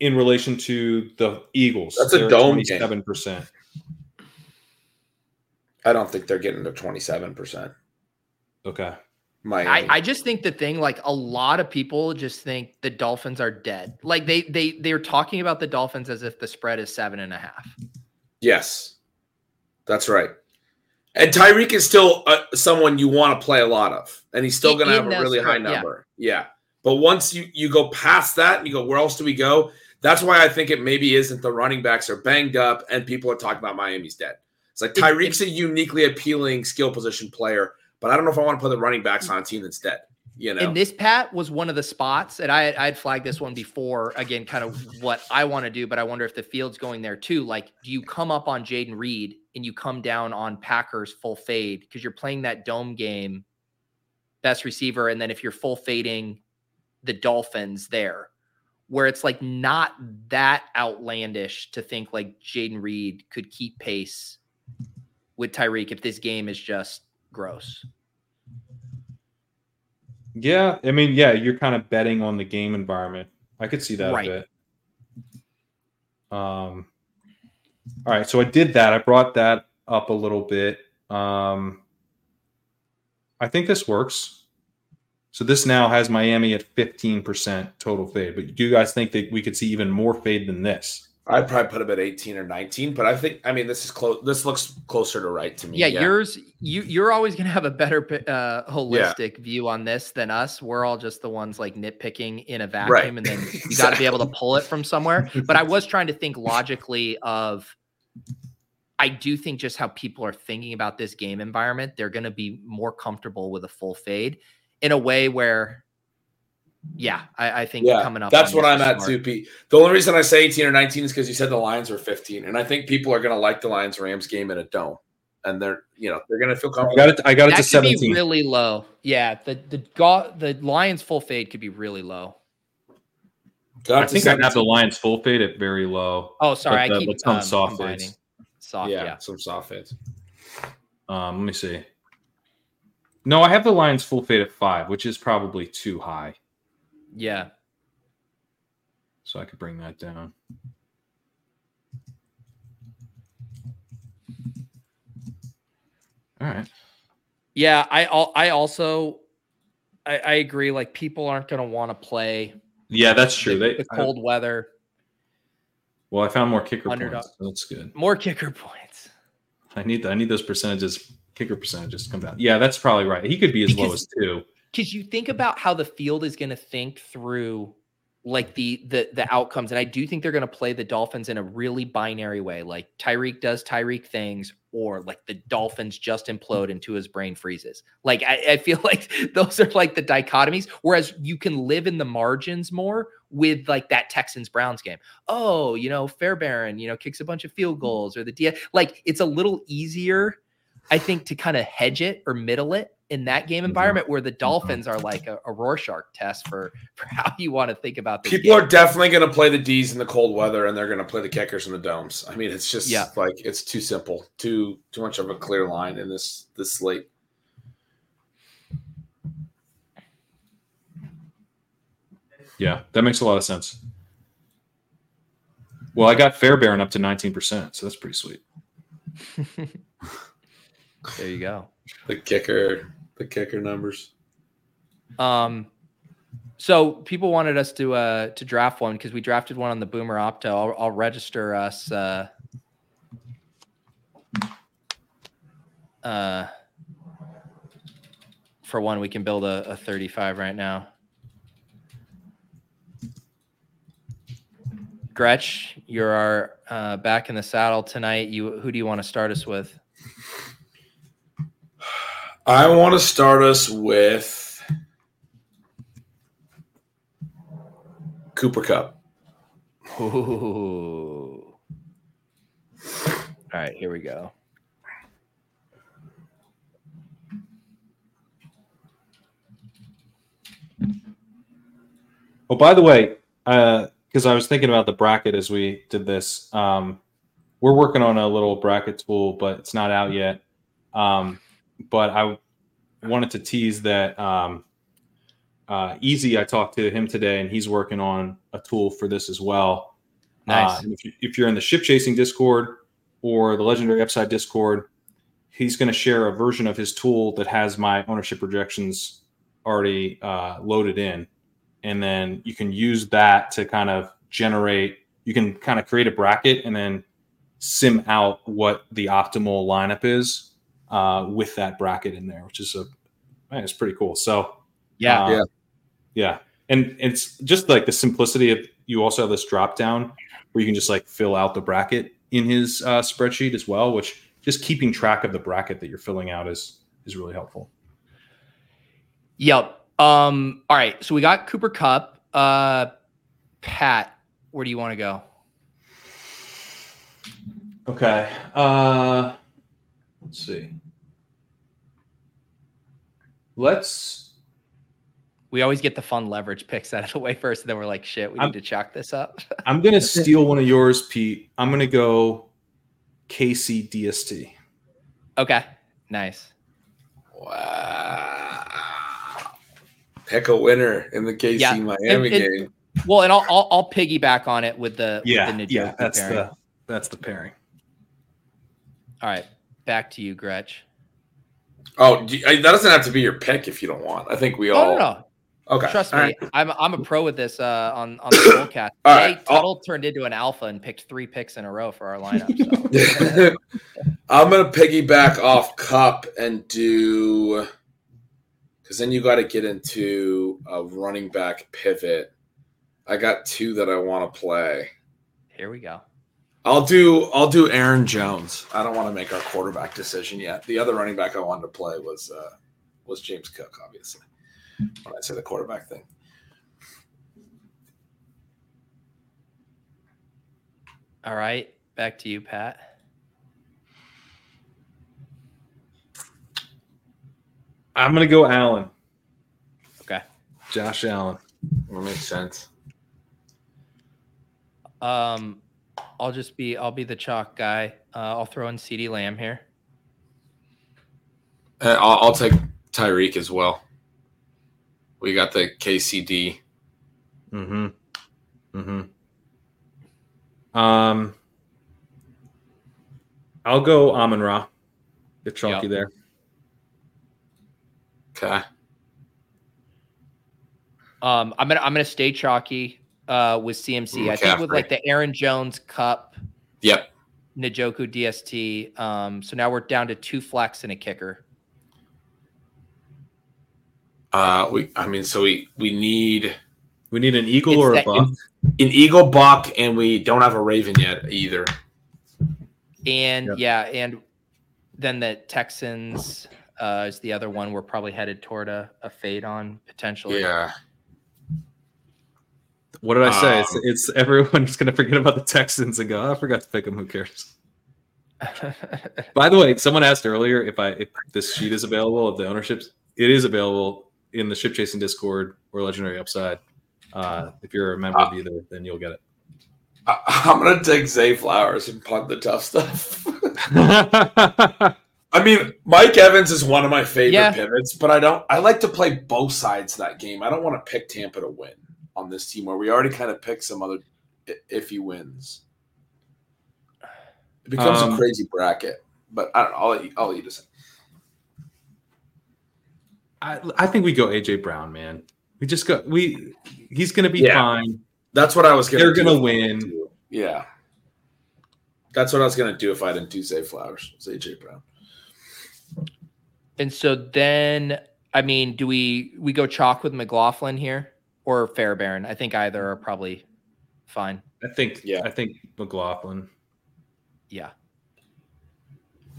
in relation to the Eagles? That's a dome game. 7%. I don't think they're getting to 27%. Okay. I just think the thing, like a lot of people just think the Dolphins are dead. Like they're talking about the Dolphins as if the spread is 7.5. Yes, that's right. And Tyreek is still someone you want to play a lot of, and he's still going to have a really high number. Yeah. But once you go past that and you go, where else do we go? That's why I think it maybe isn't the running backs are banged up and people are talking about Miami's dead. It's like Tyreek's a uniquely appealing skill position player, but I don't know if I want to put the running backs on a team that's dead. You know, and this, Pat, was one of the spots, and I'd flagged this one before, again, kind of what I want to do, but I wonder if the field's going there too. Like, do you come up on Jayden Reed and you come down on Packers full fade because you're playing that dome game, best receiver, and then if you're full fading the Dolphins there, where it's like not that outlandish to think like Jayden Reed could keep pace with Tyreek if this game is just gross. Yeah, I mean, yeah, you're kind of betting on the game environment. I could see that right. A bit. All right, so I did that. I brought that up a little bit. I think this works. So this now has Miami at 15% total fade. But do you guys think that we could see even more fade than this? I'd probably put them at 18 or 19, but I think, I mean, this is close. This looks closer to right to me. Yeah, yeah. Yours, you're always going to have a better holistic view on this than us. We're all just the ones like nitpicking in a vacuum, right. And then you got to be able to pull it from somewhere. But I was trying to think logically of, I do think just how people are thinking about this game environment, they're going to be more comfortable with a full fade in a way where. Yeah, I think coming up. That's what I'm at, Zupi. The only reason I say 18 or 19 is because you said the Lions were 15, and I think people are going to like the Lions-Rams game in a dome, and they're going to feel comfortable. I got it to 17. That could be really low. Yeah, the Lions full fade could be really low. I think I'd have the Lions full fade at very low. Oh, sorry, I keep soft fades. Some soft fades. Let me see. No, I have the Lions full fade at 5, which is probably too high. Yeah. So I could bring that down. All right. Yeah, I also agree. Like, people aren't going to want to play. Yeah, that's true. The cold weather. Well, I found more kicker points. So that's good. More kicker points. I need those percentages. Kicker percentages to come down. Yeah, that's probably right. He could be as low as 2. Because you think about how the field is going to think through like the outcomes. And I do think they're going to play the Dolphins in a really binary way. Like Tyreek does Tyreek things, or like the Dolphins just implode into his brain freezes. Like I feel like those are like the dichotomies. Whereas you can live in the margins more with like that Texans-Browns game. Oh, Fairbairn, kicks a bunch of field goals, or like it's a little easier, I think, to kind of hedge it or middle it in that game environment, where the Dolphins are like a Rorschach test for how you want to think about this. People are definitely going to play the D's in the cold weather, and they're going to play the kickers in the domes. I mean, it's just like, it's too simple, too much of a clear line in this slate. Yeah, that makes a lot of sense. Well, I got Fairbairn up to 19%, so that's pretty sweet. There you go. The kicker numbers. So people wanted us to draft one because we drafted one on the Boomer Opto. I'll register us. For one, we can build a 35 right now. Gretsch, you're our back in the saddle tonight. Who do you want to start us with? I want to start us with Cooper Kupp. Ooh. All right, here we go. Oh, by the way, because I was thinking about the bracket as we did this, we're working on a little bracket tool, but it's not out yet. But I wanted to tease that Easy, I talked to him today, and he's working on a tool for this as well. Nice. If you're in the Ship Chasing Discord or the Legendary Upside Discord, he's going to share a version of his tool that has my ownership projections already loaded in. And then you can use that to kind of generate – you can kind of create a bracket and then sim out what the optimal lineup is. With that bracket in there, which is it's pretty cool. So yeah. And it's just like the simplicity of you also have this drop down where you can just like fill out the bracket in his spreadsheet as well, which just keeping track of the bracket that you're filling out is really helpful. Yep. All right. So we got Cooper Kupp. Pat, where do you want to go? Okay. Let's see. We always get the fun leverage picks out of the way first, and then we're like, shit, we need to chalk this up. I'm going to steal one of yours, Pete. I'm going to go KCDST. Okay. Nice. Wow. Pick a winner in the KC Miami game. Well, and I'll piggyback on it with the Njoku pairing. That's the pairing. All right, back to you, Gretsch. Oh, that doesn't have to be your pick if you don't want. I think we all. No. Okay. Trust me, right. I'm a pro with this on the Rollcast. Right. Tuttle turned into an alpha and picked 3 picks in a row for our lineup. So. I'm gonna piggyback off Cup and do, because then you got to get into a running back pivot. I got 2 that I want to play. Here we go. I'll do Aaron Jones. I don't want to make our quarterback decision yet. The other running back I wanted to play was James Cook, obviously. When I say the quarterback thing, all right, back to you, Pat. I'm gonna go Allen. Okay, Josh Allen. That makes sense. I'll be the chalk guy. I'll throw in CeeDee Lamb here. I'll take Tyreek as well. We got the KCD. I'll go Amon-Ra. Get chalky there. Okay. I'm gonna stay chalky with CMC. I think with like the Aaron Jones Cup. Yep. Njoku DST. So now we're down to 2 flex and a kicker. We need an eagle or a buck. An eagle, buck, and we don't have a raven yet either. And and then the Texans is the other one we're probably headed toward a fade on potentially. Yeah. What did I say? It's everyone's going to forget about the Texans and go, oh, I forgot to pick them. Who cares? By the way, someone asked earlier if this sheet is available of the ownerships. It is available in the Ship Chasing Discord or Legendary Upside. If you're a member of either, then you'll get it. I'm going to take Zay Flowers and punt the tough stuff. I mean, Mike Evans is one of my favorite pivots, but I like to play both sides of that game. I don't want to pick Tampa to win on this team where we already kind of picked some other iffy wins. It becomes a crazy bracket, but I don't know. I'll let you decide. I think we go AJ Brown, man. We just go. He's going to be fine. That's what I was going to do. They're going to win. Yeah. That's what I was going to do if I didn't do Zay Flowers. It was AJ Brown. And so then, I mean, do we go chalk with McLaughlin here or Fairbairn? I think either are probably fine. I think McLaughlin. Yeah.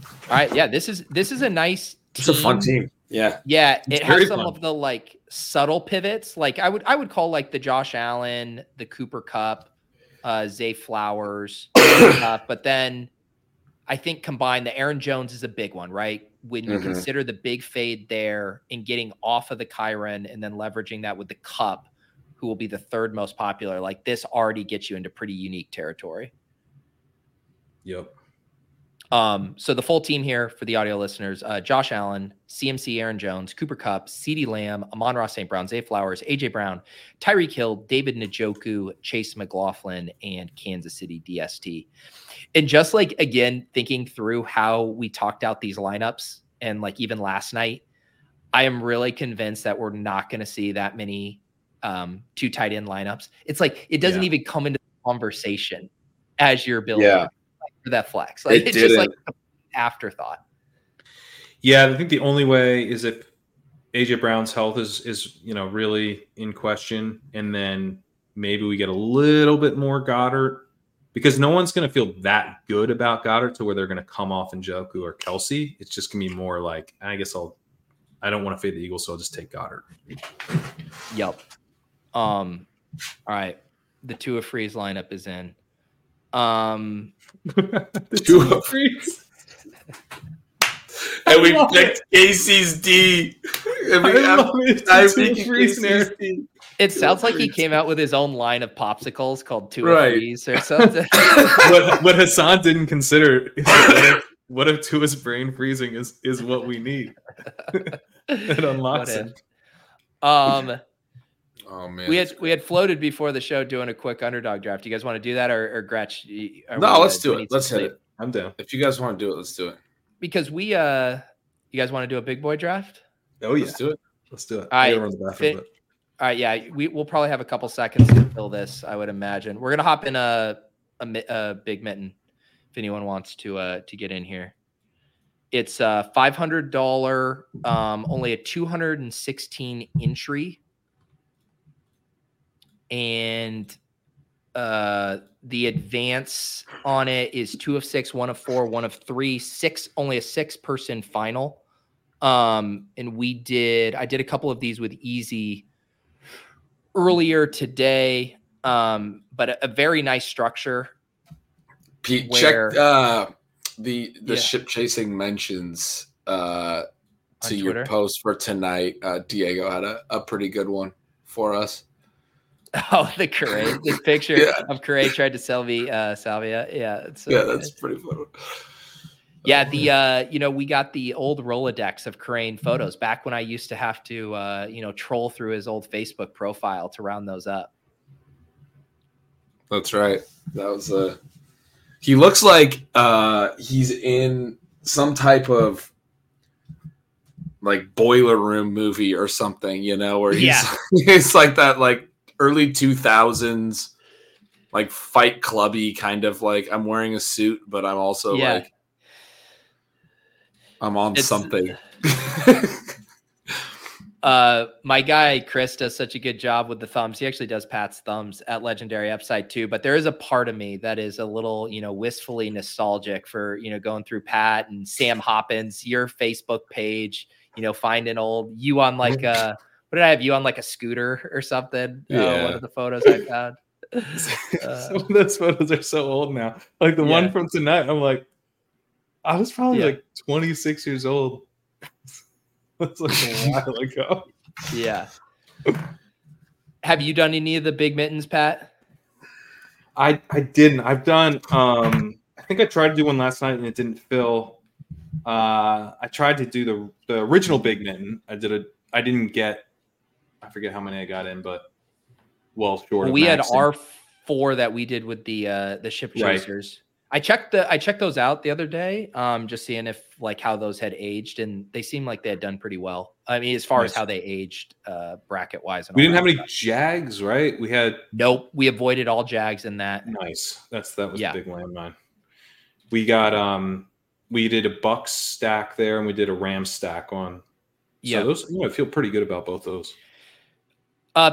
All right. Yeah. This is a nice. It's a fun team. Yeah. Yeah. It has some of the like subtle pivots. Like I would call like the Josh Allen, the Cooper Kupp, Zay Flowers. But then I think combined the Aaron Jones is a big one, right? When you consider the big fade there and getting off of the Kyren and then leveraging that with the Cup, who will be the 3rd most popular, like this already gets you into pretty unique territory. Yep. So the full team here for the audio listeners, Josh Allen, CMC, Aaron Jones, Cooper Kupp, CeeDee Lamb, Amon-Ra St. Brown, Zay Flowers, AJ Brown, Tyreek Hill, David Njoku, Chase McLaughlin, and Kansas City DST. And just like, again, thinking through how we talked out these lineups and like even last night, I am really convinced that we're not going to see that many, 2 tight end lineups. It's like, it doesn't even come into the conversation as you're building. Yeah. That flex, like it's just like an afterthought. Yeah, I think the only way is if AJ Brown's health is really in question, and then Maybe we get a little bit more Goddard, because no one's going to feel that good about Goddard to where they're going to come off Njoku or Kelsey. It's just going to be more like, I guess I don't want to fade the Eagles, so I'll just take Goddard. Yep. All right. The Tua Freeze lineup is in. The Tua Freeze. And we picked Casey's D. It sounds like he came out with his own line of popsicles called Tua Freeze or something. What Hassan didn't consider is what if Tua's brain freezing is what we need. It unlocks it. Oh man, we had floated before the show doing a quick underdog draft. Do you guys want to do that or Gretsch? No, let's do it. Let's hit it. I'm down. If you guys want to do it, let's do it. Because you guys want to do a big boy draft? Oh yeah, let's do it. Let's do it. All right, yeah, we'll probably have a couple seconds to fill this. I would imagine we're gonna hop in a big mitten if anyone wants to get in here. It's a $500, only a 216 entry. And the advance on it is 2 of 6, 1 of 4, 1 of 3, 6, only a 6-person final. And I did a couple of these with Easy earlier today, but a very nice structure. Pete, check the ship chasing mentions to your post for tonight. Diego had a pretty good one for us. Oh, the Correa! This picture of Correa tried to sell me salvia. Yeah, that's pretty fun. Yeah, we got the old Rolodex of Correa photos back when I used to have to troll through his old Facebook profile to round those up. That's right. That was he looks like he's in some type of like boiler room movie or something, where he's it's like that, like early 2000s, like Fight Clubby kind of like I'm wearing a suit, but I'm also like I'm on something. My guy Chris does such a good job with the thumbs. He actually does Pat's thumbs at Legendary Upside too. But there is a part of me that is a little, wistfully nostalgic for going through Pat and Sam Hoppins, your Facebook page. Finding old you on like a. What did I have you on like a scooter or something? One of the photos I found. Some of those photos are so old now. Like the one from tonight, I'm like, I was probably like 26 years old. That's like a while ago. Yeah. Have you done any of the big mittens, Pat? I didn't. I've done. I think I tried to do one last night and it didn't fill. I tried to do the original big mitten. I didn't get. I forget how many I got in, but short. We had our 4 that we did with the ship chasers. I checked those out the other day, just seeing if like how those had aged, and they seemed like they had done pretty well. I mean, as far as how they aged bracket wise, we didn't have any Jags, right? We had we avoided all Jags in that. Nice, that was a big one of mine. We got we did a Bucks stack there, and we did a Rams stack on. Yeah, so those I feel pretty good about both those.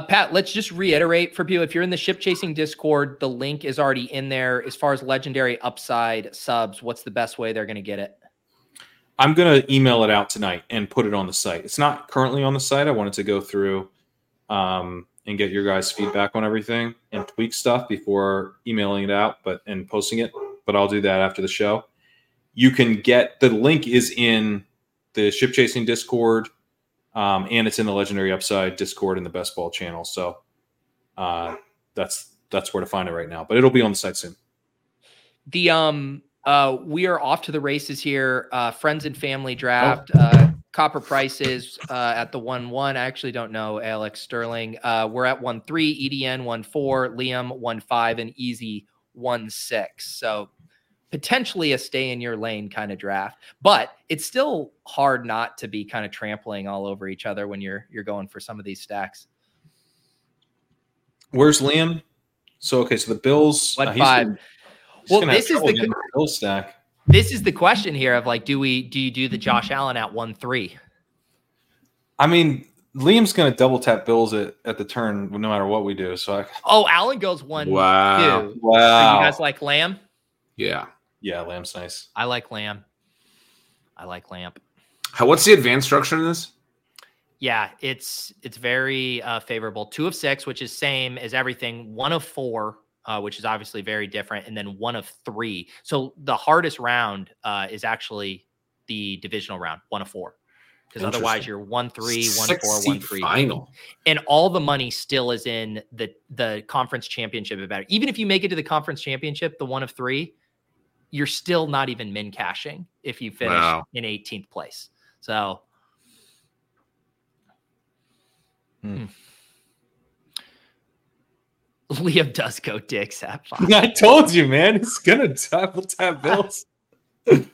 Pat, let's just reiterate for people, if you're in the Ship Chasing Discord, the link is already in there. As far as Legendary Upside subs, what's the best way they're going to get it? I'm going to email it out tonight and put it on the site. It's not currently on the site. I wanted to go through and get your guys' feedback on everything and tweak stuff before emailing it out and posting it, but I'll do that after the show. You can get – the link is in the Ship Chasing Discord. And it's in the Legendary Upside Discord and the Best Ball channel. So that's where to find it right now. But it'll be on the site soon. We are off to the races here. Friends and family draft. Copper prices at the 1-1. I actually don't know Alex Sterling. We're at 1-3, EDN 1-4, Liam 1-5, and Easy 1-6. So potentially a stay in your lane kind of draft, but it's still hard not to be kind of trampling all over each other when you're going for some of these stacks. Where's Liam? So the Bills. What five? This is the Bills stack. This is the question here of like, do you do the Josh Allen at 1-3? I mean, Liam's going to double tap Bills at the turn no matter what we do. So Allen goes 1-2. Wow. So you guys like Lamb? Yeah. Yeah, Lamb's nice. I like Lamb. What's the advanced structure in this? Yeah, it's very favorable. 2 of 6, which is same as everything. 1 of 4, which is obviously very different. And then 1 of 3. So the hardest round is actually the divisional round, 1 of 4. Because otherwise you're 1-3, 1-4, 1-3 final. And all the money still is in the conference championship. Even if you make it to the conference championship, the 1 of 3, you're still not even min cashing if you finish in 18th place. So Liam does go dicks at 5. I told you, man, it's gonna double tap Bills. He's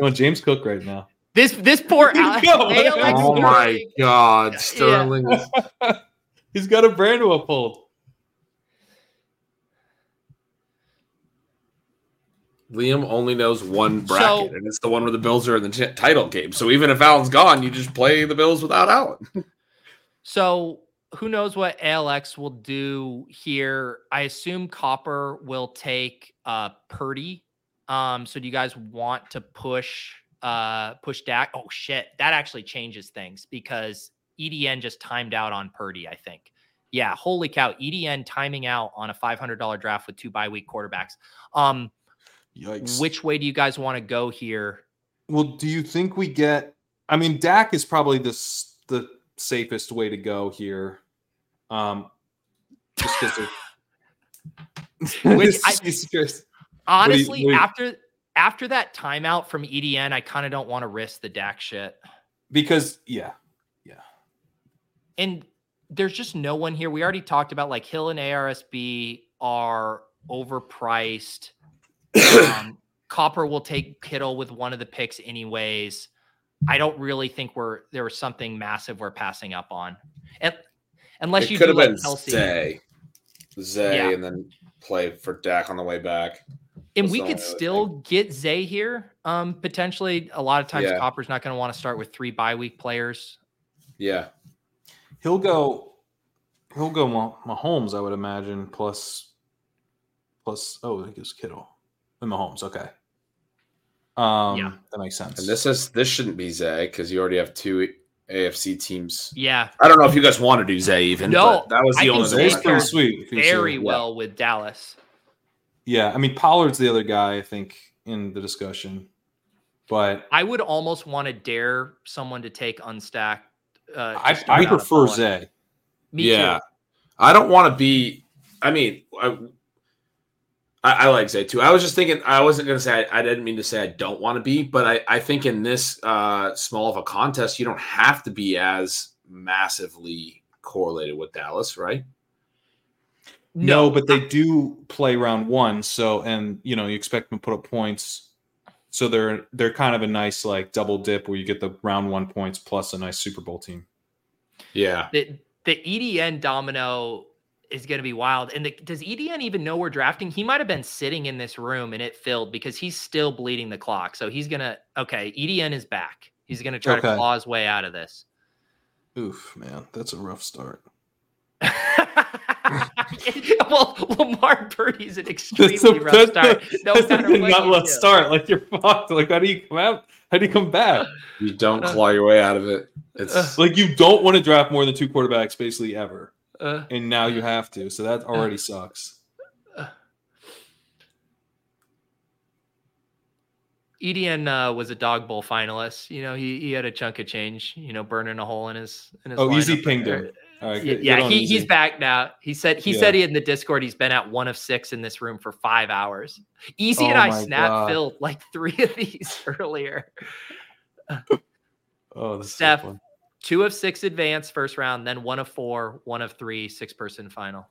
going James Cook right now. This poor Alex. Oh my God, Sterling! Yeah. He's got a brand to uphold. Liam only knows one bracket, and it's the one where the Bills are in the title game. So even if Allen's gone, you just play the Bills without Allen. So who knows what ALX will do here? I assume Copper will take Purdy. So do you guys want to push Dak? Oh shit, that actually changes things because EDN just timed out on Purdy, I think. Yeah, holy cow, EDN timing out on a $500 draft with 2 bye week quarterbacks. Yikes. Which way do you guys want to go here? Well, do you think we get? I mean, Dak is probably the safest way to go here. Just because honestly, what do you... After that timeout from EDN, I kind of don't want to risk the Dak shit. Because, yeah. And there's just no one here. We already talked about, like, Hill and ARSB are overpriced. Copper will take Kittle with one of the picks anyways. I don't really think there was something massive we're passing up on. And, unless it you could have been Zay. And then play for Dak on the way back. And we could still get Zay here. Potentially, a lot of times Copper's not going to want to start with 3 bye week players. Yeah, he'll go Mahomes, I would imagine. Plus, it goes Kittle and Mahomes. Okay, that makes sense. And this shouldn't be Zay because you already have 2 AFC teams. Yeah, I don't know if you guys want to do Zay even. No, but that was the only thing. Pretty sweet. Very well with Dallas. Yeah, I mean, Pollard's the other guy, I think, in the discussion. But I would almost want to dare someone to take Unstacked. I prefer Zay. Me too. I don't want to be – I mean, I like Zay too. I was just thinking – I wasn't going to say – I didn't mean to say I don't want to be, but I think in this small of a contest, you don't have to be as massively correlated with Dallas, right? No, but they do play round one. So, and you know, you expect them to put up points. So they're kind of a nice like double dip where you get the round one points plus a nice Super Bowl team. Yeah. The EDN domino is going to be wild. And does EDN even know we're drafting? He might've been sitting in this room and it filled because he's still bleeding the clock. So he's going to, EDN is back. He's going to try to claw his way out of this. Oof, man, that's a rough start. Well, Lamar Purdy's an extremely rough start. No matter what you do. Start. Like you're fucked. Like how do you come out? How do you come back? You don't claw your way out of it. It's like you don't want to draft more than 2 quarterbacks basically ever, and now you have to. So that already sucks. EDN was a dog bowl finalist. You know, he had a chunk of change. You know, burning a hole in his. Oh, easy pingdom. All right, he's back now. He said he had in the Discord he's been at 1 of 6 in this room for 5 hours. Easy and I filled like 3 of these earlier. Steph, so 2 of 6 advance first round, then 1 of 4, 1 of 3, 6-person final.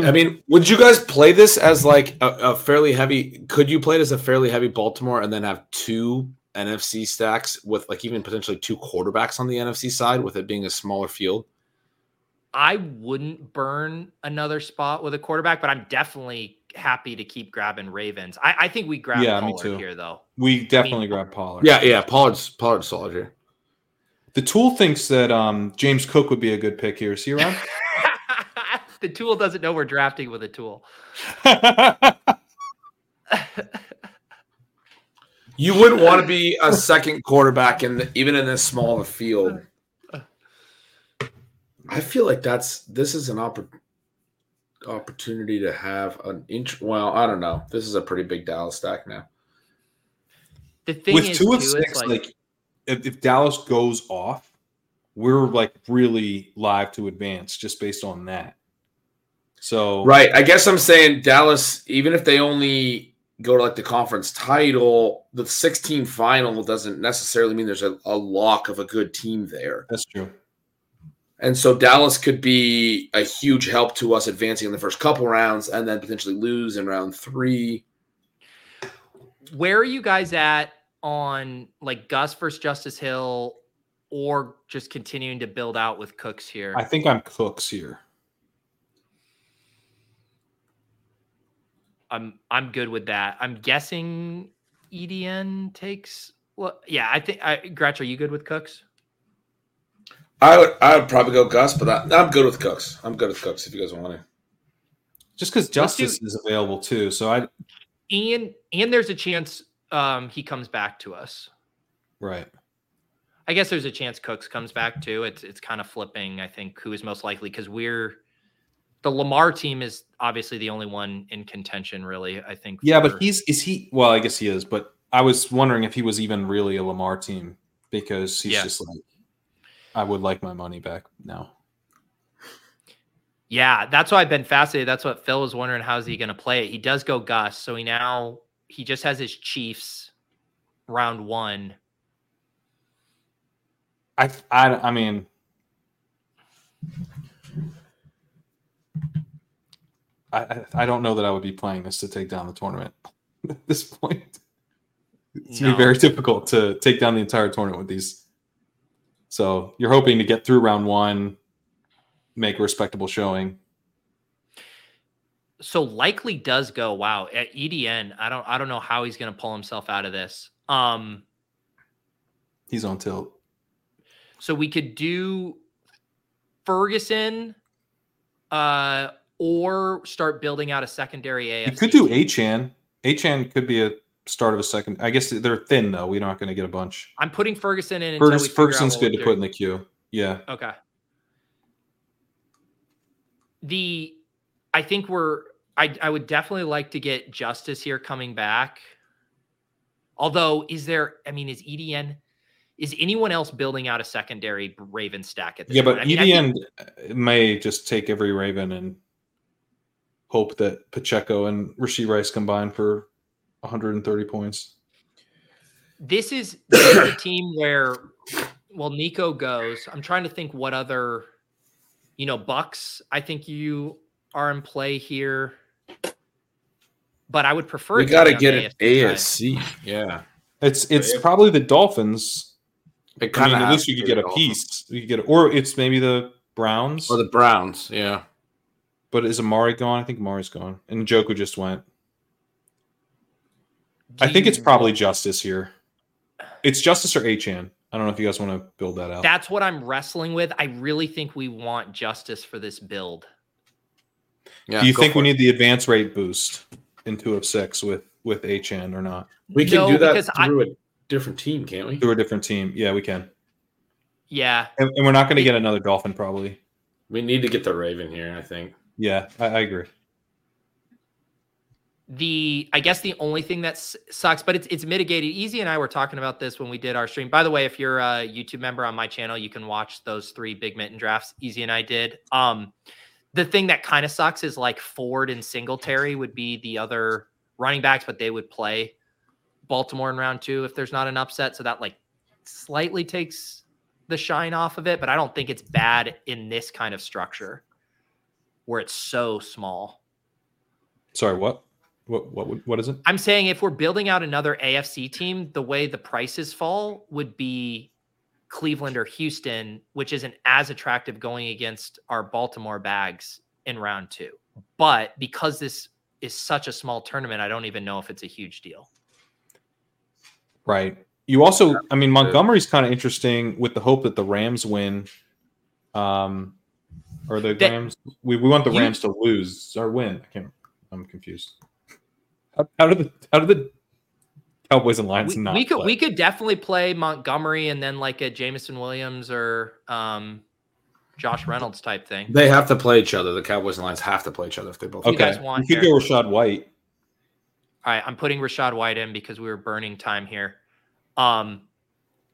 I mean, would you guys play this as like a fairly heavy? Could you play it as a fairly heavy Baltimore and then have 2? NFC stacks with like even potentially 2 quarterbacks on the NFC side with it being a smaller field? I wouldn't burn another spot with a quarterback, but I'm definitely happy to keep grabbing Ravens. I think we grab Pollard here, though. We definitely grab Pollard. Yeah, Pollard's solid here. The Tool thinks that James Cook would be a good pick here. Is he around? The Tool doesn't know we're drafting with a Tool. You wouldn't want to be a second quarterback even in this small of a field. I feel like this is an opportunity to have an inch. Well, I don't know. This is a pretty big Dallas stack now. The thing with is, 2 and 6, like if Dallas goes off, we're like really live to advance just based on that. So right, I guess I'm saying Dallas, even if they only go to like the conference title, the 16 final doesn't necessarily mean there's a lock of a good team there. That's true. And so Dallas could be a huge help to us advancing in the first couple rounds and then potentially lose in round 3. Where are you guys at on like Gus versus Justice Hill or just continuing to build out with Cooks here? I think I'm Cooks here. I'm good with that. I'm guessing EDN takes Gretsch, are you good with Cooks? I would probably go Gus, but I'm good with Cooks. I'm good with Cooks if you guys want to. Just because Justice is available too, so and there's a chance he comes back to us. Right. I guess there's a chance Cooks comes back too. It's kind of flipping. I think who is most likely because the Lamar team is obviously the only one in contention, really. I think. Yeah, but well, I guess he is. But I was wondering if he was even really a Lamar team because he's just like. I would like my money back now. Yeah, that's why I've been fascinated. That's what Phil was wondering. How's he going to play it? He does go Gus. So he just has his Chiefs round 1. I mean, I don't know that I would be playing this to take down the tournament at this point. It's going to be very difficult to take down the entire tournament with these. So you're hoping to get through round 1, make a respectable showing. So likely does go. Wow, at EDN, I don't know how he's going to pull himself out of this. He's on tilt. So we could do Ferguson, or start building out a secondary AFC. You could do Achane. Achane could be a start of a second. I guess they're thin though. We're not going to get a bunch. I'm putting Ferguson in. Ferguson's good to put in the queue. Yeah. Okay. I would definitely like to get Justice here coming back. Although, is EDN? Is anyone else building out a secondary Raven stack at this point? Yeah, but EDN may just take every Raven and hope that Pacheco and Rashee Rice combine for 130 points. This is a team where, well, Nico goes. I'm trying to think what other, Bucks, I think you are in play here. But I would prefer we got to get an ASC. Yeah. It's probably the Dolphins. At least you could get a piece. You could get, or it's maybe the Browns. Or the Browns, yeah. But is Amari gone? I think Amari's gone. And Njoku just went. I think it's probably Justice here. It's Justice or Achane. I don't know if you guys want to build that out. That's what I'm wrestling with. I really think we want Justice for this build. Yeah, do you think we need the advance rate boost in 2 of 6 with Achane or not? We can do that through a different team, can't we? Through a different team. Yeah, we can. Yeah. And we're not going to get another Dolphin probably. We need to get the Raven here, I think. Yeah, I agree. I guess the only thing that sucks, but it's mitigated. Easy and I were talking about this when we did our stream. By the way, if you're a YouTube member on my channel, you can watch those 3 Big Mitten drafts Easy and I did. The thing that kind of sucks is like Ford and Singletary would be the other running backs, but they would play Baltimore in round 2 if there's not an upset. So that like slightly takes the shine off of it, but I don't think it's bad in this kind of structure where it's so small. Sorry, what? What is it? I'm saying if we're building out another AFC team, the way the prices fall would be Cleveland or Houston, which isn't as attractive going against our Baltimore bags in round 2. But because this is such a small tournament. I don't even know if it's a huge deal. Right. You also, I mean, Montgomery's kind of interesting with the hope that the Rams win. Or the Rams. We want the Rams to lose or win. I'm confused. How do the Cowboys and Lions not? We could definitely play Montgomery and then like a Jameson Williams or Josh Reynolds type thing. They have to play each other. The Cowboys and Lions have to play each other if they both. Okay. You could go Rashad White. All right, I'm putting Rashad White in because we were burning time here. I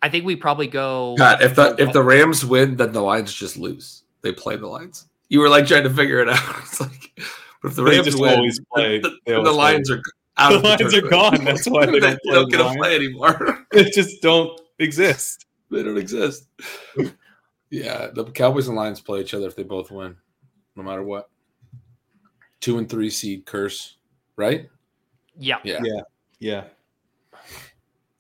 think we probably go. God, if the Rams win, then the Lions just lose. They play the Lions. You were like trying to figure it out. It's like, but if the Rams win, the Lions are out. The Lions are gone. That's why they don't get to play anymore. They just don't exist. They don't exist. Yeah, the Cowboys and Lions play each other if they both win, no matter what. 2 and 3 seed curse, right? Yeah.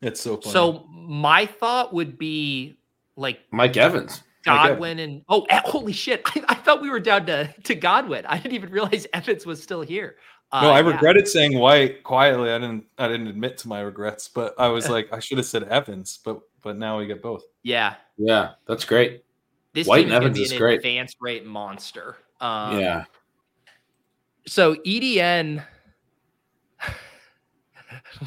It's so funny. So my thought would be like Mike Evans, Godwin, and holy shit! I thought we were down to Godwin. I didn't even realize Evans was still here. No, I regretted saying White quietly. I didn't admit to my regrets, but I was like, I should have said Evans, but now we get both. Yeah, that's great. This White and Evans is great. Advanced rate monster. Yeah. So EDN.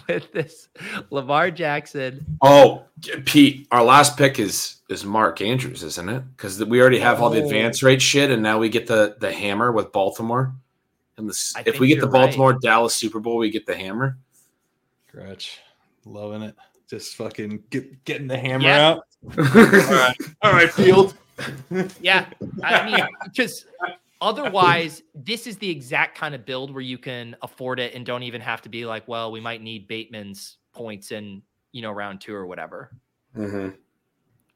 With this Lamar Jackson. Oh, Pete, our last pick is Mark Andrews, isn't it? Because we already have all the advance rate shit, and now we get the hammer with Baltimore. And if we get the Baltimore-Dallas Super Bowl, we get the hammer. Gretsch, loving it. Just fucking getting the hammer out. All right, Field. Yeah, I mean, just – otherwise, this is the exact kind of build where you can afford it and don't even have to be like, well, we might need Bateman's points in, round 2 or whatever. Mm-hmm.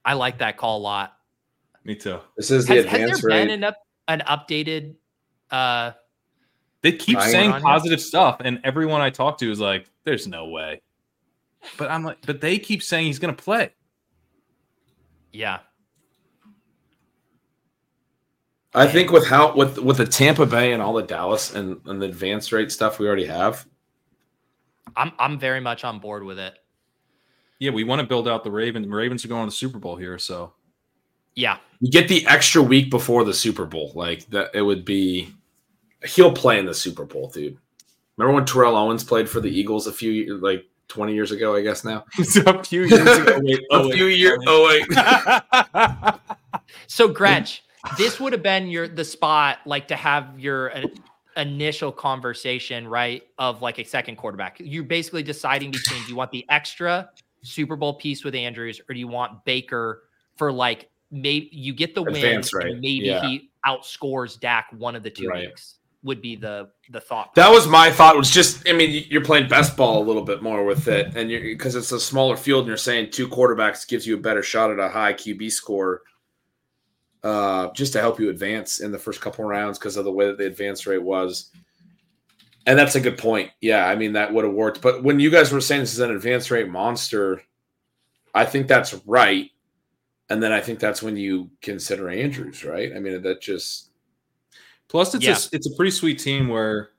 I like that call a lot. Me too. This is the advanced rate. Has there been an updated? They keep saying positive stuff, and everyone I talk to is like, "There's no way," but I'm like, "But they keep saying he's going to play." Yeah. I think with the Tampa Bay and all the Dallas and the advance rate stuff we already have, I'm very much on board with it. Yeah, we want to build out the Ravens. The Ravens are going to the Super Bowl here, so yeah, you get the extra week before the Super Bowl. Like that, it would be he'll play in the Super Bowl, dude. Remember when Terrell Owens played for the Eagles a few 20 years ago? I guess now a few years ago. So Gretsch. This would have been the spot like to have your initial conversation, right, of like a second quarterback. You're basically deciding between, do you want the extra Super Bowl piece with Andrews or do you want Baker for like maybe you get the advance win, right? Maybe he outscores Dak one of the 2 weeks would be the thought. That was my thought was just, I mean, you're playing best ball a little bit more with it and because it's a smaller field and you're saying 2 quarterbacks gives you a better shot at a high QB score. Just to help you advance in the first couple of rounds because of the way that the advance rate was. And that's a good point. Yeah, I mean, that would have worked. But when you guys were saying this is an advance rate monster, I think that's right. And then I think that's when you consider Andrews, right? I mean, that just... Plus, it's a pretty sweet team where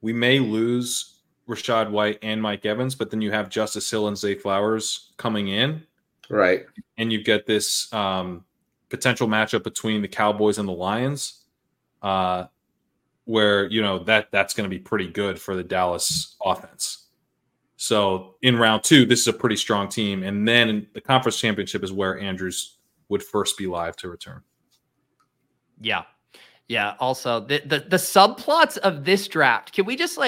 we may lose Rashad White and Mike Evans, but then you have Justice Hill and Zay Flowers coming in. Right. And you get this... potential matchup between the Cowboys and the Lions where, that's going to be pretty good for the Dallas offense. So in round 2, this is a pretty strong team. And then the conference championship is where Andrews would first be live to return. Yeah. Yeah. Also the subplots of this draft, can we just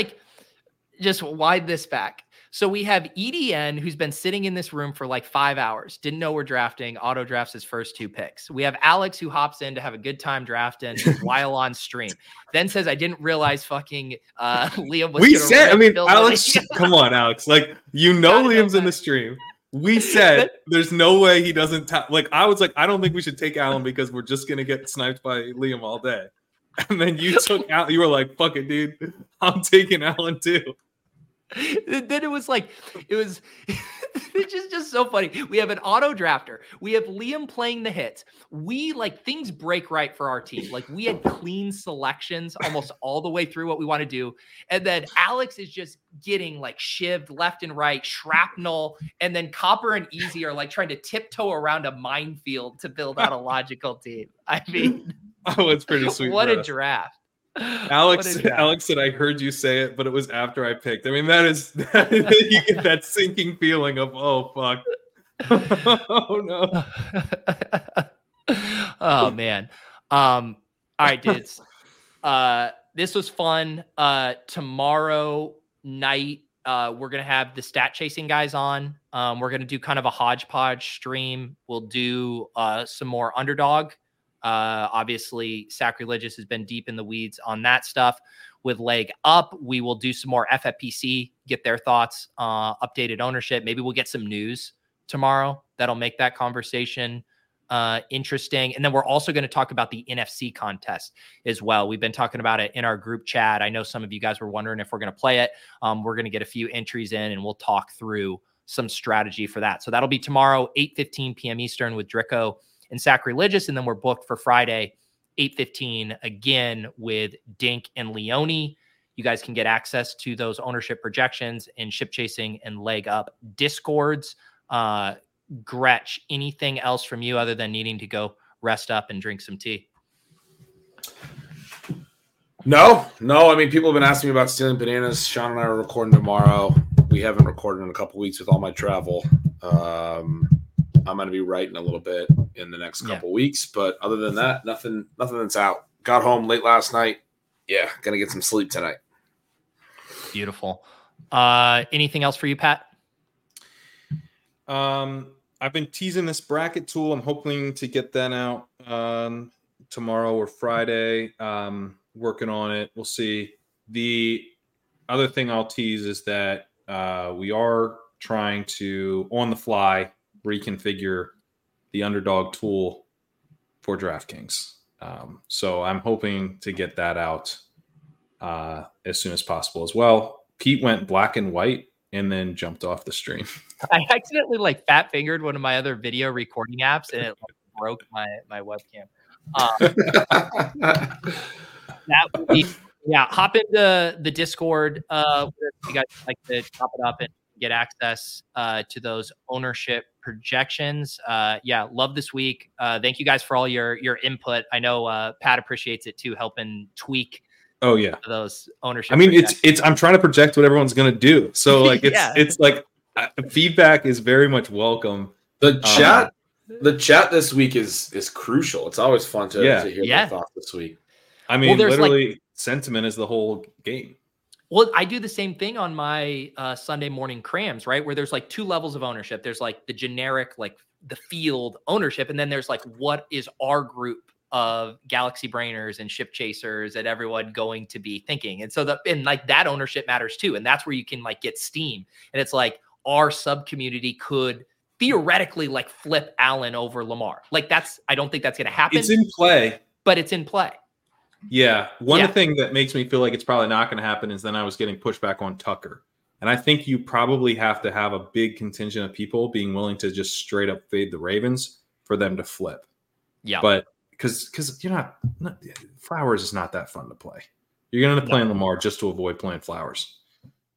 wide this back? So we have EDN, who's been sitting in this room for 5 hours, didn't know we're drafting, auto drafts his first 2 picks. We have Alex, who hops in to have a good time drafting while on stream, then says, I didn't realize fucking Liam was. We said, I mean, Alex, come on, Alex. Liam's in the stream. We said there's no way he doesn't. I was like, I don't think we should take Allen because we're just going to get sniped by Liam all day. And then you took Allen. You were like, fuck it, dude. I'm taking Allen too. Then it was like, it was, it's just so funny. We have an auto drafter. We have Liam playing the hits. We like things break right for our team. Like we had clean selections almost all the way through what we want to do. And then Alex is just getting like shivved left and right, shrapnel. And then Copper and Easy are like trying to tiptoe around a minefield to build out a logical team. I mean, oh, it's pretty sweet. What a draft. Alex said, I heard you say it, but it was after I picked. I mean, that is you get that sinking feeling of, oh, fuck. Oh, no. Oh, man. All right, dudes. This was fun. Tomorrow night, we're going to have the stat chasing guys on. We're going to do kind of a hodgepodge stream. We'll do some more underdog. Obviously Sacrilegious has been deep in the weeds on that stuff with Leg Up. We will do some more FFPC, get their thoughts, updated ownership. Maybe we'll get some news tomorrow that'll make that conversation, interesting. And then we're also going to talk about the NFC contest as well. We've been talking about it in our group chat. I know some of you guys were wondering if we're going to play it. We're going to get a few entries in and we'll talk through some strategy for that. So that'll be tomorrow, 8:15 PM Eastern with Dricko and Sacrilegious, and then we're booked for Friday, 8:15 again with Dink and Leone. You guys can get access to those ownership projections and Ship Chasing and Leg Up discords. Gretsch, anything else from you other than needing to go rest up and drink some tea? No. I mean, people have been asking me about stealing bananas. Sean and I are recording tomorrow. We haven't recorded in a couple weeks with all my travel. I'm going to be writing a little bit in the next couple weeks, but other than that, nothing that's out. Got home late last night. Yeah. Going to get some sleep tonight. Beautiful. Anything else for you, Pat? I've been teasing this bracket tool. I'm hoping to get that out tomorrow or Friday. Working on it. We'll see. The other thing I'll tease is that we are trying to, on the fly, reconfigure the underdog tool for DraftKings. So I'm hoping to get that out as soon as possible as well. Pete went black and white and then jumped off the stream. I accidentally fat fingered one of my other video recording apps and it broke my webcam. That would be, hop into the Discord. If you guys like to chop it up and get access to those ownership projections. Love this week. Thank you guys for all your input. I know Pat appreciates it too, helping tweak those ownership. I mean, it's I'm trying to project what everyone's gonna do. So it's like feedback is very much welcome. The chat this week is crucial. It's always fun to hear their thoughts this week. I mean, literally sentiment is the whole game. Well, I do the same thing on my Sunday morning crams, right? Where there's two levels of ownership. There's the generic, the field ownership. And then there's what is our group of Galaxy Brainers and Ship Chasers that everyone going to be thinking. And so that ownership matters too. And that's where you can get steam. And it's our sub community could theoretically flip Allen over Lamar. I don't think that's going to happen. It's in play, but it's in play. Yeah. One thing that makes me feel like it's probably not going to happen is then I was getting pushback on Tucker. And I think you probably have to have a big contingent of people being willing to just straight up fade the Ravens for them to flip. Yeah. But because you're not Flowers is not that fun to play. You're going to play Lamar just to avoid playing Flowers.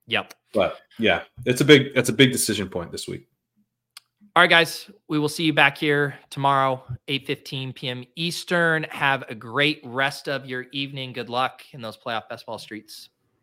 Yep. But it's a big decision point this week. All right, guys, we will see you back here tomorrow, 8:15 PM Eastern. Have a great rest of your evening. Good luck in those playoff best ball streets.